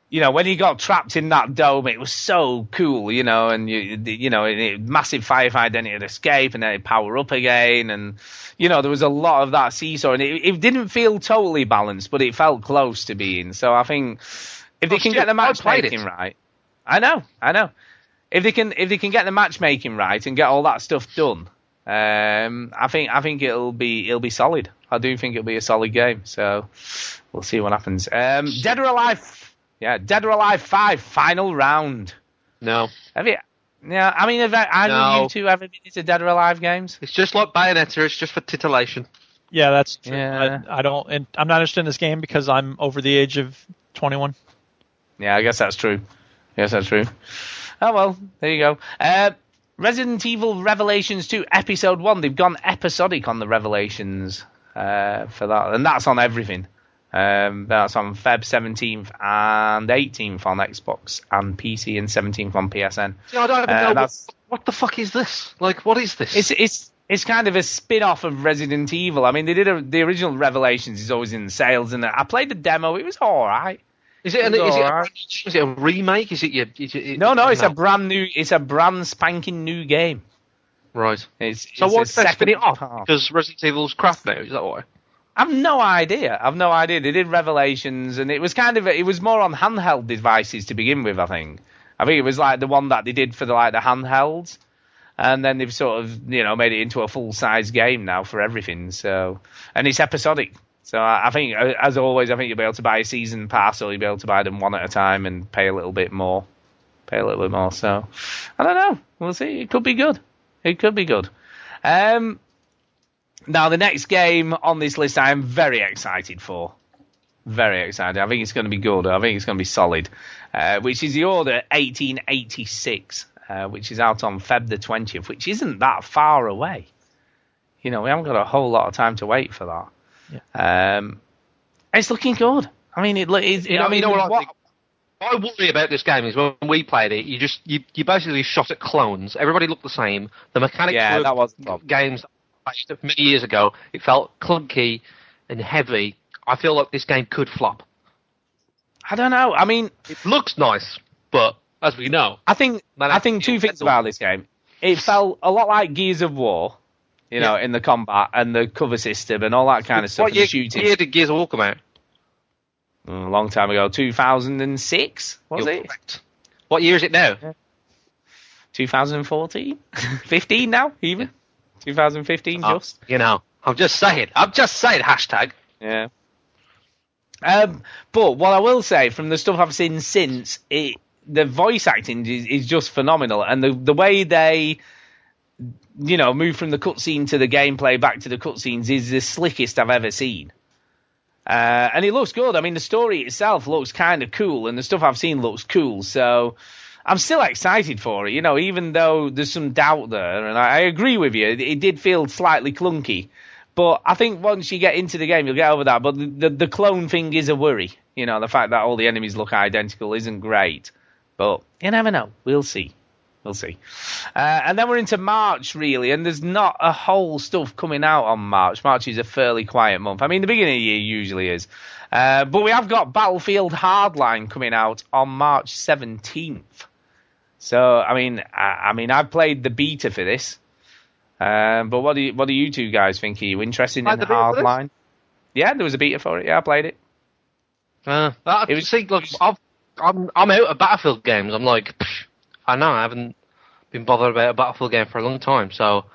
you know, when he got trapped in that dome, it was so cool, you know, and, you, you know, it, massive firefight, then it'd escape and then it'd power up again. And, you know, there was a lot of that seesaw and it, it didn't feel totally balanced, but it felt close to being. So I think if they oh, can get the matchmaking right, I know, I know. If they can if they can get the matchmaking right and get all that stuff done, um, I think I think it'll be it'll be solid. I do think it'll be a solid game. So we'll see what happens. Um, Dead or Alive. Yeah, Dead or Alive five, final round. No. Have you? Yeah, I mean, have, have no. you two ever been into Dead or Alive games? It's just like Bayonetta, it's just for titillation. Yeah, that's true. Yeah. I, I don't, and I'm not interested in this game because I'm over the age of twenty-one. Yeah, I guess that's true. I guess that's true. Oh, well, there you go. Uh, Resident Evil Revelations two, Episode one. They've gone episodic on the Revelations uh, for that, and that's on everything. Um, that's on February seventeenth and eighteenth on Xbox and P C and seventeenth on P S N. Yeah, I don't even uh, know what, what the fuck is this? Like, what is this? It's it's it's kind of a spin-off of Resident Evil. I mean, they did a, the original Revelations is always in sales, and I played the demo. It was all right. Is it, an, is, it a, is it a remake? Is it, your, is it No, no, it's no. a brand new. It's a brand spanking new game. Right. It's, so it's what's that spin it off? Because Resident Evil's crap now. Is that why? I've no idea. I've no idea. They did Revelations, and it was kind of it was more on handheld devices to begin with. I think. I think it was like the one that they did for the like the handhelds, and then they've sort of you know made it into a full size game now for everything. So and it's episodic. So I think, as always, I think you'll be able to buy a season pass, or you'll be able to buy them one at a time and pay a little bit more. Pay a little bit more. So I don't know. We'll see. It could be good. It could be good. Um, now, the next game on this list I am very excited for. Very excited. I think it's going to be good. I think it's going to be solid. Uh, which is The Order eighteen eighty-six, uh, which is out on February the twentieth, which isn't that far away. You know, we haven't got a whole lot of time to wait for that. Yeah. Um, it's looking good. I mean, it. it, it you know, I mean, you know what, what I think? I worry about this game is when we played it, you just you, you basically shot at clones. Everybody looked the same. The mechanics yeah, were that was the games that many years ago. It felt clunky and heavy. I feel like this game could flop. I don't know. I mean, it looks nice, but as we know, I think I think two things about this game. It felt a lot like Gears of War. You know, yeah. in the combat and the cover system and all that kind of stuff. What year, shooting. year did Gears of War come out? A long time ago. two thousand six, was You're it? Correct. What year is it now? twenty fourteen? fifteen now, even? Yeah. twenty fifteen, oh, just. You know, I'm just saying. I'm just saying, hashtag. Yeah. Um, but what I will say, from the stuff I've seen since, it, the voice acting is, is just phenomenal. And the, the way they... you know, move from the cutscene to the gameplay back to the cutscenes is the slickest I've ever seen. Uh, and it looks good. I mean, the story itself looks kind of cool, and the stuff I've seen looks cool. So I'm still excited for it, you know, even though there's some doubt there. And I, I agree with you. It, it did feel slightly clunky. But I think once you get into the game, you'll get over that. But the, the, the clone thing is a worry. You know, the fact that all the enemies look identical isn't great. But you never know. We'll see. We'll see. Uh, and then we're into March, really, and there's not a whole stuff coming out on March. March is a fairly quiet month. I mean, the beginning of the year usually is. Uh, but we have got Battlefield Hardline coming out on March seventeenth. So, I mean, I, I mean, I played the beta for this. Uh, but what do, you, what do you two guys think? Are you interested in Hardline? Yeah, there was a beta for it. Yeah, I played it. Uh, it was, see, look, I've, I'm, I'm out of Battlefield games. I'm like... Psh. I know, I haven't been bothered about a Battlefield game for a long time, so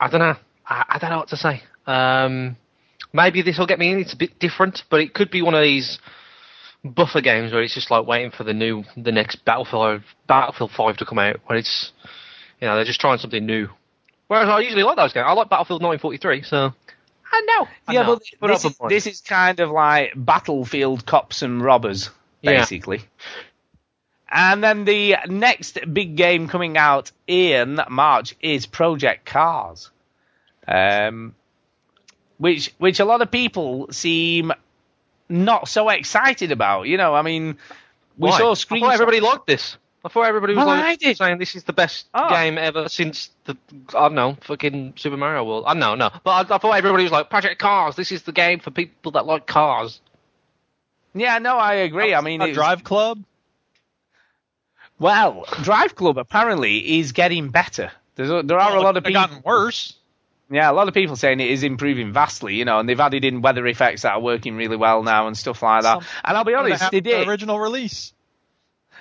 I don't know. I, I don't know what to say. Um, maybe this will get me in. It's a bit different, but it could be one of these buffer games where it's just like waiting for the new, the next Battlefield Battlefield five to come out, where it's, you know, they're just trying something new. Whereas I usually like those games. I like Battlefield nineteen forty-three, so... I know. I yeah, know. but this is, this is kind of like Battlefield cops and robbers, basically. Yeah. And then the next big game coming out in March is Project Cars, um, which which a lot of people seem not so excited about. You know, I mean, we Why? saw screenshots. I thought everybody liked this. I thought everybody was well, like saying this is the best oh. game ever since the I don't know fucking Super Mario World. I don't know, no, but I, I thought everybody was like Project Cars. This is the game for people that like cars. Yeah, no, I agree. I mean, it's, Drive Club. Well, Drive Club apparently is getting better. There's a, there are well, a lot of people... It's gotten worse. Yeah, a lot of people saying it is improving vastly, you know, and they've added in weather effects that are working really well now and stuff like that. Some, and I'll be honest, they did. The original release.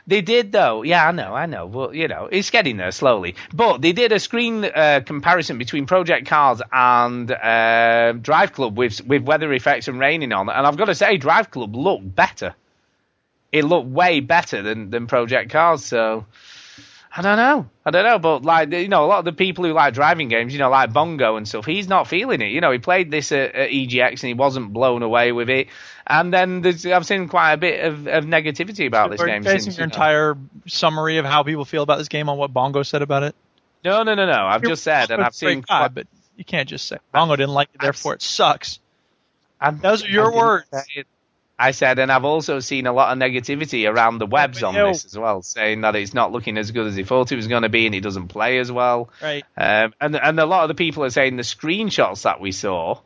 They did, though. Yeah, I know, I know. But, you know, it's getting there slowly. But they did a screen uh, comparison between Project Cars and uh, Drive Club with, with weather effects and raining on. And I've got to say, Drive Club looked better. It looked way better than, than Project Cars, so I don't know. I don't know, but like you know, a lot of the people who like driving games, you know, like Bongo and stuff, he's not feeling it. You know, he played this at, at E G X and he wasn't blown away with it. And then there's, I've seen quite a bit of, of negativity about this game. Are you basing your entire summary of how people feel about this game on what Bongo said about it? No, no, no, no. I've just said, and I've seen. God, but you can't just say Bongo didn't like it, therefore it sucks. Those are your words. I said, and I've also seen a lot of negativity around the webs on this as well, saying that it's not looking as good as he thought it was going to be and it doesn't play as well. Right. Um, and, and a lot of the people are saying the screenshots that we saw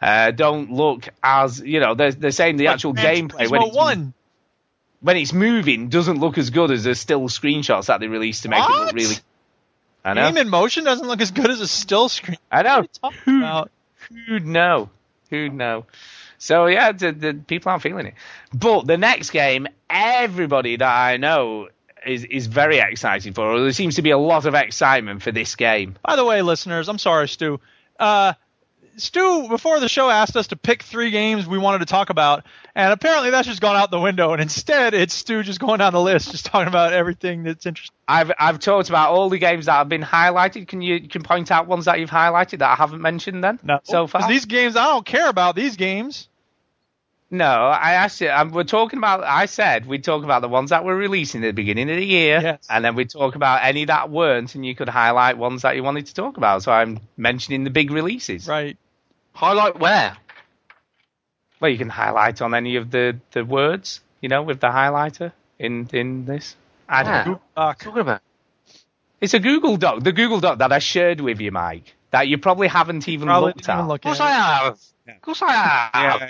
uh, don't look as, you know, they're, they're saying the like actual gameplay when it's, one. when it's moving doesn't look as good as there's still screenshots that they released to make what? it look really I know. Game in motion doesn't look as good as a still screen. I know. Who'd, who'd know? Who'd know? So, yeah, the, the people aren't feeling it. But the next game, everybody that I know is, is very excited for. There seems to be a lot of excitement for this game. By the way, listeners, I'm sorry, Stu. Uh, Stu, before the show, asked us to pick three games we wanted to talk about, and apparently that's just gone out the window, and instead it's Stu just going down the list, just talking about everything that's interesting. I've I've talked about all the games that have been highlighted. Can you, you can point out ones that you've highlighted that I haven't mentioned then? No. So far? These games, I don't care about these games. No, I asked you, we're talking about, I said we'd talk about the ones that were releasing at the beginning of the year, yes. And then we'd talk about any that weren't, and you could highlight ones that you wanted to talk about. So I'm mentioning the big releases. Right. Highlight where? Well, you can highlight on any of the, the words, you know, with the highlighter in, in this. I don't yeah. know. What are you talking about? It's a Google Doc, the Google Doc that I shared with you, Mike, that you probably haven't even probably looked at. Even look at. Of course I have. Yeah. Of course I have. Yeah.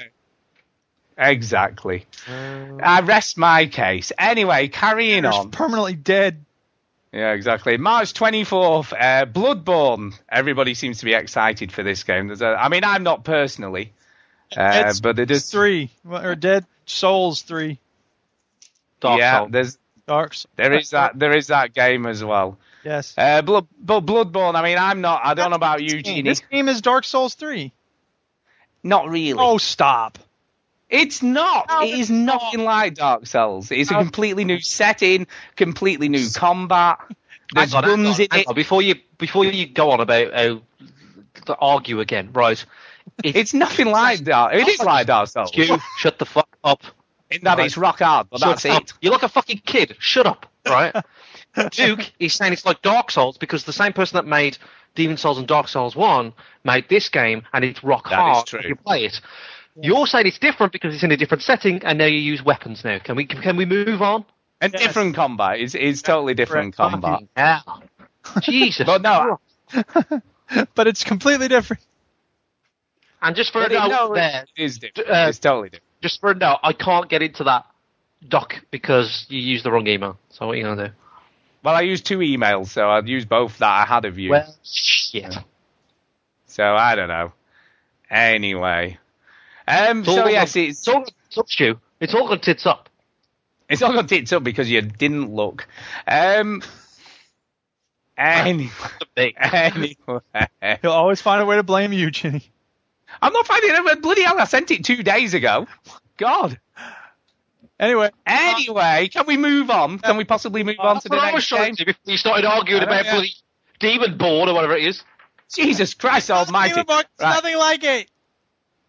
Exactly. Um, I rest my case. Anyway, carrying on. Permanently dead. Yeah, exactly. March twenty-fourth, uh, Bloodborne. Everybody seems to be excited for this game. There's a, I mean, I'm not personally. Uh, but it is three. Or Dead Souls three. Dark yeah, Souls. There's, Dark Souls. There is that. There is that game as well. Yes. Uh, Blood, but Bloodborne, I mean, I'm not. I don't That's know about you, Genie. This game is Dark Souls three. Not really. Oh, stop. It's not. No, it is nothing like Dark Souls. It's no. a completely new setting, completely new combat. There's on, guns on, in it. Before you, before you go on about uh, to argue again, right? It's, it's nothing like Dark. It is like Dark Souls. You shut the fuck up. In that right. It's rock hard, but shut that's up. It. You're like a fucking kid. Shut up, right? Duke is saying it's like Dark Souls because the same person that made Demon Souls and Dark Souls One made this game, and it's rock that hard. Is true. You play it. You're saying it's different because it's in a different setting, and now you use weapons now. Can we can we move on? And yes. different combat is is totally different combat. Yeah. Jesus. But no, but it's completely different. And just for but a note, there it is different. Uh, it's totally different. Just for a note, I can't get into that doc because you used the wrong email. So what are you gonna do? Well, I used two emails, so I'd use both that I had of you. Well, shit. So I don't know. Anyway. Um, so, yes, on, it's, it's all gone It's all gone tits up. It's all gone tits up because you didn't look. Um, anyway. anyway. He'll always find a way to blame you, Ginny. I'm not finding it. Bloody hell, I sent it two days ago. God. Anyway. Anyway, can we move on? Can we possibly move on to the next game? Before you started arguing about yeah. bloody Demonborn or whatever it is. Jesus Christ almighty. Demonborn, right. Nothing like it.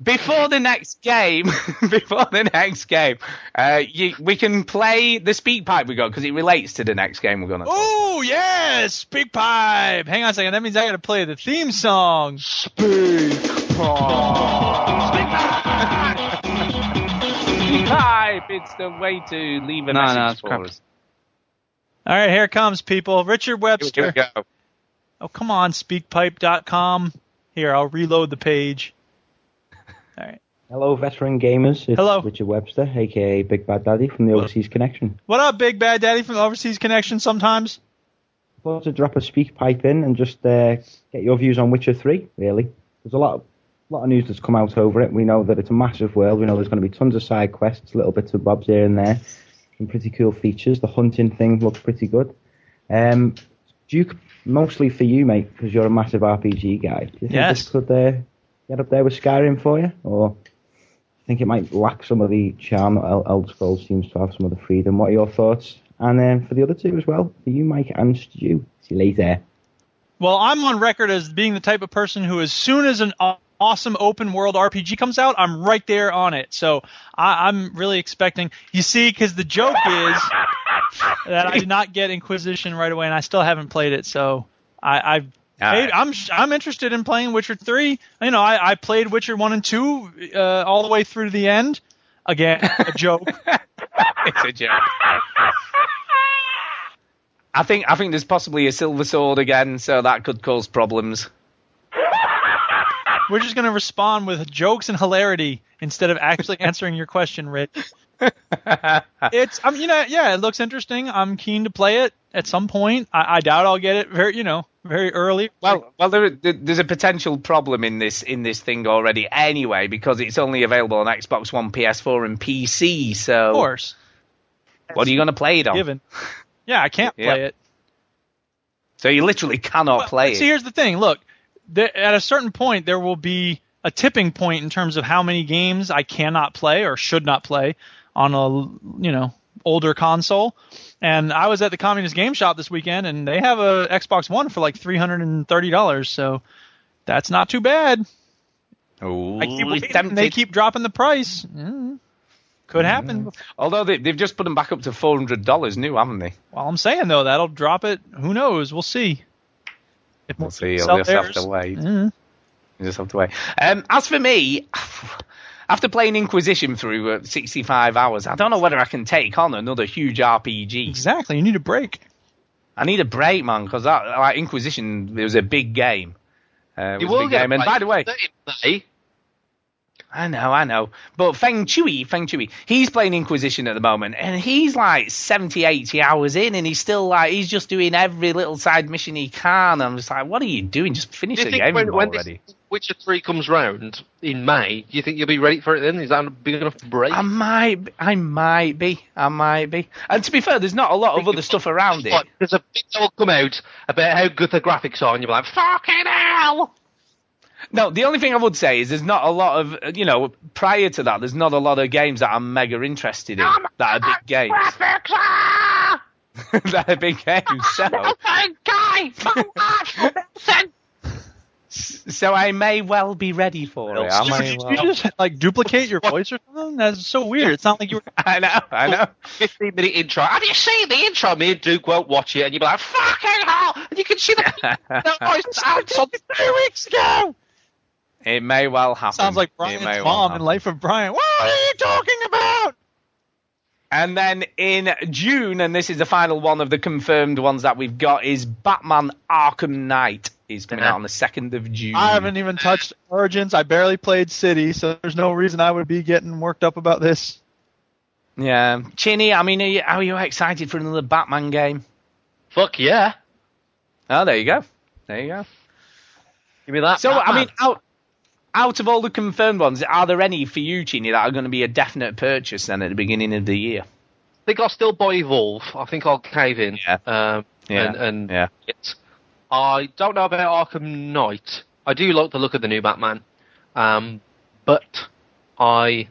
Before the next game, before the next game, uh, you, we can play the speak pipe we got because it relates to the next game we're gonna. Oh yes, speak pipe. Hang on a second. That means I gotta play the theme song. Speak pipe. Speak pipe. Speak pipe. It's the way to leave a no, message no, for us. All right, here it comes, people. Richard Webster. Here we go. Oh come on, speak pipe dot com. Here, I'll reload the page. All right. Hello, veteran gamers. It's Hello. Richard Webster, a k a. Big Bad Daddy from the Overseas what Connection. What up, Big Bad Daddy from the Overseas Connection sometimes? I thought to drop a speak pipe in and just uh, get your views on Witcher three, really. There's a lot of, lot of news that's come out over it. We know that it's a massive world. We know there's going to be tons of side quests, little bits of bobs here and there, some pretty cool features. The hunting thing looks pretty good. Um, Duke, mostly for you, mate, because you're a massive R P G guy. Do you think yes. this could... Uh, Get up there with Skyrim for you, or I think it might lack some of the charm that Elder Scrolls seems to have, some of the freedom. What are your thoughts? And then um, for the other two as well, for you, Mike and Stu. See you later. Well, I'm on record as being the type of person who, as soon as an awesome open world R P G comes out, I'm right there on it. So I- I'm really expecting. You see, because the joke is that I did not get Inquisition right away, and I still haven't played it. So I- I've. Right. I'm I'm interested in playing Witcher three. You know, I, I played Witcher one and two uh, all the way through to the end. Again, a joke. It's a joke. I think I think there's possibly a silver sword again, so that could cause problems. We're just going to respond with jokes and hilarity instead of actually answering your question, Rich. It's I mean, you know, yeah, it looks interesting. I'm keen to play it at some point. I, I doubt I'll get it very, you know, very early. Well, well, there, there's a potential problem in this in this thing already anyway because it's only available on Xbox One, P S four, and P C. So, of course, what are you going to play it on? Given, yeah, I can't yeah. play it. So you literally cannot well, play see, it. See, here's the thing. Look, there, at a certain point, there will be a tipping point in terms of how many games I cannot play or should not play on a, you know, older console. And I was at the Communist Game Shop this weekend, and they have a Xbox One for like three hundred thirty dollars. So that's not too bad. Oh, I keep, they keep dropping the price. Mm. Could happen. Mm. Although they, they've just put them back up to four hundred dollars new, haven't they? Well, I'm saying, though, that'll drop it. Who knows? We'll see. If we'll see. You'll just have to wait. Mm. You'll just have to wait. Um, as for me, after playing Inquisition through uh, sixty-five hours, I don't know whether I can take on another huge R P G. Exactly. You need a break. I need a break, man, because like, Inquisition, it was a big game. Uh, it was you will a big get game. A break. And by the way... thirty, thirty. I know, I know. But Feng Chui, Feng Chui, he's playing Inquisition at the moment, and he's like seventy, eighty hours in, and he's still like, he's just doing every little side mission he can. I'm just like, what are you doing? Just finish do the game when, when already. This Witcher three comes round in May, do you think you'll be ready for it then? Is that a big enough break? I might, I might be, I might be. And to be fair, there's not a lot of other stuff around it. There's a bit that'll come out about how good the graphics are, and you'll be like, fucking hell! No, the only thing I would say is there's not a lot of, you know, prior to that, there's not a lot of games that I'm mega interested in oh that are big games. Ah! that are big games, so... so I may well be ready for it. I may well... Did you just, like, duplicate your voice or something? That's so weird. It's not like you were... I know, I know. fifteen-minute intro. Have you seen the intro? Me and Duke won't watch it, and you'll be like, fucking hell! And you can see the... I did on three weeks ago! It may well happen. Sounds like Brian's mom well in Life of Brian. What are you talking about? And then in June, and this is the final one of the confirmed ones that we've got, is Batman Arkham Knight is coming out on the second of June. I haven't even touched Origins. I barely played City, so there's no reason I would be getting worked up about this. Yeah. Chinny, I mean, are you, are you excited for another Batman game? Fuck yeah. Oh, there you go. There you go. Give me that. So, Batman. I mean, out... Out of all the confirmed ones, are there any for you, Chini, that are going to be a definite purchase then at the beginning of the year? I think I'll still buy Evolve. I think I'll cave in. Yeah. Um, yeah. And, and yeah. It. I don't know about Arkham Knight. I do like the look of the new Batman, um, but I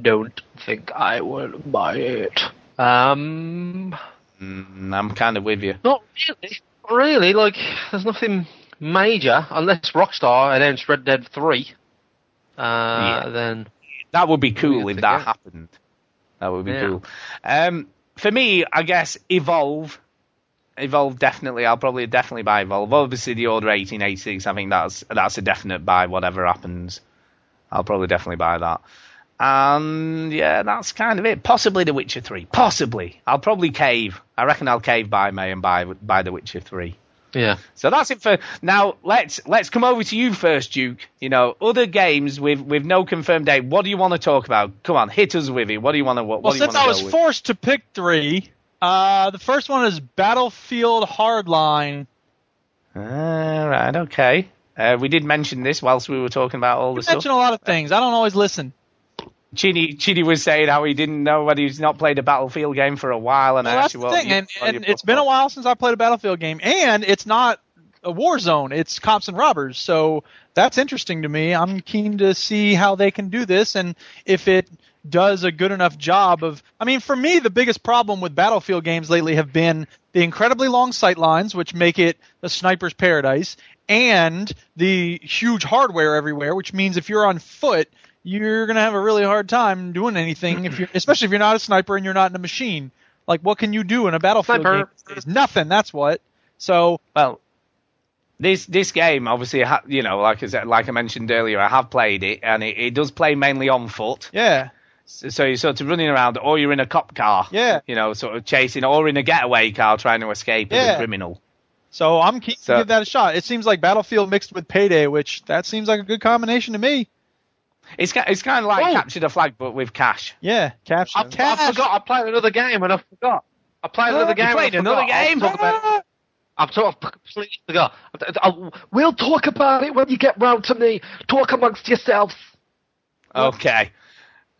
don't think I will buy it. Um, mm, I'm kind of with you. Not really. Not really. Like, there's nothing... major, unless Rockstar announced Red Dead three, uh, yeah. Then that would be cool if that happened. That would be yeah. cool. Um, for me, I guess Evolve, Evolve definitely. I'll probably definitely buy Evolve. Obviously, the Order eighteen eighty-six. I think that's that's a definite buy. Whatever happens, I'll probably definitely buy that. And yeah, that's kind of it. Possibly The Witcher three. Possibly, I'll probably cave. I reckon I'll cave by May and buy buy The Witcher three. Yeah. So that's it for now. Let's let's come over to you first, Duke. You know, other games with with no confirmed date. What do you want to talk about? Come on, hit us with it. What do you want to? What, well, what since I was with? forced to pick three, uh, the first one is Battlefield Hardline. All uh, right. Okay. Uh, we did mention this whilst we were talking about all we the mentioned stuff. Mention a lot of things. I don't always listen. Chidi, Chidi was saying how he didn't know whether he's not played a Battlefield game for a while. And well, that's actually, the thing, you, and, and it's been a while since I played a Battlefield game, and it's not a war zone, it's cops and robbers, so that's interesting to me. I'm keen to see how they can do this, and if it does a good enough job of... I mean, for me, the biggest problem with Battlefield games lately have been the incredibly long sight lines, which make it a sniper's paradise, and the huge hardware everywhere, which means if you're on foot... you're going to have a really hard time doing anything, if you're, especially if you're not a sniper and you're not in a machine. Like, what can you do in a Battlefield sniper. game? Nothing, that's what. So, well, this this game, obviously, you know, like I said, like I mentioned earlier, I have played it, and it, it does play mainly on foot. Yeah. So, so you're sort of running around, or you're in a cop car. Yeah. You know, sort of chasing, or in a getaway car trying to escape yeah. as a criminal. So I'm keen so, to give that a shot. It seems like Battlefield mixed with Payday, which that seems like a good combination to me. It's it's kind of like oh. Capture the Flag, but with cash. Yeah, capture. I, cash. I forgot. I played another game and I forgot. I played another game. You played and I another game. I'll talk about it. I've sort of completely forgot. I, I, we'll talk about it when you get round to me. Talk amongst yourselves. Okay.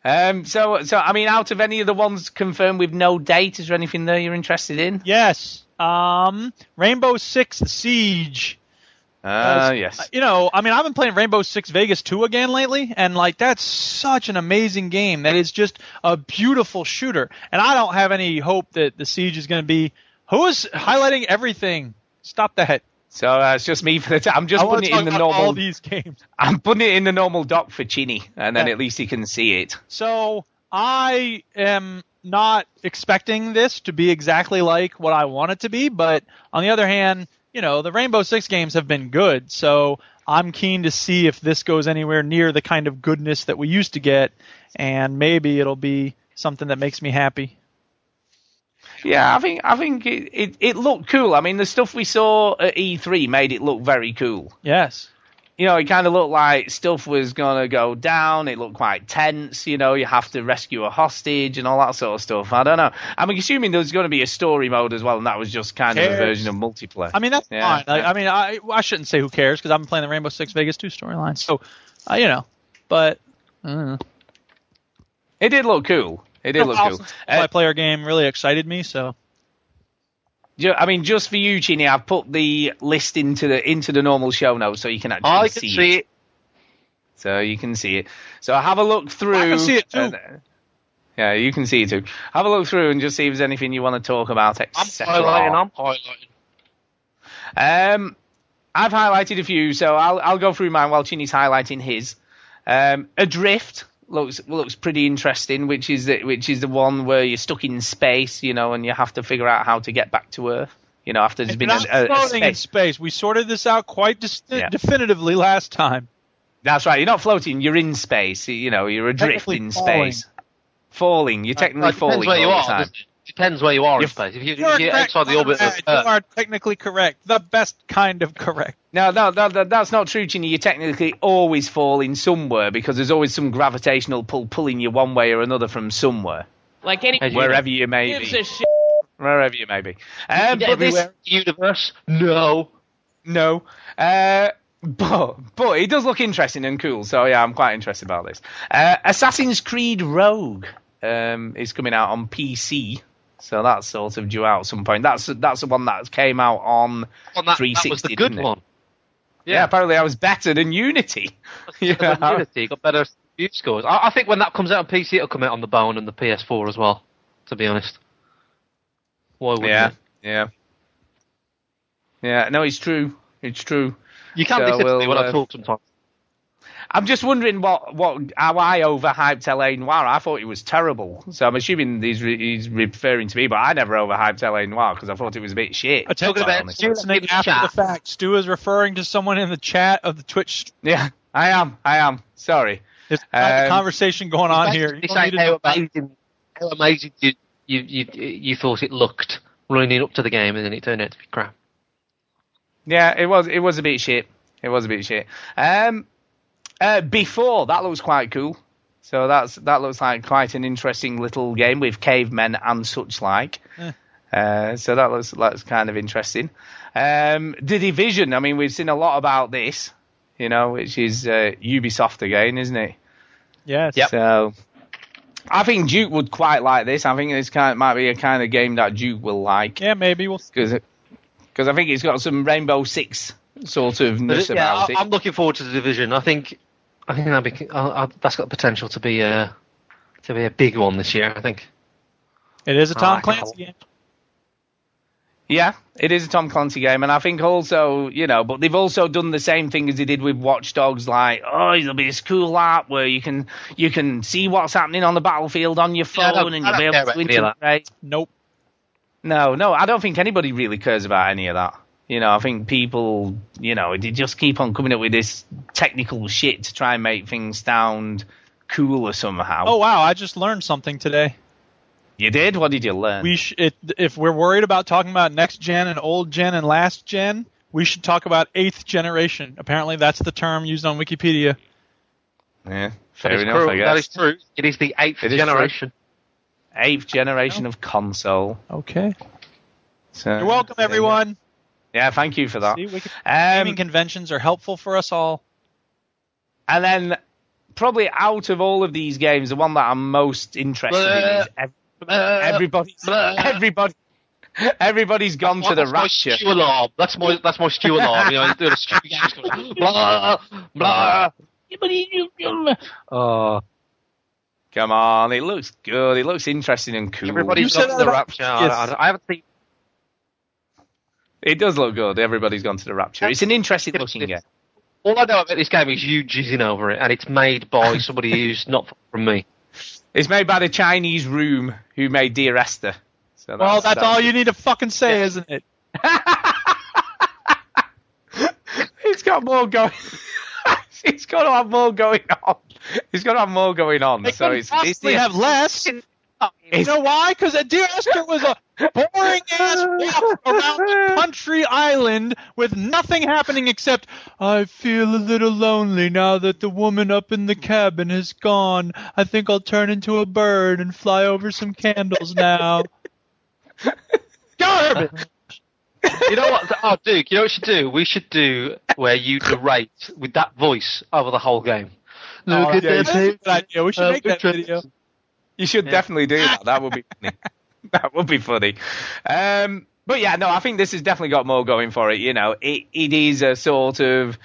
Um. So so I mean, out of any of the ones confirmed with no date, is there anything there you're interested in? Yes. Um. Rainbow Six Siege. Uh, yes. You know, I mean, I've been playing Rainbow Six Vegas two again lately, and, like, that's such an amazing game that is just a beautiful shooter. And I don't have any hope that the Siege is going to be... Who is highlighting everything? Stop that. So uh, it's just me for the time. I'm just I putting it in the normal... all these games. I'm putting it in the normal dock for Chini, and then yeah. at least he can see it. So I am not expecting this to be exactly like what I want it to be, but on the other hand, you know, the Rainbow Six games have been good, so I'm keen to see if this goes anywhere near the kind of goodness that we used to get, and maybe it'll be something that makes me happy. Yeah, I think I think it, it, it looked cool. I mean, the stuff we saw at E three made it look very cool. Yes. You know, it kind of looked like stuff was going to go down. It looked quite tense. You know, you have to rescue a hostage and all that sort of stuff. I don't know. I'm assuming there's going to be a story mode as well, and that was just kind cares. of a version of multiplayer. I mean, that's yeah. fine. Like, I mean, I, I shouldn't say who cares, because I've been playing the Rainbow Six Vegas two storyline. So, uh, you know, but I don't know. It did look cool. It did look cool. My uh, player game really excited me, so. I mean, just for you, Chini, I've put the list into the into the normal show notes so you can actually I can see, see it. it. So you can see it. So have a look through. I can see it too. Uh, yeah, you can see it too. Have a look through and just see if there's anything you want to talk about, et cetera. I'm highlighting. I'm highlighting. Um, I've highlighted a few, so I'll I'll go through mine while Chini's highlighting his. Um, Adrift. Looks looks pretty interesting, which is the, which is the one where you're stuck in space, you know, and you have to figure out how to get back to Earth, you know, after there's been a, a, a space. In space. We sorted this out quite dis- yeah. definitively last time. That's right. You're not floating. You're in space. You know, you're adrift in falling. space, falling. You're technically right. falling all the time. Depends where you are in space. If you, you're if you're outside the orbit, of, uh, you are technically correct. The best kind of correct. No, no, no, no that's not true, Chini. You're technically always falling somewhere because there's always some gravitational pull pulling you one way or another from somewhere. Like any wherever you may be. A shit. Wherever you may be. Um, but this universe, no, no. Uh, but but it does look interesting and cool. So yeah, I'm quite interested about this. Uh, Assassin's Creed Rogue um, is coming out on P C. So that's sort of due out at some point. That's that's the one that came out on well, that, three sixty. That was the good one. Yeah. yeah, apparently I was better than Unity. Better yeah. than Unity, got better review scores. I, I think when that comes out on P C, it'll come out on the Bone and the P S four as well, to be honest. Why wouldn't yeah. it? Yeah, yeah. No, it's true. It's true. You can't so listen we'll, to me when uh, I talk sometimes. I'm just wondering what, what how I overhyped L A. Noire. I thought it was terrible. So I'm assuming he's, re- he's referring to me, but I never overhyped L A. Noire because I thought it was a bit shit. I'm talking about Stu listening after the fact. Stu is referring to someone in the chat of the Twitch. Yeah, I am. I am. Sorry. There's um, a conversation going on here. You saying how, amazing, how amazing you, you, you, you thought it looked running up to the game, and then it turned out to be crap. Yeah, it was, it was a bit shit. It was a bit shit. Um... Uh, Before, that looks quite cool. So that's that looks like quite an interesting little game with cavemen and such like. Eh. Uh, so that looks that's kind of interesting. Um, The Division, I mean, we've seen a lot about this, you know, which is uh, Ubisoft again, isn't it? Yes. Yep. So I think Duke would quite like this. I think this kind of, might be a kind of game that Duke will like. Yeah, maybe we'll because because I think it's got some Rainbow Six sort of ness yeah, about it. I'm looking forward to The Division. I think, I think that'd be, uh, that's got the potential to be a to be a big one this year. I think it is a Tom oh, Clancy game. Yeah, it is a Tom Clancy game, and I think also, you know, but they've also done the same thing as they did with Watch Dogs. Like, oh, there'll be this cool app where you can you can see what's happening on the battlefield on your phone, yeah, and you'll be able to integrate. Nope. No, no, I don't think anybody really cares about any of that. You know, I think people, you know, they just keep on coming up with this technical shit to try and make things sound cooler somehow. Oh, wow. I just learned something today. You did? What did you learn? We sh- it, if we're worried about talking about next gen and old gen and last gen, we should talk about eighth generation. Apparently that's the term used on Wikipedia. Yeah, fair enough, true. I guess. That is true. It is the eighth is generation. True. Eighth generation of console. Okay. So, you're welcome, everyone. Yeah. Yeah, thank you for that. See, um, gaming conventions are helpful for us all. And then, probably out of all of these games, the one that I'm most interested blah, in is ev- blah, everybody's, blah. everybody, Everybody's gone that's to the rapture. My stew alarm. That's my that's my stew alarm. You know, doing a stew alarm. Blah blah. Oh, come on! It looks good. It looks interesting and cool. Everybody's gone to the rapture. Yes. I, I haven't seen. It does look good. Everybody's gone to the rapture. It's an interesting looking game. All I know about this game is you jizzing over it, and it's made by somebody who's not from me. It's made by the Chinese Room who made Dear Esther. So that's, well, that's, that's all you need to fucking say, yeah. Isn't it? It's got more going. It's got to have more going on. It's got to have more going on. They so it's possibly it's, have less. You know why? Because Dear Esther was a boring ass walk around the country island with nothing happening except, I feel a little lonely now that the woman up in the cabin has gone. I think I'll turn into a bird and fly over some candles now. Garbage! You know what? Oh, Duke, you know what we should do? We should do where you narrate with that voice over the whole game. Look oh, at yeah, that idea. We should uh, make that video. You should yeah. definitely do that. That would be funny. That would be funny. Um, but yeah, no, I think this has definitely got more going for it. You know, it, it is a sort of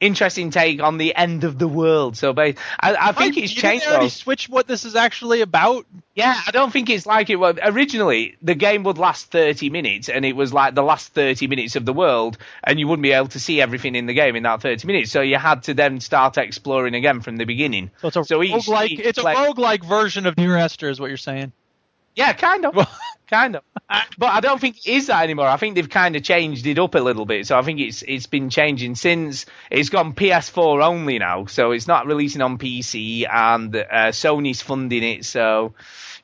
interesting take on the end of the world. So I, I think I, it's you changed. Did they already switch what this is actually about? Yeah, I don't think it's like it was. Originally, the game would last thirty minutes, and it was like the last thirty minutes of the world, and you wouldn't be able to see everything in the game in that thirty minutes. So you had to then start exploring again from the beginning. So it's a so roguelike, each, each it's play- a roguelike version of Dear Esther, is what you're saying. Yeah, kind of. kind of. But I don't think it is that anymore. I think they've kind of changed it up a little bit. So I think it's it's been changing since. It's gone P S four only now. So it's not releasing on P C, and uh, Sony's funding it. So,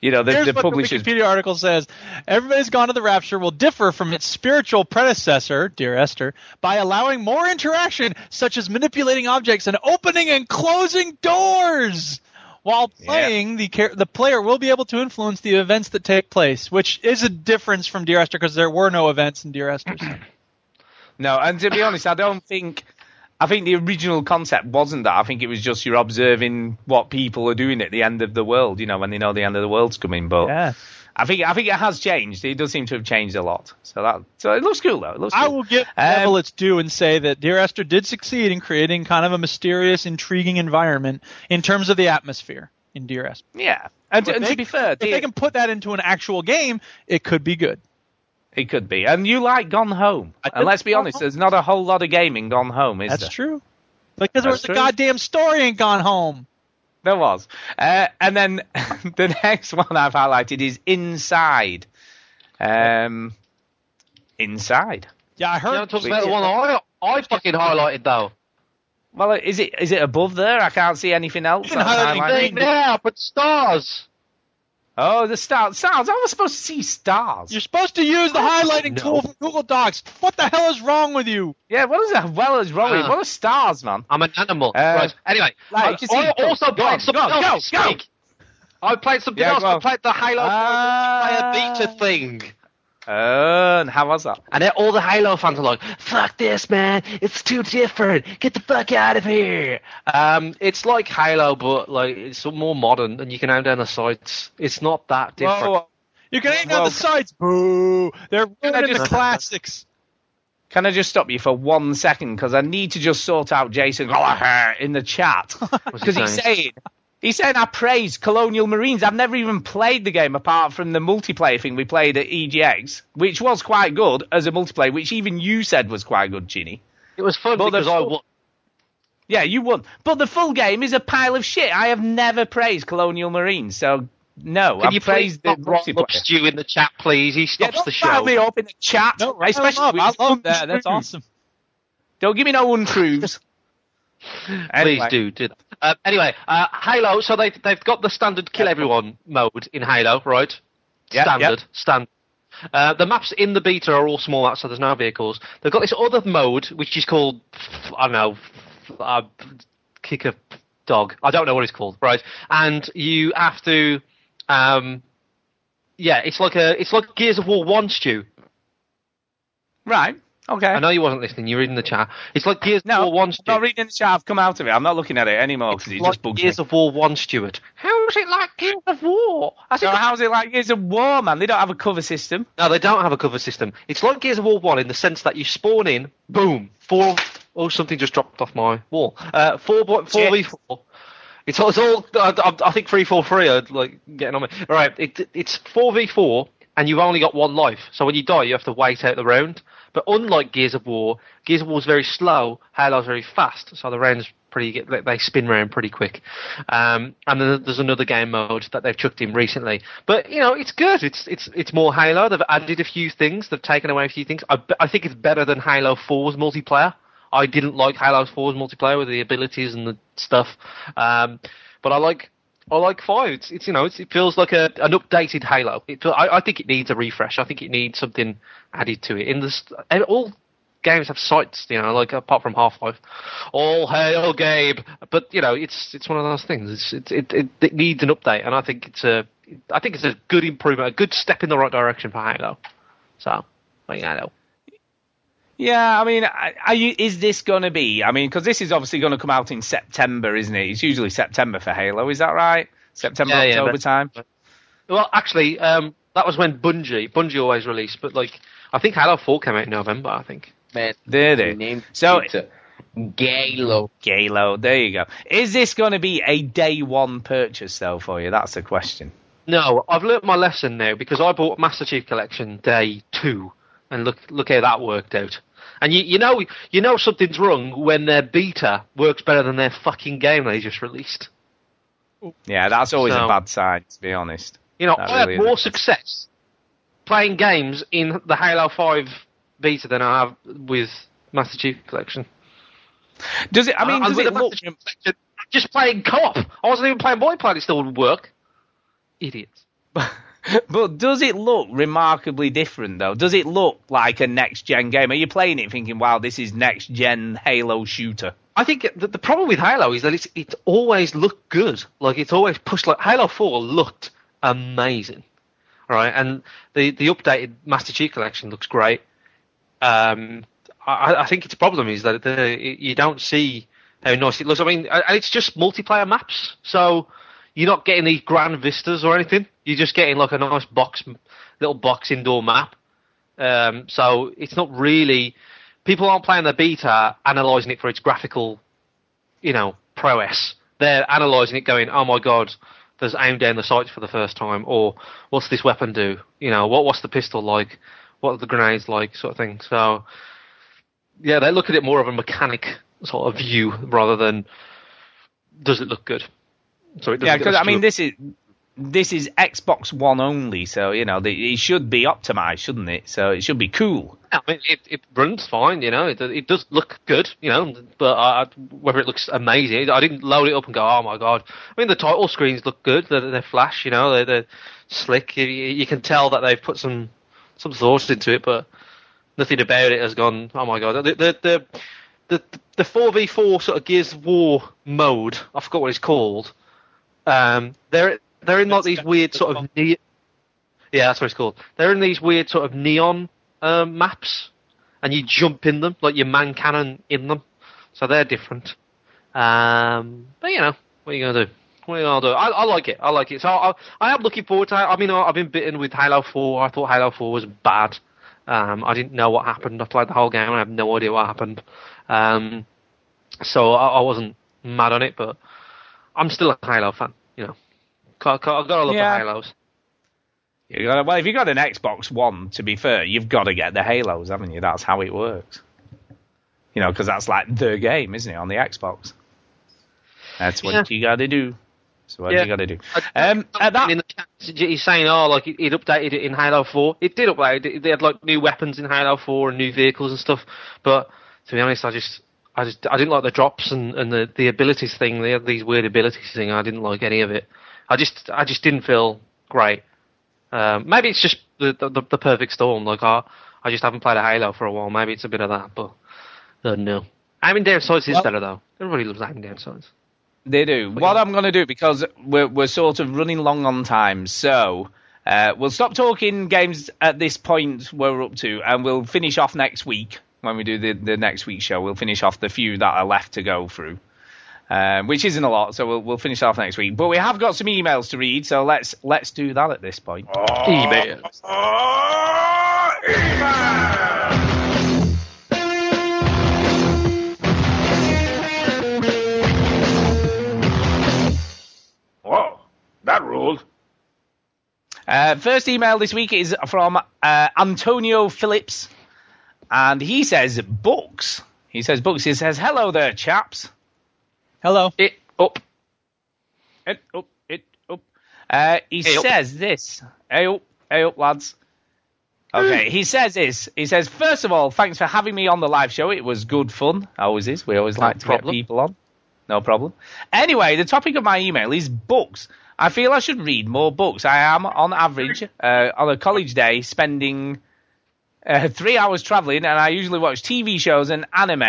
you know, the, Here's the publisher's... what the Wikipedia article says. Everybody's Gone to the Rapture will differ from its spiritual predecessor, Dear Esther, by allowing more interaction, such as manipulating objects and opening and closing doors. While playing, yeah. the the player will be able to influence the events that take place, which is a difference from Dear Esther because there were no events in Dear Esther. So. No, and to be honest, I don't think... I think the original concept wasn't that. I think it was just you're observing what people are doing at the end of the world, you know, when they know the end of the world's coming. But yeah. I think I think it has changed. It does seem to have changed a lot. So that so it looks cool, though. It looks I cool. will give Neville um, its due and say that Dear Esther did succeed in creating kind of a mysterious, intriguing environment in terms of the atmosphere in Dear Esther. Yeah. And, and they, to be fair... If Dear, they can put that into an actual game, it could be good. It could be. And you like Gone Home. And let's be honest, home. There's not a whole lot of game in Gone Home, is That's there? That's true. Because there was a goddamn story in Gone Home. There was. Uh, and then the next one I've highlighted is Inside. Um, Inside. Yeah, I heard. Talking about the one I, I fucking highlighted, though. Well, is it is it above there? I can't see anything else. You can highlight it now, but stars. Oh, the stars. Stars. I was supposed to see stars. You're supposed to use the highlighting no. tool from Google Docs. What the hell is wrong with you? Yeah, what is the hell is wrong with you? What are stars, man? I'm an animal. Uh, right. Anyway, like, I, I also go, played something go, else. Go, go. I played something yeah, else. Well. I played the Halo uh, player beta thing. Uh, and how was that? And then all the Halo fans are like, fuck this, man. It's too different. Get the fuck out of here. Um, it's like Halo, but like it's more modern, and you can aim down the sights. It's not that different. Whoa. You can aim down Whoa. the sights. Boo. They're ruining just, the classics. Can I just stop you for one second? Because I need to just sort out Jason Gallagher in the chat. Because he's saying... He said, I praise Colonial Marines. I've never even played the game apart from the multiplayer thing we played at E G X, which was quite good as a multiplayer, which even you said was quite good, Ginny. It was fun but because full... I won. Yeah, you won. But the full game is a pile of shit. I have never praised Colonial Marines, so no. Can I've you praise the multiplayer. Stew in the chat, please? He stops yeah, the show. Don't me up in the chat. No, I love, I love that. That's awesome. Don't give me no untruths. Anyway. Please do. do uh, anyway, uh, Halo, so they've, they've got the standard kill everyone mode in Halo, right? Yep, standard. Yep. Standard. Uh, the maps in the beta are all small maps, so there's no vehicles. They've got this other mode, which is called, I don't know, uh, kick a dog. I don't know what it's called, right? And you have to, um, yeah, it's like a, it's like Gears of War one, Stu. Right. Okay. I know you wasn't listening. You were reading the chat. It's like Gears no, of War one, Stuart. I'm not reading the chat. I've come out of it. I'm not looking at it anymore because it like just bugs Gears me. Gears of War one, Stuart. How How's it like Gears of War? I said, no, how's it like Gears of War, man? They don't have a cover system. No, they don't have a cover system. It's like Gears of War one in the sense that you spawn in, boom, four... Oh, something just dropped off my wall. Uh, four, four, four v four. It's all. It's all I, I think three, four, three are like getting on me. All right, it, it's four v four, and you've only got one life. So when you die, you have to wait out the round. But unlike Gears of War, Gears of War is very slow. Halo's very fast. So the rounds pretty they spin round pretty quick. Um, and then there's another game mode that they've chucked in recently. But you know, it's good. It's it's it's more Halo. They've added a few things. They've taken away a few things. I, I think it's better than Halo four's multiplayer. I didn't like Halo four's multiplayer with the abilities and the stuff, um, but I like I like five. It's, it's you know it's, it feels like a, an updated Halo. It, I, I think it needs a refresh. I think it needs something added to it. In this, all games have sights, you know, like apart from Half-Life. All hail Gabe, but you know it's it's one of those things. It's, it's, it, it it needs an update, and I think it's a I think it's a good improvement, a good step in the right direction for Halo. So, like Halo. Yeah, I mean, are you, is this going to be? I mean, because this is obviously going to come out in September, isn't it? It's usually September for Halo, is that right? September, yeah, October yeah, but, time? Well, actually, um, that was when Bungie, Bungie always released, but like, I think Halo four came out in November, I think. Man, did it? So, Galo. Galo, there you go. Is this going to be a day one purchase, though, for you? That's the question. No, I've learnt my lesson now, because I bought Master Chief Collection day two. And look, look how that worked out. And you, you know, you know something's wrong when their beta works better than their fucking game they just released. Yeah, that's always so, a bad sign, to be honest. You know, that I really have more success playing games in the Halo five beta than I have with Master Chief Collection. Does it? I mean, I, does I, it look? Just playing co-op. I wasn't even playing multiplayer. It still wouldn't work. Idiots. But does it look remarkably different, though? Does it look like a next-gen game? Are you playing it thinking, wow, this is next-gen Halo shooter? I think the, the problem with Halo is that it's it's always looked good. Like, it's always pushed. Like, Halo four looked amazing, all right? And the, the updated Master Chief Collection looks great. Um, I, I think its problem is that the, you don't see how nice it looks. I mean, it's just multiplayer maps, so... You're not getting these grand vistas or anything. You're just getting like a nice box, little box indoor map. Um, so it's not really... People aren't playing the beta, analysing it for its graphical, you know, prowess. They're analysing it going, oh my god, there's aim down the sights for the first time. Or what's this weapon do? You know, what what's the pistol like? What are the grenades like? Sort of thing. So, yeah, they look at it more of a mechanic sort of view rather than does it look good? So it yeah, because I mean, this is this is Xbox One only, so you know the, it should be optimized, shouldn't it? So it should be cool. Yeah, I mean, it, it runs fine, you know. It, it does look good, you know. But I, whether it looks amazing, I didn't load it up and go, "Oh my god!" I mean, the title screens look good. They're, they're flash, you know. They're, they're slick. You, you can tell that they've put some some thought into it, but nothing about it has gone. Oh my god! The the the the, the four v four sort of Gears of War mode. I forgot what it's called. Um, they're they're in like these weird sort of ne- yeah, that's what it's called. They're in these weird sort of neon um, maps, and you jump in them like your man cannon in them, so they're different. Um, but you know, what are you gonna do? What are you gonna do? I, I like it. I like it. So I, I am looking forward to. I mean, I've been bitten with Halo four. I thought Halo four was bad. Um, I didn't know what happened. I played the whole game. I have no idea what happened. Um, so I, I wasn't mad on it, but. I'm still a Halo fan, you know. I've got to love yeah. the Halos. You gotta, well, if you've got an Xbox One, to be fair, you've got to get the Halos, haven't you? That's how it works. You know, because that's like the game, isn't it, on the Xbox? That's what yeah. you got to do. That's what yeah. you got to do. Um, at that... in the chat, he's saying, oh, like, it updated it in Halo four. It did update it. They had, like, new weapons in Halo four and new vehicles and stuff. But, to be honest, I just... I just I didn't like the drops and, and the, the abilities thing. They had these weird abilities thing. I didn't like any of it. I just I just didn't feel great. Um, maybe it's just the, the the perfect storm. Like I I just haven't played a Halo for a while. Maybe it's a bit of that. But uh, no, aiming down sights is well, better though. Everybody loves aiming down sights. They do. But what yeah. I'm gonna do because we're we're sort of running long on time. So. Uh, we'll stop talking games at this point where we're up to, and we'll finish off next week when we do the, the next week's show. We'll finish off the few that are left to go through. um, which isn't a lot, so we'll we'll finish off next week. But we have got some emails to read, so let's let's do that at this point. Oh, emails. Oh, emails. Whoa, that ruled. Uh, first email this week is from uh, Antonio Phillips, and he says books. He says books. He says, hello there, chaps. Hello. It up. It up. It up. Uh, he hey, says up. this. Hey up. Hey up, lads. Okay, he says this. He says, first of all, thanks for having me on the live show. It was good fun. Always is. We always no like to problem. get people on. No problem. Anyway, the topic of my email is books. I feel I should read more books. I am, on average, uh, on a college day, spending uh, three hours traveling, and I usually watch T V shows and anime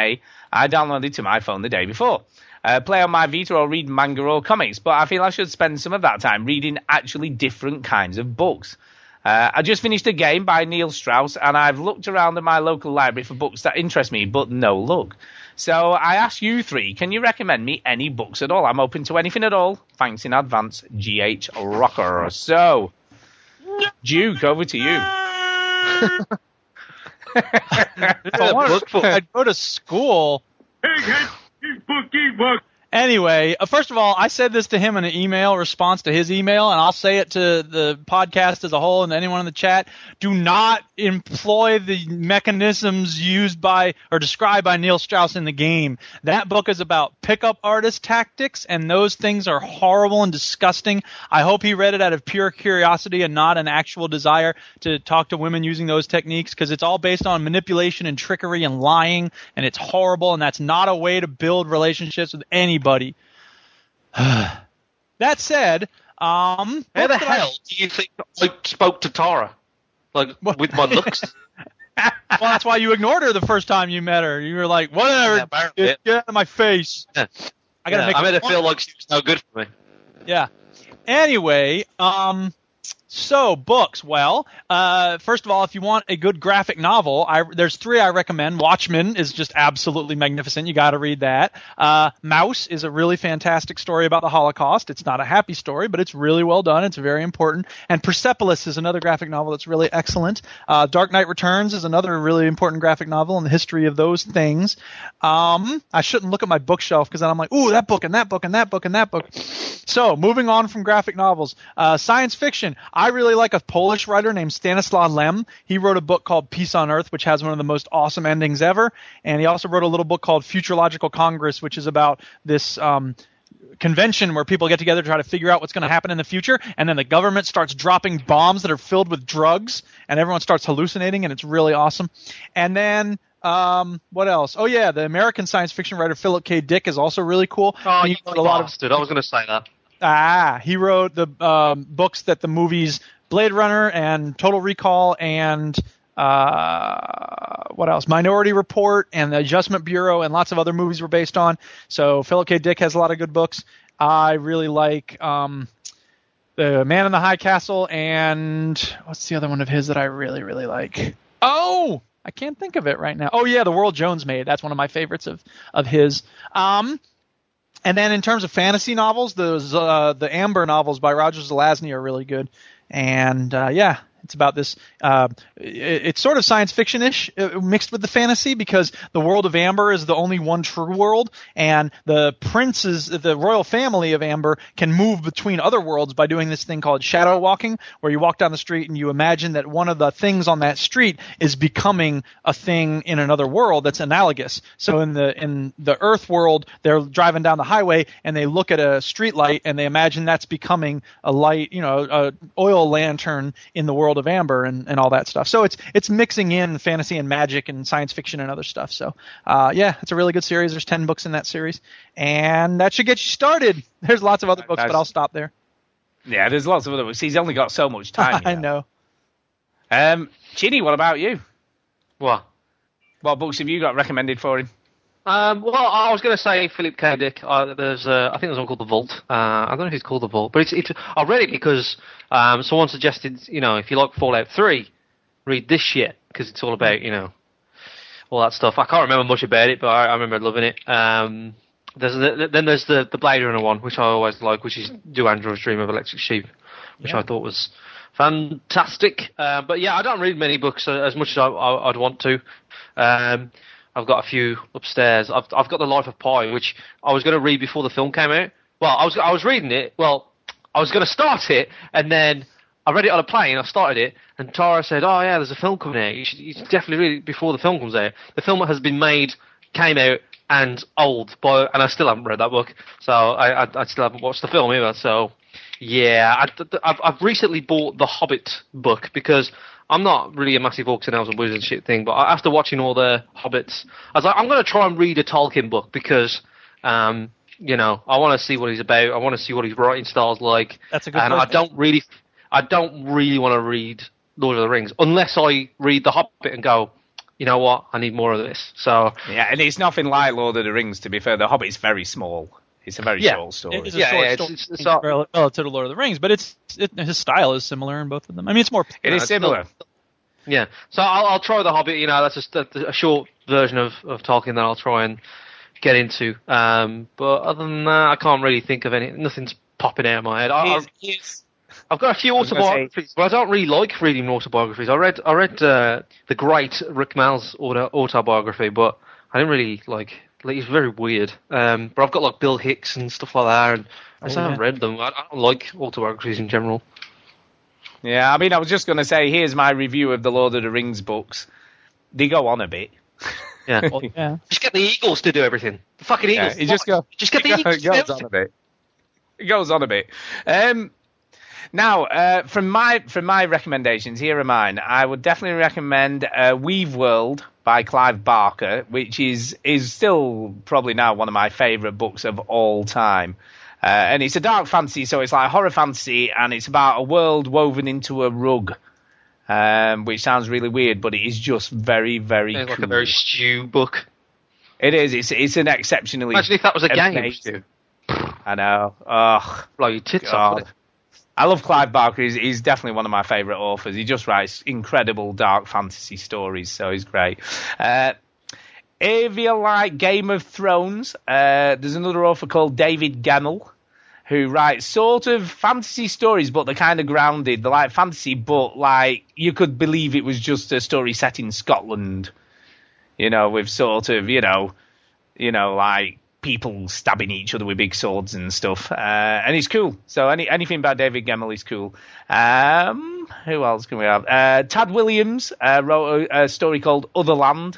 I downloaded to my phone the day before. Uh, play on my Vita or read manga or comics, but I feel I should spend some of that time reading actually different kinds of books. Uh, I just finished a game by Neil Strauss, and I've looked around at my local library for books that interest me, but no luck. So I ask you three, can you recommend me any books at all? I'm open to anything at all. Thanks in advance, G H Rocker. So, Duke, over to you. I'd go to school. Anyway, first of all, I said this to him in an email response to his email, and I'll say it to the podcast as a whole and anyone in the chat. Do not employ the mechanisms used by or described by Neil Strauss in the game. That book is about pickup artist tactics, and those things are horrible and disgusting. I hope he read it out of pure curiosity and not an actual desire to talk to women using those techniques, because it's all based on manipulation and trickery and lying, and it's horrible, and that's not a way to build relationships with anybody. Buddy. That said, um, how the hell I... do you think I spoke to Tara? Like, what? With my looks? Well, that's why you ignored her the first time you met her. You were like, whatever, yeah, get, get out of my face. Yeah. I gotta yeah, make I made it feel like she was no good for me. Yeah. Anyway, um... So, books. Well, uh, first of all, if you want a good graphic novel, I, there's three I recommend. Watchmen is just absolutely magnificent. You got to read that. Uh, Mouse is a really fantastic story about the Holocaust. It's not a happy story, but it's really well done. It's very important. And Persepolis is another graphic novel that's really excellent. Uh, Dark Knight Returns is another really important graphic novel in the history of those things. Um, I shouldn't look at my bookshelf, because then I'm like, ooh, that book and that book and that book and that book. So, moving on from graphic novels. Uh, science fiction. I I really like a Polish writer named Stanislaw Lem. He wrote a book called Peace on Earth, which has one of the most awesome endings ever. And he also wrote a little book called Futurological Congress, which is about this um, convention where people get together to try to figure out what's going to happen in the future. And then the government starts dropping bombs that are filled with drugs, and everyone starts hallucinating, and it's really awesome. And then um, what else? Oh, yeah, the American science fiction writer Philip K. Dick is also really cool. Oh, you got a lot of. I was going to say that. Ah, he wrote the um, books that the movies Blade Runner and Total Recall and uh, what else? Minority Report and The Adjustment Bureau and lots of other movies were based on. So Philip K. Dick has a lot of good books. I really like um, The Man in the High Castle, and what's the other one of his that I really, really like? Oh! I can't think of it right now. Oh, yeah, The World Jones Made. That's one of my favorites of, of his. Um... And then in terms of fantasy novels, those uh, the Amber novels by Roger Zelazny are really good. And, uh, yeah, it's about this uh, – it, it's sort of science fiction-ish mixed with the fantasy, because the world of Amber is the only one true world, and the princes – the royal family of Amber can move between other worlds by doing this thing called shadow walking, where you walk down the street and you imagine that one of the things on that street is becoming a thing in another world that's analogous. So in the in the Earth world, they're driving down the highway and they look at a street light and they imagine that's becoming a light – you know, an oil lantern in the world of Amber and, and all that stuff. So it's it's mixing in fantasy and magic and science fiction and other stuff. So uh, yeah, it's a really good series. There's ten books in that series, and that should get you started. There's lots of other books, That's, but I'll stop there. Yeah, there's lots of other books. He's only got so much time. I know. Um, Chidi, what about you? What? What books have you got recommended for him? Um, well, I was going to say Philip K. Dick. Uh, there's, uh, I think there's one called The Vault. Uh, I don't know if it's called The Vault, but it's, it's, I read it because um, someone suggested, you know, if you like Fallout three, read this shit, because it's all about, you know, all that stuff. I can't remember much about it, but I, I remember loving it. Um, There's the, then there's the, the Blade Runner one, which I always like, which is Do Androids Dream of Electric Sheep, which yeah. I thought was fantastic. Uh, but yeah, I don't read many books as much as I, I, I'd want to. Um, I've got a few upstairs. I've I've got The Life of Pi, which I was going to read before the film came out. Well, I was I was reading it. Well, I was going to start it, and then I read it on a plane. I started it, and Tara said, "Oh yeah, there's a film coming out. You should, you should definitely read it before the film comes out." The film has been made, came out, and old, but and I still haven't read that book. So I I, I still haven't watched the film either. So yeah, I, I've I've recently bought the Hobbit book because I'm not really a massive orcs and elves and wizards and shit thing, but after watching all the Hobbits, I was like, I'm going to try and read a Tolkien book because, um, you know, I want to see what he's about. I want to see what his writing style's like. That's a good. And question. I don't really, I don't really want to read Lord of the Rings unless I read the Hobbit and go, you know what, I need more of this. So yeah, and it's nothing like Lord of the Rings. To be fair, the Hobbit's very small. It's a very yeah. short story. It's a yeah, short yeah, story it's, it's, it's relative all... to Lord of the Rings, but it's it, his style is similar in both of them. I mean, it's more... It uh, is similar. Still, yeah. So I'll, I'll try The Hobbit, you know, that's just a, a short version of, of Tolkien that I'll try and get into. Um, but other than that, I can't really think of anything. Nothing's popping out of my head. I, is, I've, is... I've got a few autobiographies, but I don't really like reading autobiographies. I read I read uh, the great Rick Mal's auto, autobiography, but I didn't really like... Like, it's very weird. Um, but I've got like Bill Hicks and stuff like that, and I just oh, haven't yeah. read them. I, I don't like autobiographies in general. Yeah, I mean, I was just going to say, here's my review of the Lord of the Rings books. They go on a bit. Yeah. Well, yeah. Just get the Eagles to do everything. The fucking Eagles. Yeah, you just, go, just get the go, Eagles to do everything. It goes on a bit. It goes on a bit. Um, now, uh, from my from my recommendations, here are mine. I would definitely recommend uh, Weave World by Clive Barker, which is is still probably now one of my favourite books of all time. Uh, and it's a dark fantasy, so it's like horror fantasy, and it's about a world woven into a rug, um, which sounds really weird, but it is just very, very it's cool. Like a very stew book. It is. It's it's an exceptionally... Imagine if that was a game. Stew. I know. Oh, blow your tits off. I love Clive Barker. He's, he's definitely one of my favourite authors. He just writes incredible dark fantasy stories, so he's great. Uh, if you like Game of Thrones, uh, there's another author called David Gemmell who writes sort of fantasy stories, but they're kind of grounded. They're like fantasy, but like you could believe it was just a story set in Scotland, you know, with sort of, you know, you know, like... people stabbing each other with big swords and stuff, uh, and it's cool. So any anything by David Gemmell is cool. Um, who else can we have? Uh, Tad Williams uh, wrote a, a story called Otherland,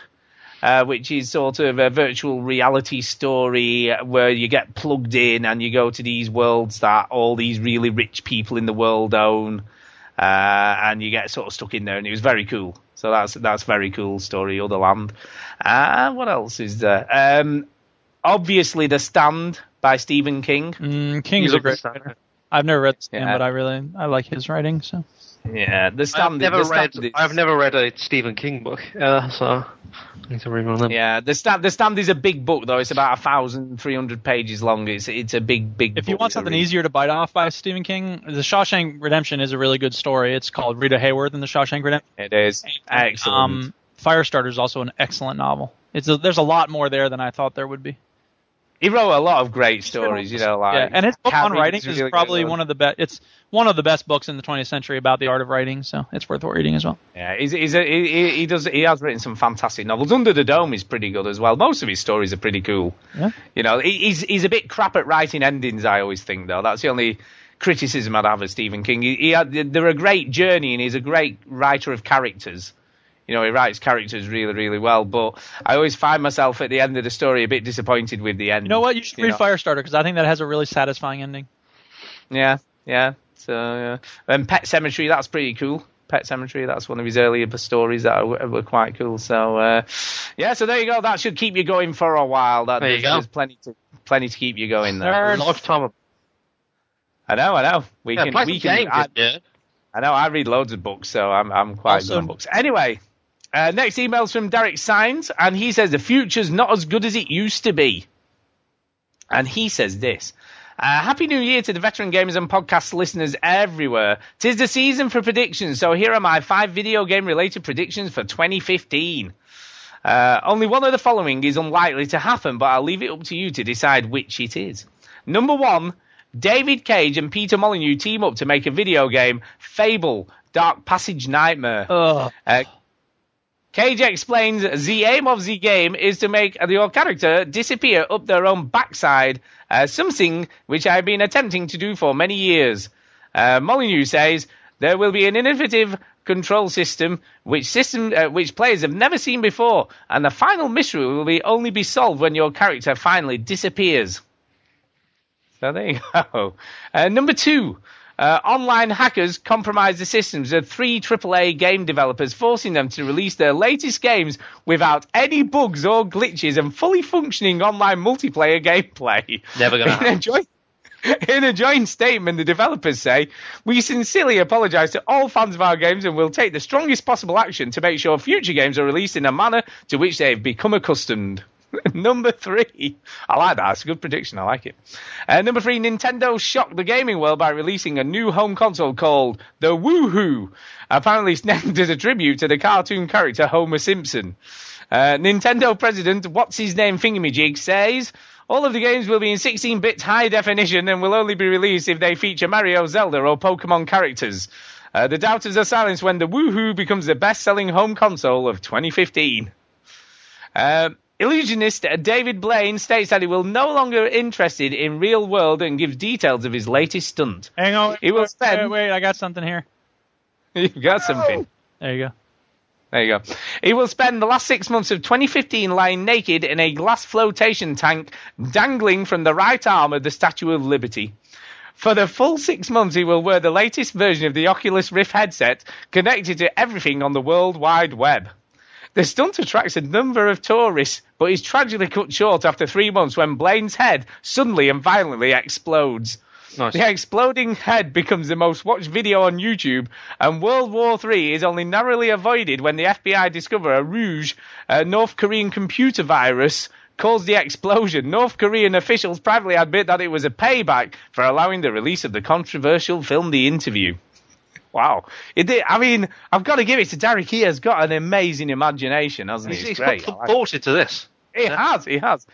uh, which is sort of a virtual reality story where you get plugged in and you go to these worlds that all these really rich people in the world own, uh, and you get sort of stuck in there, and it was very cool. So that's that's very cool story, Otherland. Uh, what else is there? Um, Obviously, The Stand by Stephen King. Mm, King's a great writer. I've never read The Stand, yeah. but I really I like his writing. So yeah, The Stand. I've never the read. Stand is, I've never read a Stephen King book, uh, so I need to read one of them. Yeah, The Stand. The Stand is a big book, though. It's about a thousand three hundred pages long. It's it's a big big. If book. If you want something easier to bite off by Stephen King, The Shawshank Redemption is a really good story. It's called Rita Hayworth and The Shawshank Redemption. It is excellent. Um, Firestarter is also an excellent novel. It's a, there's a lot more there than I thought there would be. He wrote a lot of great stories, you know, like yeah, and his book on writing is really probably one of the best. It's one of the best books in the twentieth century about the art of writing, so it's worth reading as well. Yeah, he's, he's a, he, he does. He has written some fantastic novels. Under the Dome is pretty good as well. Most of his stories are pretty cool. Yeah. You know, he, he's he's a bit crap at writing endings, I always think, though. That's the only criticism I'd have of Stephen King. He, he had, they're a great journey, and he's a great writer of characters. You know, he writes characters really, really well, but I always find myself at the end of the story a bit disappointed with the end. You know what? You should you read know? Firestarter, because I think that has a really satisfying ending. Yeah, yeah. So, yeah. And Pet Sematary, that's pretty cool. Pet Sematary, that's one of his earlier stories that are, were quite cool. So, uh, yeah, so there you go. That should keep you going for a while. That, there you there's, go. There's plenty to, plenty to keep you going there. Lifetime of... I know, I know. We yeah, can... Play we can I, yeah. I know, I read loads of books, so I'm, I'm quite awesome. Good on books. Anyway... Uh, next email's from Derek Sines, and he says, the future's not as good as it used to be. And he says this. Uh, Happy New Year to the veteran gamers and podcast listeners everywhere. Tis the season for predictions, so here are my five video game-related predictions for twenty fifteen. Uh, only one of the following is unlikely to happen, but I'll leave it up to you to decide which it is. Number one, David Cage and Peter Molyneux team up to make a video game, Fable, Dark Passage Nightmare. Ugh. Uh, Cage explains the aim of the game is to make your character disappear up their own backside, uh, something which I've been attempting to do for many years. Uh, Molyneux says there will be an innovative control system which system uh, which players have never seen before, and the final mystery will be only be solved when your character finally disappears. So there you go. Uh, number two. Uh, online hackers compromised the systems of three triple A game developers, forcing them to release their latest games without any bugs or glitches and fully functioning online multiplayer gameplay. Never going to happen. Joint, in a joint statement, the developers say, "We sincerely apologise to all fans of our games and will take the strongest possible action to make sure future games are released in a manner to which they have become accustomed." Number three. I like that. It's a good prediction. I like it. Uh, number three, Nintendo shocked the gaming world by releasing a new home console called the Woohoo. Apparently it's named as a tribute to the cartoon character Homer Simpson. Uh, Nintendo president What's-His-Name Thingamajig says, all of the games will be in sixteen-bit high definition and will only be released if they feature Mario, Zelda, or Pokemon characters. Uh, the doubters are silenced when the Woohoo becomes the best-selling home console of twenty fifteen. Uh, Illusionist David Blaine states that he will no longer interested in real world and gives details of his latest stunt. Hang on, he will wait, spend... wait, wait, I got something here. You got oh. something. There you go. There you go. He will spend the last six months of twenty fifteen lying naked in a glass flotation tank dangling from the right arm of the Statue of Liberty. For the full six months, he will wear the latest version of the Oculus Rift headset connected to everything on the World Wide Web. The stunt attracts a number of tourists, but is tragically cut short after three months when Blaine's head suddenly and violently explodes. Nice. The exploding head becomes the most watched video on YouTube, and World War Three is only narrowly avoided when the F B I discover a ruse, a North Korean computer virus, caused the explosion. North Korean officials privately admit that it was a payback for allowing the release of the controversial film The Interview. Wow. It did, I mean, I've got to give it to Derek. He has got an amazing imagination, hasn't he? He's, he's great. Put ported to this. He yeah. has, he has.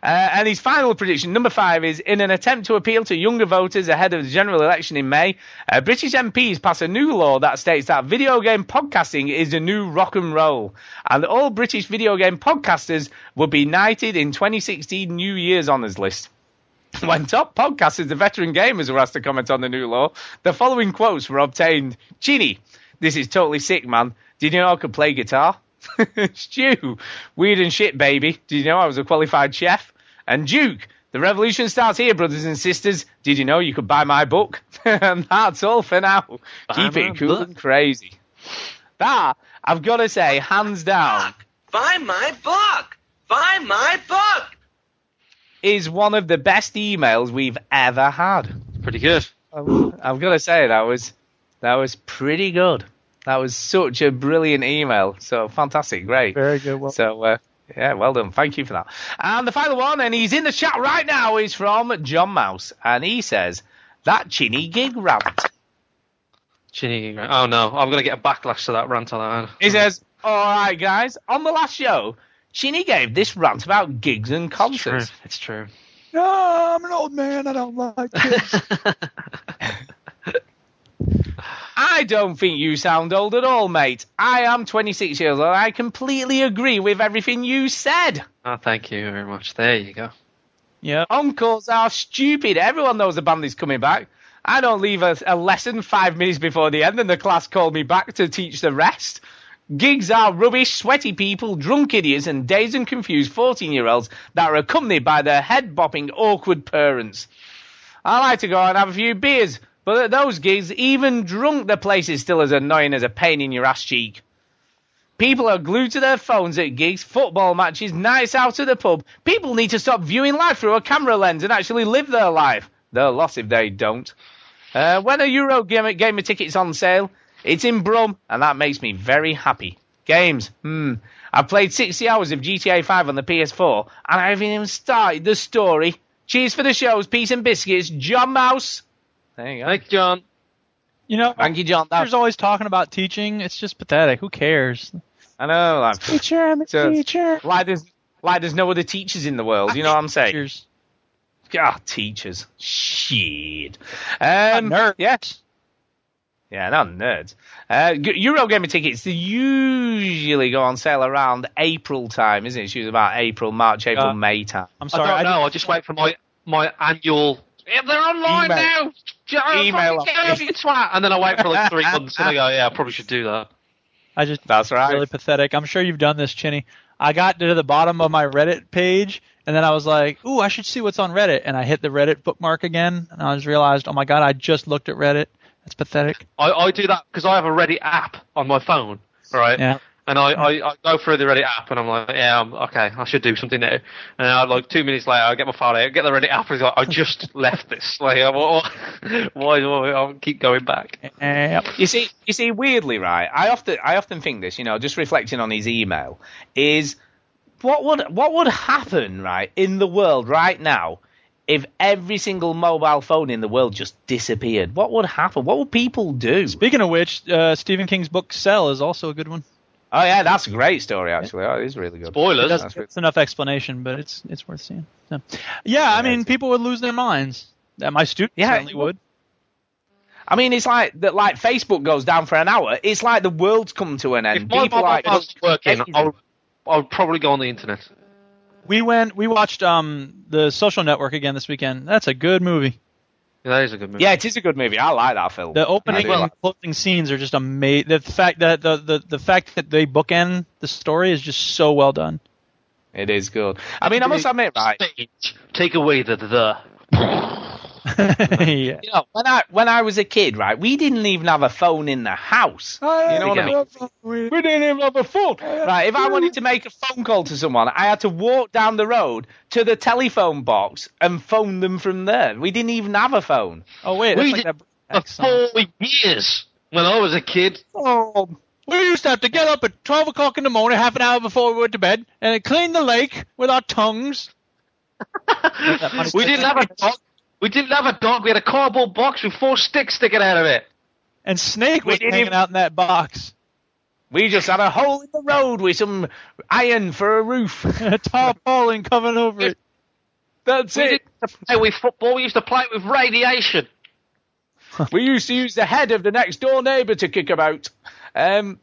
Uh, and his final prediction, number five, is in an attempt to appeal to younger voters ahead of the general election in May, uh, British M Ps pass a new law that states that video game podcasting is the new rock and roll. And all British video game podcasters would be knighted in twenty sixteen New Year's Honours List. When top podcasters, the veteran gamers were asked to comment on the new law, the following quotes were obtained. Ginny, this is totally sick, man. Did you know I could play guitar? Stu, weird and shit, baby. Did you know I was a qualified chef? And Duke, the revolution starts here, brothers and sisters. Did you know you could buy my book? And that's all for now. Buy Keep it cool book. and crazy. That, I've got to say, hands down. Buy my book! Buy my book! Is one of the best emails we've ever had. Pretty good. I've got to say, that was that was pretty good. That was such a brilliant email. So fantastic, great. Very good. Well, so, uh, yeah, well done. Thank you for that. And the final one, and he's in the chat right now, is from John Mouse. And he says, that Chinny Gig rant. Chinny Gig rant. Oh, no. I'm going to get a backlash to that rant on that. He says, all right, guys, on the last show, Chinny gave this rant about gigs and concerts. It's true. It's true. No, I'm an old man. I don't like this. I don't think you sound old at all, mate. I am twenty-six years old. I completely agree with everything you said. Oh, thank you very much. There you go. Yeah. Encores are stupid. Everyone knows the band is coming back. I don't leave a, a lesson five minutes before the end and the class called me back to teach the rest. Gigs are rubbish, sweaty people, drunk idiots, and dazed and confused fourteen-year-olds that are accompanied by their head-bopping, awkward parents. I like to go and have a few beers, but at those gigs, even drunk, the place is still as annoying as a pain in your ass cheek. People are glued to their phones at gigs, football matches, nights out at the pub. People need to stop viewing life through a camera lens and actually live their life. They're lost if they don't. Uh, when are Eurogamer tickets on sale? It's in Brum, and that makes me very happy. Games, hmm. I've played sixty hours of G T A five on the P S four, and I haven't even started the story. Cheers for the shows, peace and biscuits, John Mouse. There you go. Thanks, John. You know, Thank you, John. That- teachers always talking about teaching. It's just pathetic. Who cares? I know, like teacher, I'm a so, teacher. Like there's like there's no other teachers in the world. You know what I'm saying? Teachers. Ah, oh, teachers. Shit. Um, nerds. Yeah. Yeah, not nerds. Uh, Eurogamer tickets, they usually go on sale around April time, isn't it? It's usually about April, March, April, uh, May time. I'm sorry. I don't I know. I'll just wait for my, my annual. Yeah, they're online email. now. I'll email get you twat. And then I wait for like three months and I go, yeah, I probably should do that. I just that's right. Really pathetic. I'm sure you've done this, Chinny. I got to the bottom of my Reddit page, and then I was like, ooh, I should see what's on Reddit. And I hit the Reddit bookmark again, and I just realized, oh, my God, I just looked at Reddit. That's pathetic. I, I do that because I have a Reddit app on my phone, right? Yeah. And I, I, I go through the Reddit app, and I'm like, yeah, I'm, okay, I should do something now. And I, like two minutes later, I get my phone out, get the Reddit app, and it's like, I just left this. Like, why, why do I keep going back? You see, you see, weirdly, right? I often, I often think this, you know, just reflecting on his email, is what would, what would happen, right, in the world right now if every single mobile phone in the world just disappeared? What would happen? What would people do? Speaking of which, uh, Stephen King's book Cell is also a good one. Oh yeah, that's a great story actually. Oh, it is really good. Spoilers. It really... It's enough explanation, but it's it's worth seeing. Yeah, yeah I mean, people would lose their minds. My students yeah, certainly would. I mean, it's like that. Like Facebook goes down for an hour. It's like the world's come to an end. If my people like working, I'll, I'll probably go on the internet. We went. We watched um the Social Network again this weekend. That's a good movie. Yeah, that is a good movie. Yeah, it is a good movie. I like that film. The opening and like closing scenes are just amazing. The fact that the, the, the fact that they bookend the story is just so well done. It is good. I mean, I must admit, right? Take away the the. Yeah. You know, when I when I was a kid, right, we didn't even have a phone in the house. Oh, you know what I mean? We, we didn't even have a phone. Right, if I wanted to make a phone call to someone, I had to walk down the road to the telephone box and phone them from there. We didn't even have a phone. Oh wait, that's we like didn't that for four years when I was a kid. Oh, we used to have to get up at twelve o'clock in the morning, half an hour before we went to bed, and clean the lake with our tongues. We didn't have a dog. We didn't have a dog. We had a cardboard box with four sticks sticking out of it. And Snake was hanging even... out in that box. We just had a hole in the road with some iron for a roof. A tarpaulin coming over it. That's we it. We used to play with football. We used to play with radiation. We used to use the head of the next door neighbour to kick about. Um,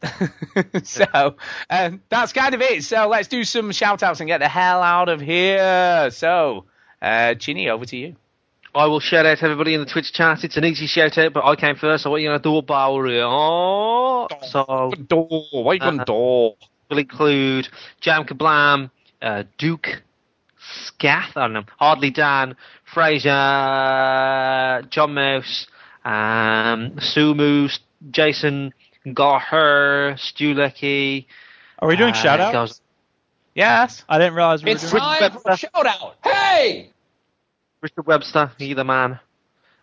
so um, that's kind of it. So let's do some shout-outs and get the hell out of here. So, uh, Chinny, over to you. I will shout out to everybody in the Twitch chat. It's an easy shout out, but I came first, so what are you going to do about it? Oh, so, door. What are you going to do? Will include Jam Kablam, uh, Duke, Scath, I don't know, Hardly Dan, Fraser, John Mouse, um, Sumu, Jason, Garher, Stu Lecky. Are we doing uh, shout outs? Yes. I didn't realize we were doing time for a shout out. Hey! Richard Webster, either man,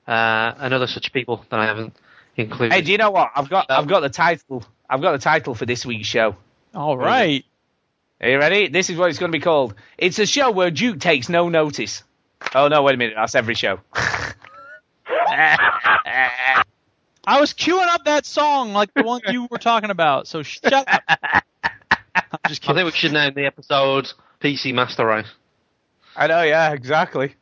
uh, and other such people that I haven't included. Hey, do you know what? I've got, I've got the title. I've got the title for this week's show. All right. Are you ready? This is what it's going to be called. It's a show where Duke takes no notice. Oh no! Wait a minute. That's every show. I was queuing up that song like the one you were talking about. So shut up. I'm just kidding. I think we should name the episode P C Master Race. I know, yeah, exactly.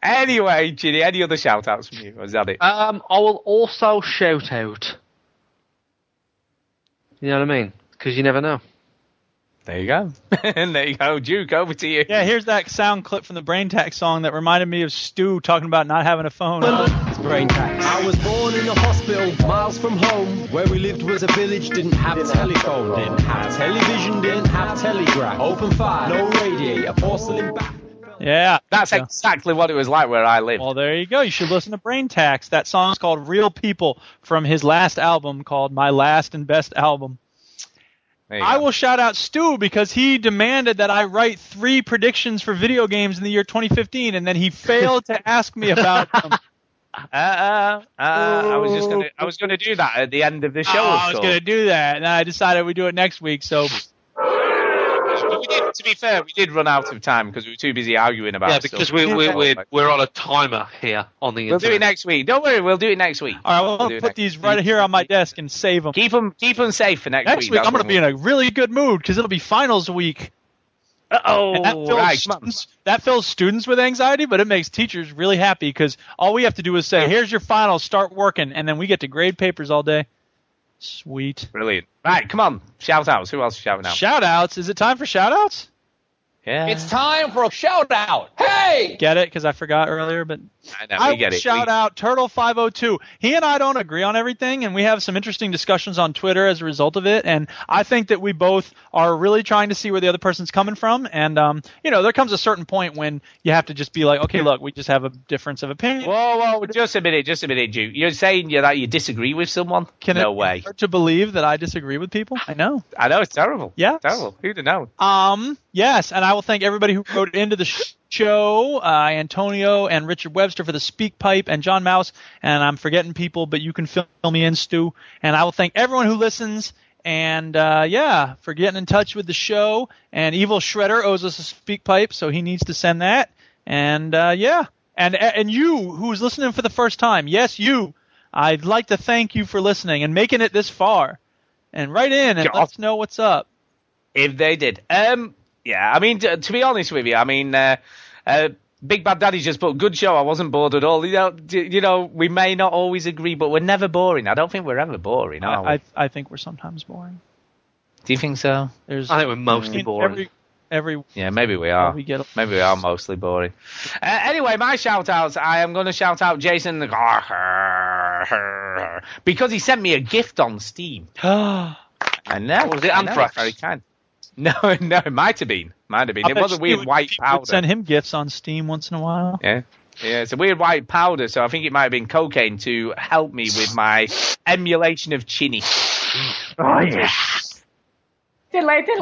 Anyway, Ginny, any other shout-outs from you? Or is that it? Um, I will also shout-out. You know what I mean? Because you never know. There you go. And there you go. Duke, over to you. Yeah, here's that sound clip from the Brain Tax song that reminded me of Stu talking about not having a phone. It's Brain Tax. I was born in a hospital, miles from home. Where we lived was a village, didn't have didn't telephone, have didn't have television, didn't have telegraph. Open fire, no radiator, porcelain bath. Yeah. That's so. exactly what it was like where I lived. Well, there you go. You should listen to Brain Tax. That song's called Real People from his last album called My Last and Best Album. I go. will shout out Stu because he demanded that I write three predictions for video games in the year twenty fifteen, and then he failed to ask me about them. Uh, uh, uh, I was just gonna, I was gonna do that at the end of the show. Oh, of I was course. gonna do that, and I decided we do it next week. So But we did, to be fair, we did run out of time because we were too busy arguing about. Yeah, because we, we, we're we're we're on a timer here on the. We'll internet. do it next week. Don't worry, we'll do it next week. All right, well, I'll we'll put these right week. here on my desk and save them. Keep them, keep them safe for next, next week. Next week, I'm going to be in a really good mood because it'll be finals week. Uh-oh. That fills, right. students, that fills students with anxiety, but it makes teachers really happy because all we have to do is say, here's your final, start working, and then we get to grade papers all day. Sweet. Brilliant. Right, come on. Shout-outs. Who else is shouting out? Shout-outs. Is it time for shout-outs? Yeah. It's time for a shout-out. Hey! Get it? Because I forgot earlier, but I, know, I get it. shout-out Turtle five oh two. He and I don't agree on everything, and we have some interesting discussions on Twitter as a result of it, and I think that we both are really trying to see where the other person's coming from, and, um, you know, there comes a certain point when you have to just be like, okay, look, we just have a difference of opinion. Whoa, whoa, just a minute, just a minute, Duke. You're saying that you disagree with someone? Can no it way. Hard to believe that I disagree with people? I know. I know, it's terrible. Yeah. Terrible. Who'd have known? Um, yes, and I I will thank everybody who wrote into the show, uh, Antonio and Richard Webster for the speak pipe and John Mouse. And I'm forgetting people, but you can fill me in, Stu. And I will thank everyone who listens and, uh, yeah, for getting in touch with the show. And Evil Shredder owes us a speak pipe, so he needs to send that. And, uh, yeah, and, and you who's listening for the first time, yes, you, I'd like to thank you for listening and making it this far. And write in and God. let us know what's up. If they did. Um... Yeah, I mean, to, to be honest with you, I mean, uh, uh, Big Bad Daddy just put, good show, I wasn't bored at all. You know, d- you know, we may not always agree, but we're never boring. I don't think we're ever boring, are we? I, I think we're sometimes boring. Do you think so? There's, I think we're mostly I mean, boring. Every, every yeah, maybe we are. We get a- maybe we are mostly boring. Uh, anyway, my shout-outs, I am going to shout out Jason because he sent me a gift on Steam. I know. Was it Anthrax? Very kind. No, no, it might have been. Might have been. I it was a weird would, white powder. Send him gifts on Steam once in a while. Yeah, yeah, it's a weird white powder. So I think it might have been cocaine to help me with my emulation of Chinny. Oh yeah.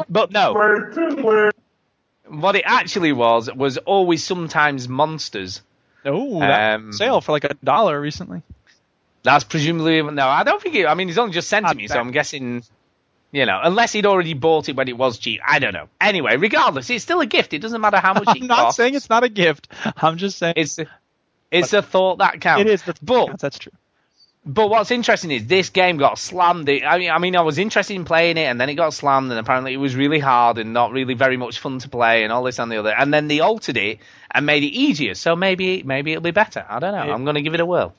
But no, what it actually was was always sometimes monsters. Oh, that um, sale for like a dollar recently. That's presumably no. I don't think it. I mean, he's only just sent to me, so I'm guessing. You know, unless he'd already bought it when it was cheap. I don't know. Anyway, regardless, it's still a gift. It doesn't matter how much it costs. I'm not costs. saying it's not a gift. I'm just saying... It's a, it's a thought that counts. It is the thought that counts. That's true. But what's interesting is this game got slammed. I mean, I mean, I was interested in playing it, and then it got slammed, and apparently it was really hard and not really very much fun to play and all this and the other. And then they altered it and made it easier, so maybe maybe it'll be better. I don't know. It, I'm going to give it a whirl.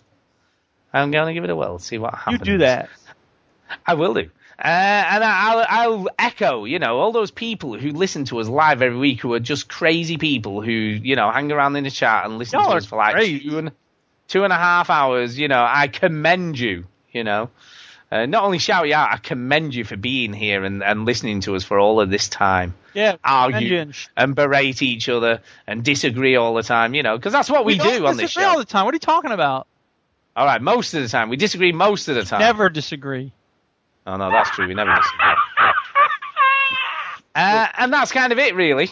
I'm going to give it a whirl, see what happens. You do that. I will do. Uh, and I'll, I'll echo, you know, all those people who listen to us live every week who are just crazy people who, you know, hang around in the chat and listen Y'all to us for like two and, two and a half hours. You know, I commend you, you know. Uh, not only shout you out, I commend you for being here and, and listening to us for all of this time. Yeah, argue and berate each other and disagree all the time, you know, because that's what we, we do on this show. We disagree all the time. What are you talking about? All right, most of the time. We disagree most of the time. Never disagree. Oh, no, that's true. We never disagree. Uh, and that's kind of it, really.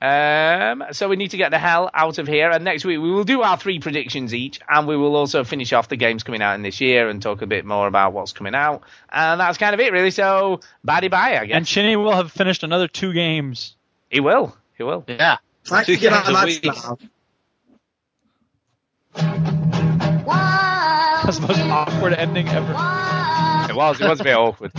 Um, so we need to get the hell out of here. And next week we will do our three predictions each. And we will also finish off the games coming out in this year and talk a bit more about what's coming out. And that's kind of it, really. So, bye-bye, I guess. And Chinny will have finished another two games. He will. He will. Yeah. Like two to get games out of that That's the most awkward ending ever. It was. It was a bit awkward.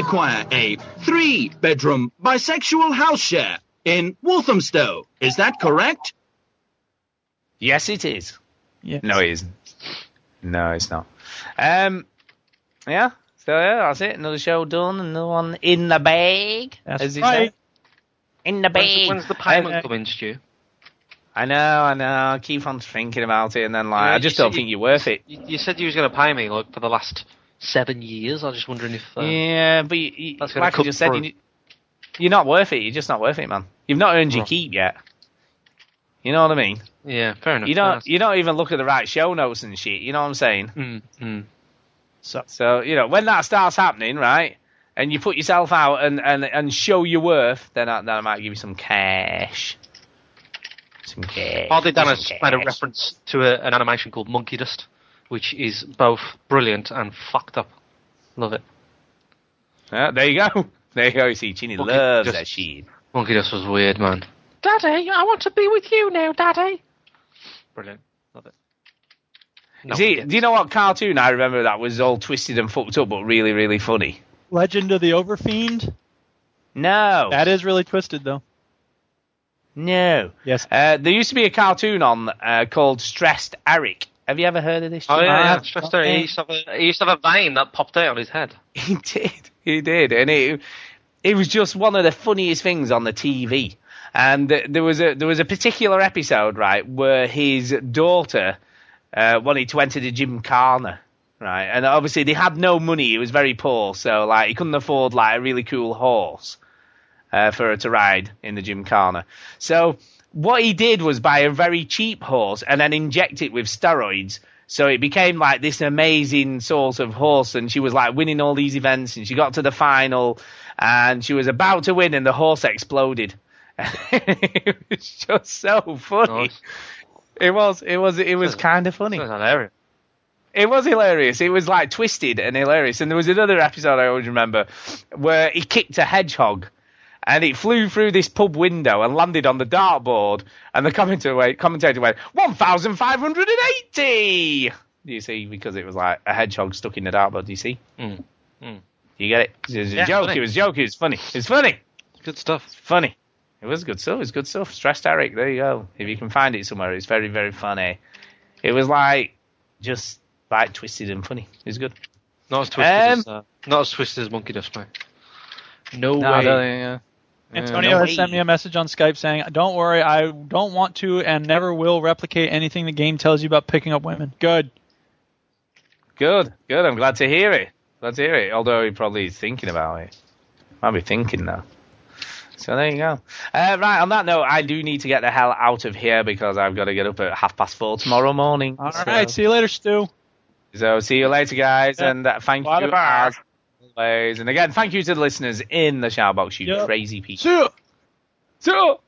Require a three-bedroom bisexual house share in Walthamstow. Is that correct? Yes, it is. Yes. No, it isn't. No, it's not. Um, yeah, so yeah, that's it. Another show done. Another one in the bag. That's as right. In the bag. When's the payment uh, coming, Stu? I know, I know. I keep on thinking about it, and then like, yeah, I just don't think you, you're worth it. You said you was going to pay me like for the last... Seven years. I was just wondering if uh, yeah, but you, you, that's like I just said, you, you're not worth it. You're just not worth it, man. You've not earned your keep yet. You know what I mean? Yeah, fair enough. You don't That's... you don't even look at the right show notes and shit. You know what I'm saying? Mm-hmm. So, so you know when that starts happening, right? And you put yourself out and, and, and show your worth, then I, then I might give you some cash. Some cash. Harley Dennis made a reference to a, an animation called Monkey Dust, which is both brilliant and fucked up. Love it. Ah, there you go. There you go. You see, Chini Monkey loves Dust. That shit. Monkey Dust was weird, man. Daddy, I want to be with you now, Daddy. Brilliant. Love it. No see, do you know what cartoon I remember that was all twisted and fucked up, but really, really funny? Legend of the Overfiend? No. That is really twisted, though. No. Yes. Uh, there used to be a cartoon on uh, called Stressed Eric. Have you ever heard of this? Oh, yeah, yeah. Stressed Eric. He used, to have a, he used to have a vein that popped out on his head. He did. He did. And it, it was just one of the funniest things on the T V. And there was a there was a particular episode, right, where his daughter uh, wanted to enter the gymkhana. Right, and obviously they had no money. He was very poor, so like he couldn't afford like a really cool horse uh, for her to ride in the gymkhana. So what he did was buy a very cheap horse and then inject it with steroids, so it became like this amazing sort of horse. And she was like winning all these events, and she got to the final, and she was about to win, and the horse exploded. It was just so funny. Nice. It was, it was, it was kind of funny. Hilarious. It was hilarious. It was like twisted and hilarious. And there was another episode I always remember where he kicked a hedgehog and it flew through this pub window and landed on the dartboard. And the commentator went, one thousand five hundred eighty! Do you see? Because it was like a hedgehog stuck in the dartboard. Do you see? Mm. Mm. You get it? It was a yeah, joke. Funny. It was a joke. It was funny. It's funny. Good stuff. It's funny. It was good stuff. It was good stuff. Stressed Eric. There you go. If you can find it somewhere, it's very, very funny. It was like just. Like twisted and funny. It's good. Not as twisted um, as uh, not as twisted as Monkey Dust, mate. No, no way. Yeah. Antonio no has way. sent me a message on Skype saying, "Don't worry, I don't want to and never will replicate anything the game tells you about picking up women." Good. Good. Good. I'm glad to hear it. Glad to hear it. Although he probably is thinking about it. Might be thinking though. So there you go. Uh, right, on that note, I do need to get the hell out of here because I've got to get up at half past four tomorrow morning. All so. right. See you later, Stu. So see you later, guys, yeah. and uh, thank Bye you as always. And again, thank you to the listeners in the shout box, you yeah. crazy people. Sure. Sure.